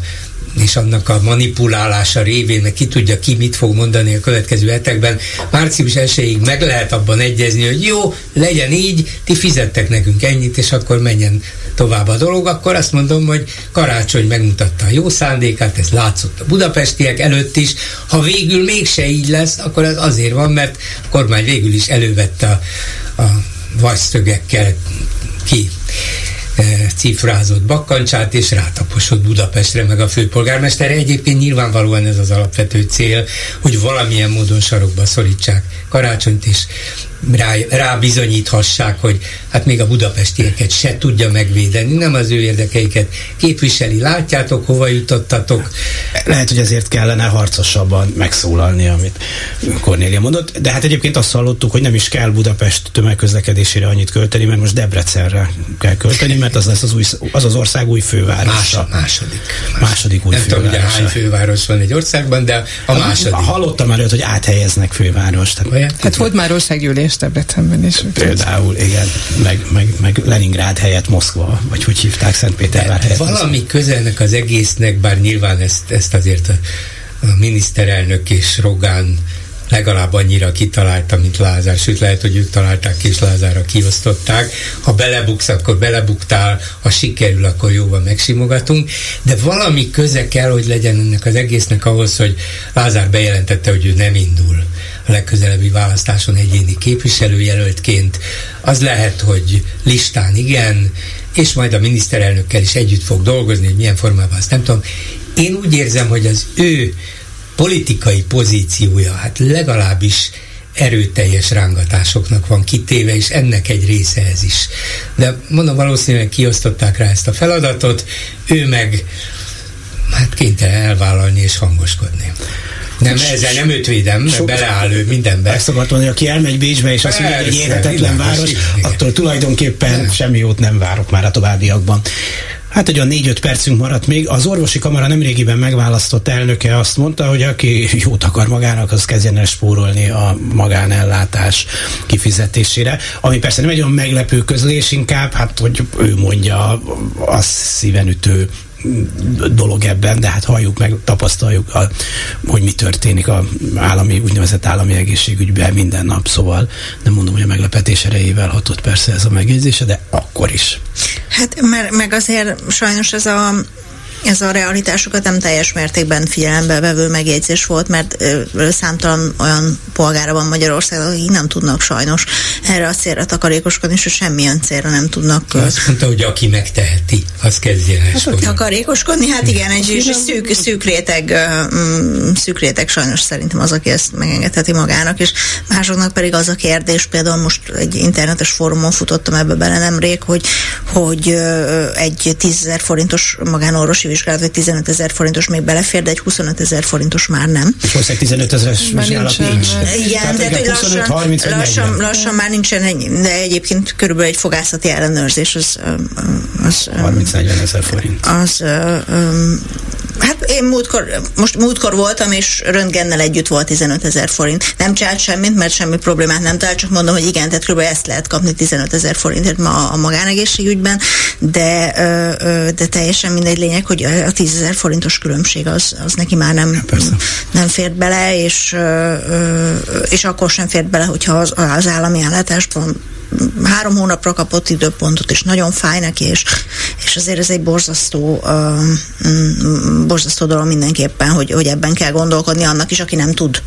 és annak a manipulálása révén, ki tudja ki mit fog mondani a következő hetekben, március elsejéig meg lehet abban egyezni, hogy jó, legyen így, ti fizettek nekünk ennyit, és akkor menjen tovább a dolog, akkor azt mondom, hogy Karácsony megmutatta a jó szándékát, ez látszott a budapestiek előtt is, ha végül mégse így lesz, akkor ez azért van, mert a kormány végül is elővette a, a vajszögekkel ki cifrázott bakkancsát, és rátaposott Budapestre, meg a főpolgármester. Egyébként nyilvánvalóan ez az alapvető cél, hogy valamilyen módon sarokba szorítsák Karácsonyt, és rá, rá bizonyíthassák, hogy hát még a budapestieket se tudja megvédeni, nem az ő érdekeiket képviseli. Látjátok, hova jutottatok? Lehet, hogy ezért kellene harcosabban megszólalni, amit Kornélia mondott, de hát egyébként azt hallottuk, hogy nem is kell Budapest tömegközlekedésére annyit költeni, mert most Debrecenre kell költeni, mert az lesz az, új, az, az ország új fővárosa. Második. Második új nem fővárosa. Nem tudom, hogy hány főváros van egy országban, de a második. Hallottam előtt, hogy áthelyeznek fővárost. Hát volt már országgyűlés Debrecenben is. Például, igen, meg, meg, meg Leningrád helyett Moszkva, vagy hogy hívták, Szentpétervár helyett. Valami közelnek az egésznek, bár nyilván ezt, ezt azért a, a miniszterelnök és Rogán legalább annyira kitalálta, mint Lázár, sőt lehet, hogy ők találták ki, és Lázárra kiosztották. Ha belebuksz, akkor belebuktál, ha sikerül, akkor jóval megsimogatunk, de valami köze kell, hogy legyen ennek az egésznek ahhoz, hogy Lázár bejelentette, hogy ő nem indul a legközelebbi választáson egyéni képviselőjelöltként. Az lehet, hogy listán igen, és majd a miniszterelnökkel is együtt fog dolgozni, hogy milyen formában, azt nem tudom. Én úgy érzem, hogy az ő politikai pozíciója, hát legalábbis erőteljes rángatásoknak van kitéve, és ennek egy része ez is. De mondom, valószínűleg kiosztották rá ezt a feladatot, ő meg hát kénytelen elvállalni és hangoskodni. Nem, ezzel nem őt védem, sok, beleáll ő mindenbe. Ezt akartam mondani, aki elmegy Bécsbe, és azt mondja, hogy egy érhetetlen város, igen. Attól tulajdonképpen nem. Semmi jót nem várok már a továbbiakban. Hát egy olyan négy-öt percünk maradt még. Az orvosi kamara nemrégiben megválasztott elnöke azt mondta, hogy aki jót akar magának, az kezdjen el spórolni a magánellátás kifizetésére. Ami persze nem egy olyan meglepő közlés, inkább, hát hogy ő mondja, az szívenütő dolog ebben, de hát halljuk meg, tapasztaljuk, a, hogy mi történik a állami, úgynevezett állami egészségügyben minden nap, szóval nem mondom, hogy a meglepetés erejével hatott persze ez a megjegyzése, de akkor is. Hát meg azért sajnos ez a Ez a realitásokat nem teljes mértékben figyelembe vevő megjegyzés volt, mert ö, számtalan olyan polgára van Magyarországon, akik nem tudnak sajnos erre a célra takarékoskodni, és semmilyen célra nem tudnak. Ö... Azt mondta, hogy aki megteheti, az kezdjen el. Takarékoskodni, hát igen, egy is szűk, szűk, réteg, szűk réteg sajnos szerintem az, aki ezt megengedheti magának, és másoknak pedig az a kérdés, például most egy internetes fórumon futottam ebbe bele nemrég, hogy, hogy egy tízezer forintos magánorvosi vizsgálat, vagy tizenötezer forintos még belefér, de egy huszonötezer forintos már nem. És valószínűleg tizenötezer vizsgálat nincs. Igen, de hogy lassan, lassan, lassan már nincsen, egy, de egyébként körülbelül egy fogászati ellenőrzés az... az harminc-negyven ezer forint. Az... Um, hát én múltkor, most múltkor voltam, és röntgennel együtt volt tizenötezer forint. Nem csinált semmit, mert semmi problémát nem talált, csak mondom, hogy igen, tehát körülbelül ezt lehet kapni tizenötezer forintért ma a magánegészségügyben, de, de teljesen mindegy, lényeg, hogy a tízezer forintos különbség az, az neki már nem, ja, nem fért bele, és, és akkor sem fért bele, hogyha az, az állami ellátásban három hónapra kapott időpontot, és nagyon fáj neki, és, és azért ez egy borzasztó uh, borzasztó dolog mindenképpen, hogy, hogy ebben kell gondolkodni annak is, aki nem tud.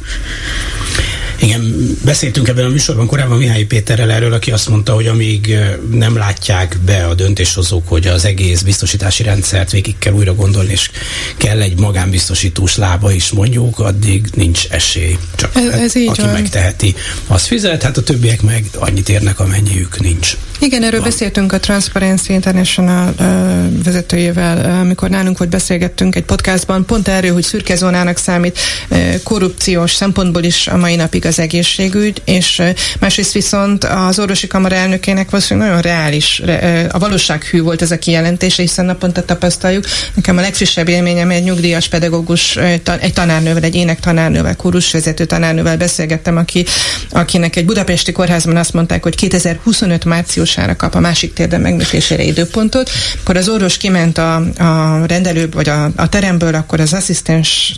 Igen, beszéltünk ebben a műsorban korábban Mihályi Péterrel erről, aki azt mondta, hogy amíg nem látják be a döntéshozók, hogy az egész biztosítási rendszert végig kell újra gondolni, és kell egy magánbiztosítós lába is mondjuk, addig nincs esély. Csak ez, ez hát, aki van. Megteheti, az fizet, hát a többiek meg annyit érnek, amennyiük nincs. Igen, erről van. Beszéltünk a Transparency International uh, vezetőjével, uh, amikor nálunk volt, beszélgettünk egy podcastban, pont erről, hogy szürke zónának számít uh, korrupciós szempontból is a mai napig az egészségügy, és másrészt viszont az orvosi kamara elnökének valószínűleg nagyon reális, a valósághű volt ez a kijelentése, hiszen naponta tapasztaljuk. Nekem a legfrissebb élményem egy nyugdíjas pedagógus, egy tanárnővel, egy énektanárnővel, kórusvezető tanárnővel beszélgettem, aki, akinek egy budapesti kórházban azt mondták, hogy kétezer-huszonöt március augusztusára kap a másik térdem megműtésére időpontot. Akkor az orvos kiment a, a rendelő vagy a, a teremből, akkor az asszisztens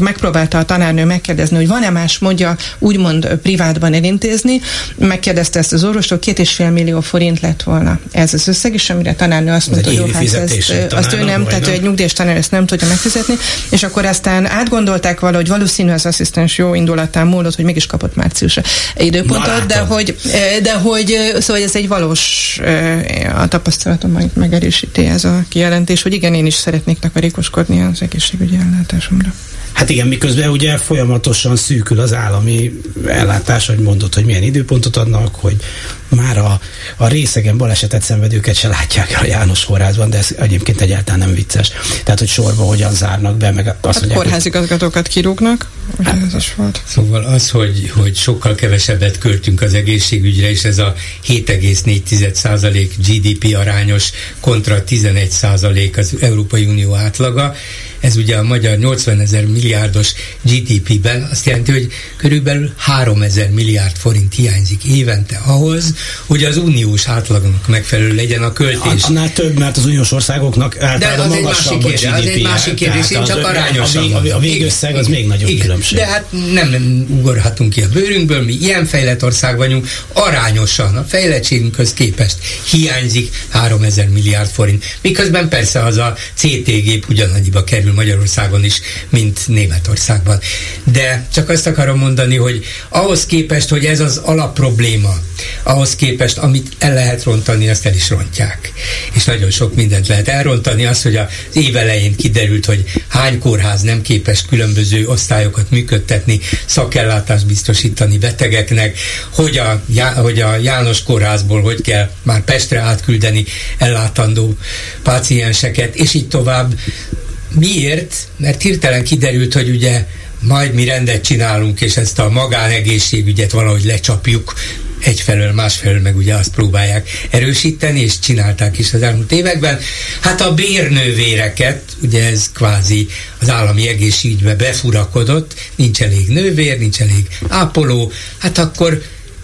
megpróbálta a tanárnő megkérdezni, hogy van-e más módja úgymond privátban elintézni. Megkérdezte ezt az orvostól, két és fél millió forint lett volna ez az összeg, és amire a tanárnő azt mondta, hogy jó, hát ezt, azt ő nem, tehát egy nyugdíjas tanár ezt nem tudja megfizetni, és akkor aztán átgondolták valahogy, valószínű az asszisztens jó indulatán múlott, hogy mégis kapott márciusra időpontot, de hogy, de hogy szóval ez egy valós, a tapasztalatom megerősíti ez a kijelentés, hogy igen, én is szeretnék takarékoskodni az egészségügyi ellátásomra. Hát igen, miközben ugye folyamatosan szűkül az állami ellátás, hogy mondod, hogy milyen időpontot adnak, hogy már a, a részegen balesetet szenvedőket se látják a János kórházban, de ez egyébként egyáltalán nem vicces. Tehát, hogy sorba hogyan zárnak be, meg azt hát kórházigazgatókat kirúgnak, hát, ez is volt. Szóval az, hogy, hogy sokkal kevesebbet költünk az egészségügyre, és ez a hét egész négy tized százalék gé dé pé arányos kontra tizenegy százalék az Európai Unió átlaga, ez ugye a magyar nyolcvanezer milliárdos gé dé pében azt jelenti, hogy körülbelül háromezer milliárd forint hiányzik évente ahhoz, hogy az uniós átlagnak megfelelő legyen a költés. Annál több, mert az uniós országoknak általában magasabb a gé dé pé. De az egy másik kérdés, én csak arányosan. A végösszeg az még nagyobb különbség. De hát nem, nem ugorhatunk ki a bőrünkből, mi ilyen fejlett ország vagyunk, arányosan a fejlettségünkhöz képest hiányzik háromezer milliárd forint. Miközben persze az a cé té gép ugyanannyiba kerül Magyarországon is, mint Németországban. De csak azt akarom mondani, hogy ahhoz képest, hogy ez az alapprobléma, ahhoz képest, amit el lehet rontani, azt el is rontják. És nagyon sok mindent lehet elrontani. Az, hogy az év elején kiderült, hogy hány kórház nem képes különböző osztályokat működtetni, szakellátást biztosítani betegeknek, hogy a, hogy a János kórházból hogy kell már Pestre átküldeni ellátandó pácienseket, és így tovább. Miért? Mert hirtelen kiderült, hogy ugye majd mi rendet csinálunk, és ezt a magánegészségügyet valahogy lecsapjuk, egyfelől, másfelől meg ugye azt próbálják erősíteni, és csinálták is az elmúlt években. Hát a bérnővéreket, ugye ez kvázi az állami egészségügybe befurakodott, nincs elég nővér, nincs elég ápoló, hát akkor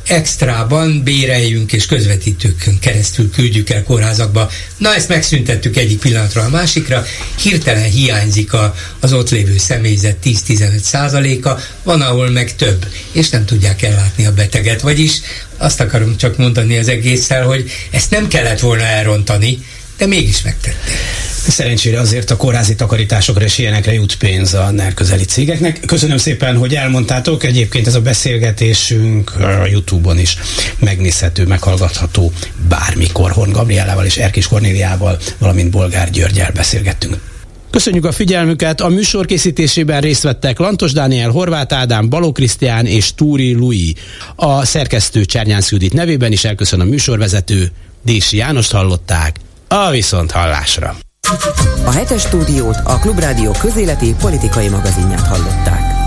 extrában béreljünk és közvetítőkön keresztül küldjük el kórházakba. Na, ezt megszüntettük egyik pillanatra a másikra. Hirtelen hiányzik a, az ott lévő személyzet tíz-tizenöt százaléka, van ahol meg több, és nem tudják ellátni a beteget. Vagyis azt akarom csak mondani az egésszel, hogy ezt nem kellett volna elrontani, de mégis megtették. Szerencsére azért a kórházi takarításokra és ilyenekre jut pénz a NER közeli cégeknek. Köszönöm szépen, hogy elmondtátok. Egyébként ez a beszélgetésünk a YouTube-on is megnézhető, meghallgatható bármikor. Horn Gabriellával és Erkis Kornéliával, valamint Bolgár Györggyel beszélgettünk. Köszönjük a figyelmüket! A műsor készítésében részt vettek Lantos Dániel, Horváth Ádám, Balogh Krisztián és Túri Lui. A szerkesztő Csernyánszky Judit nevében is elköszön a műsorvezető, Dési Jánost hallották. A viszonthallásra! A Hetes Stúdiót, a Klubrádió közéleti politikai magazinját hallották.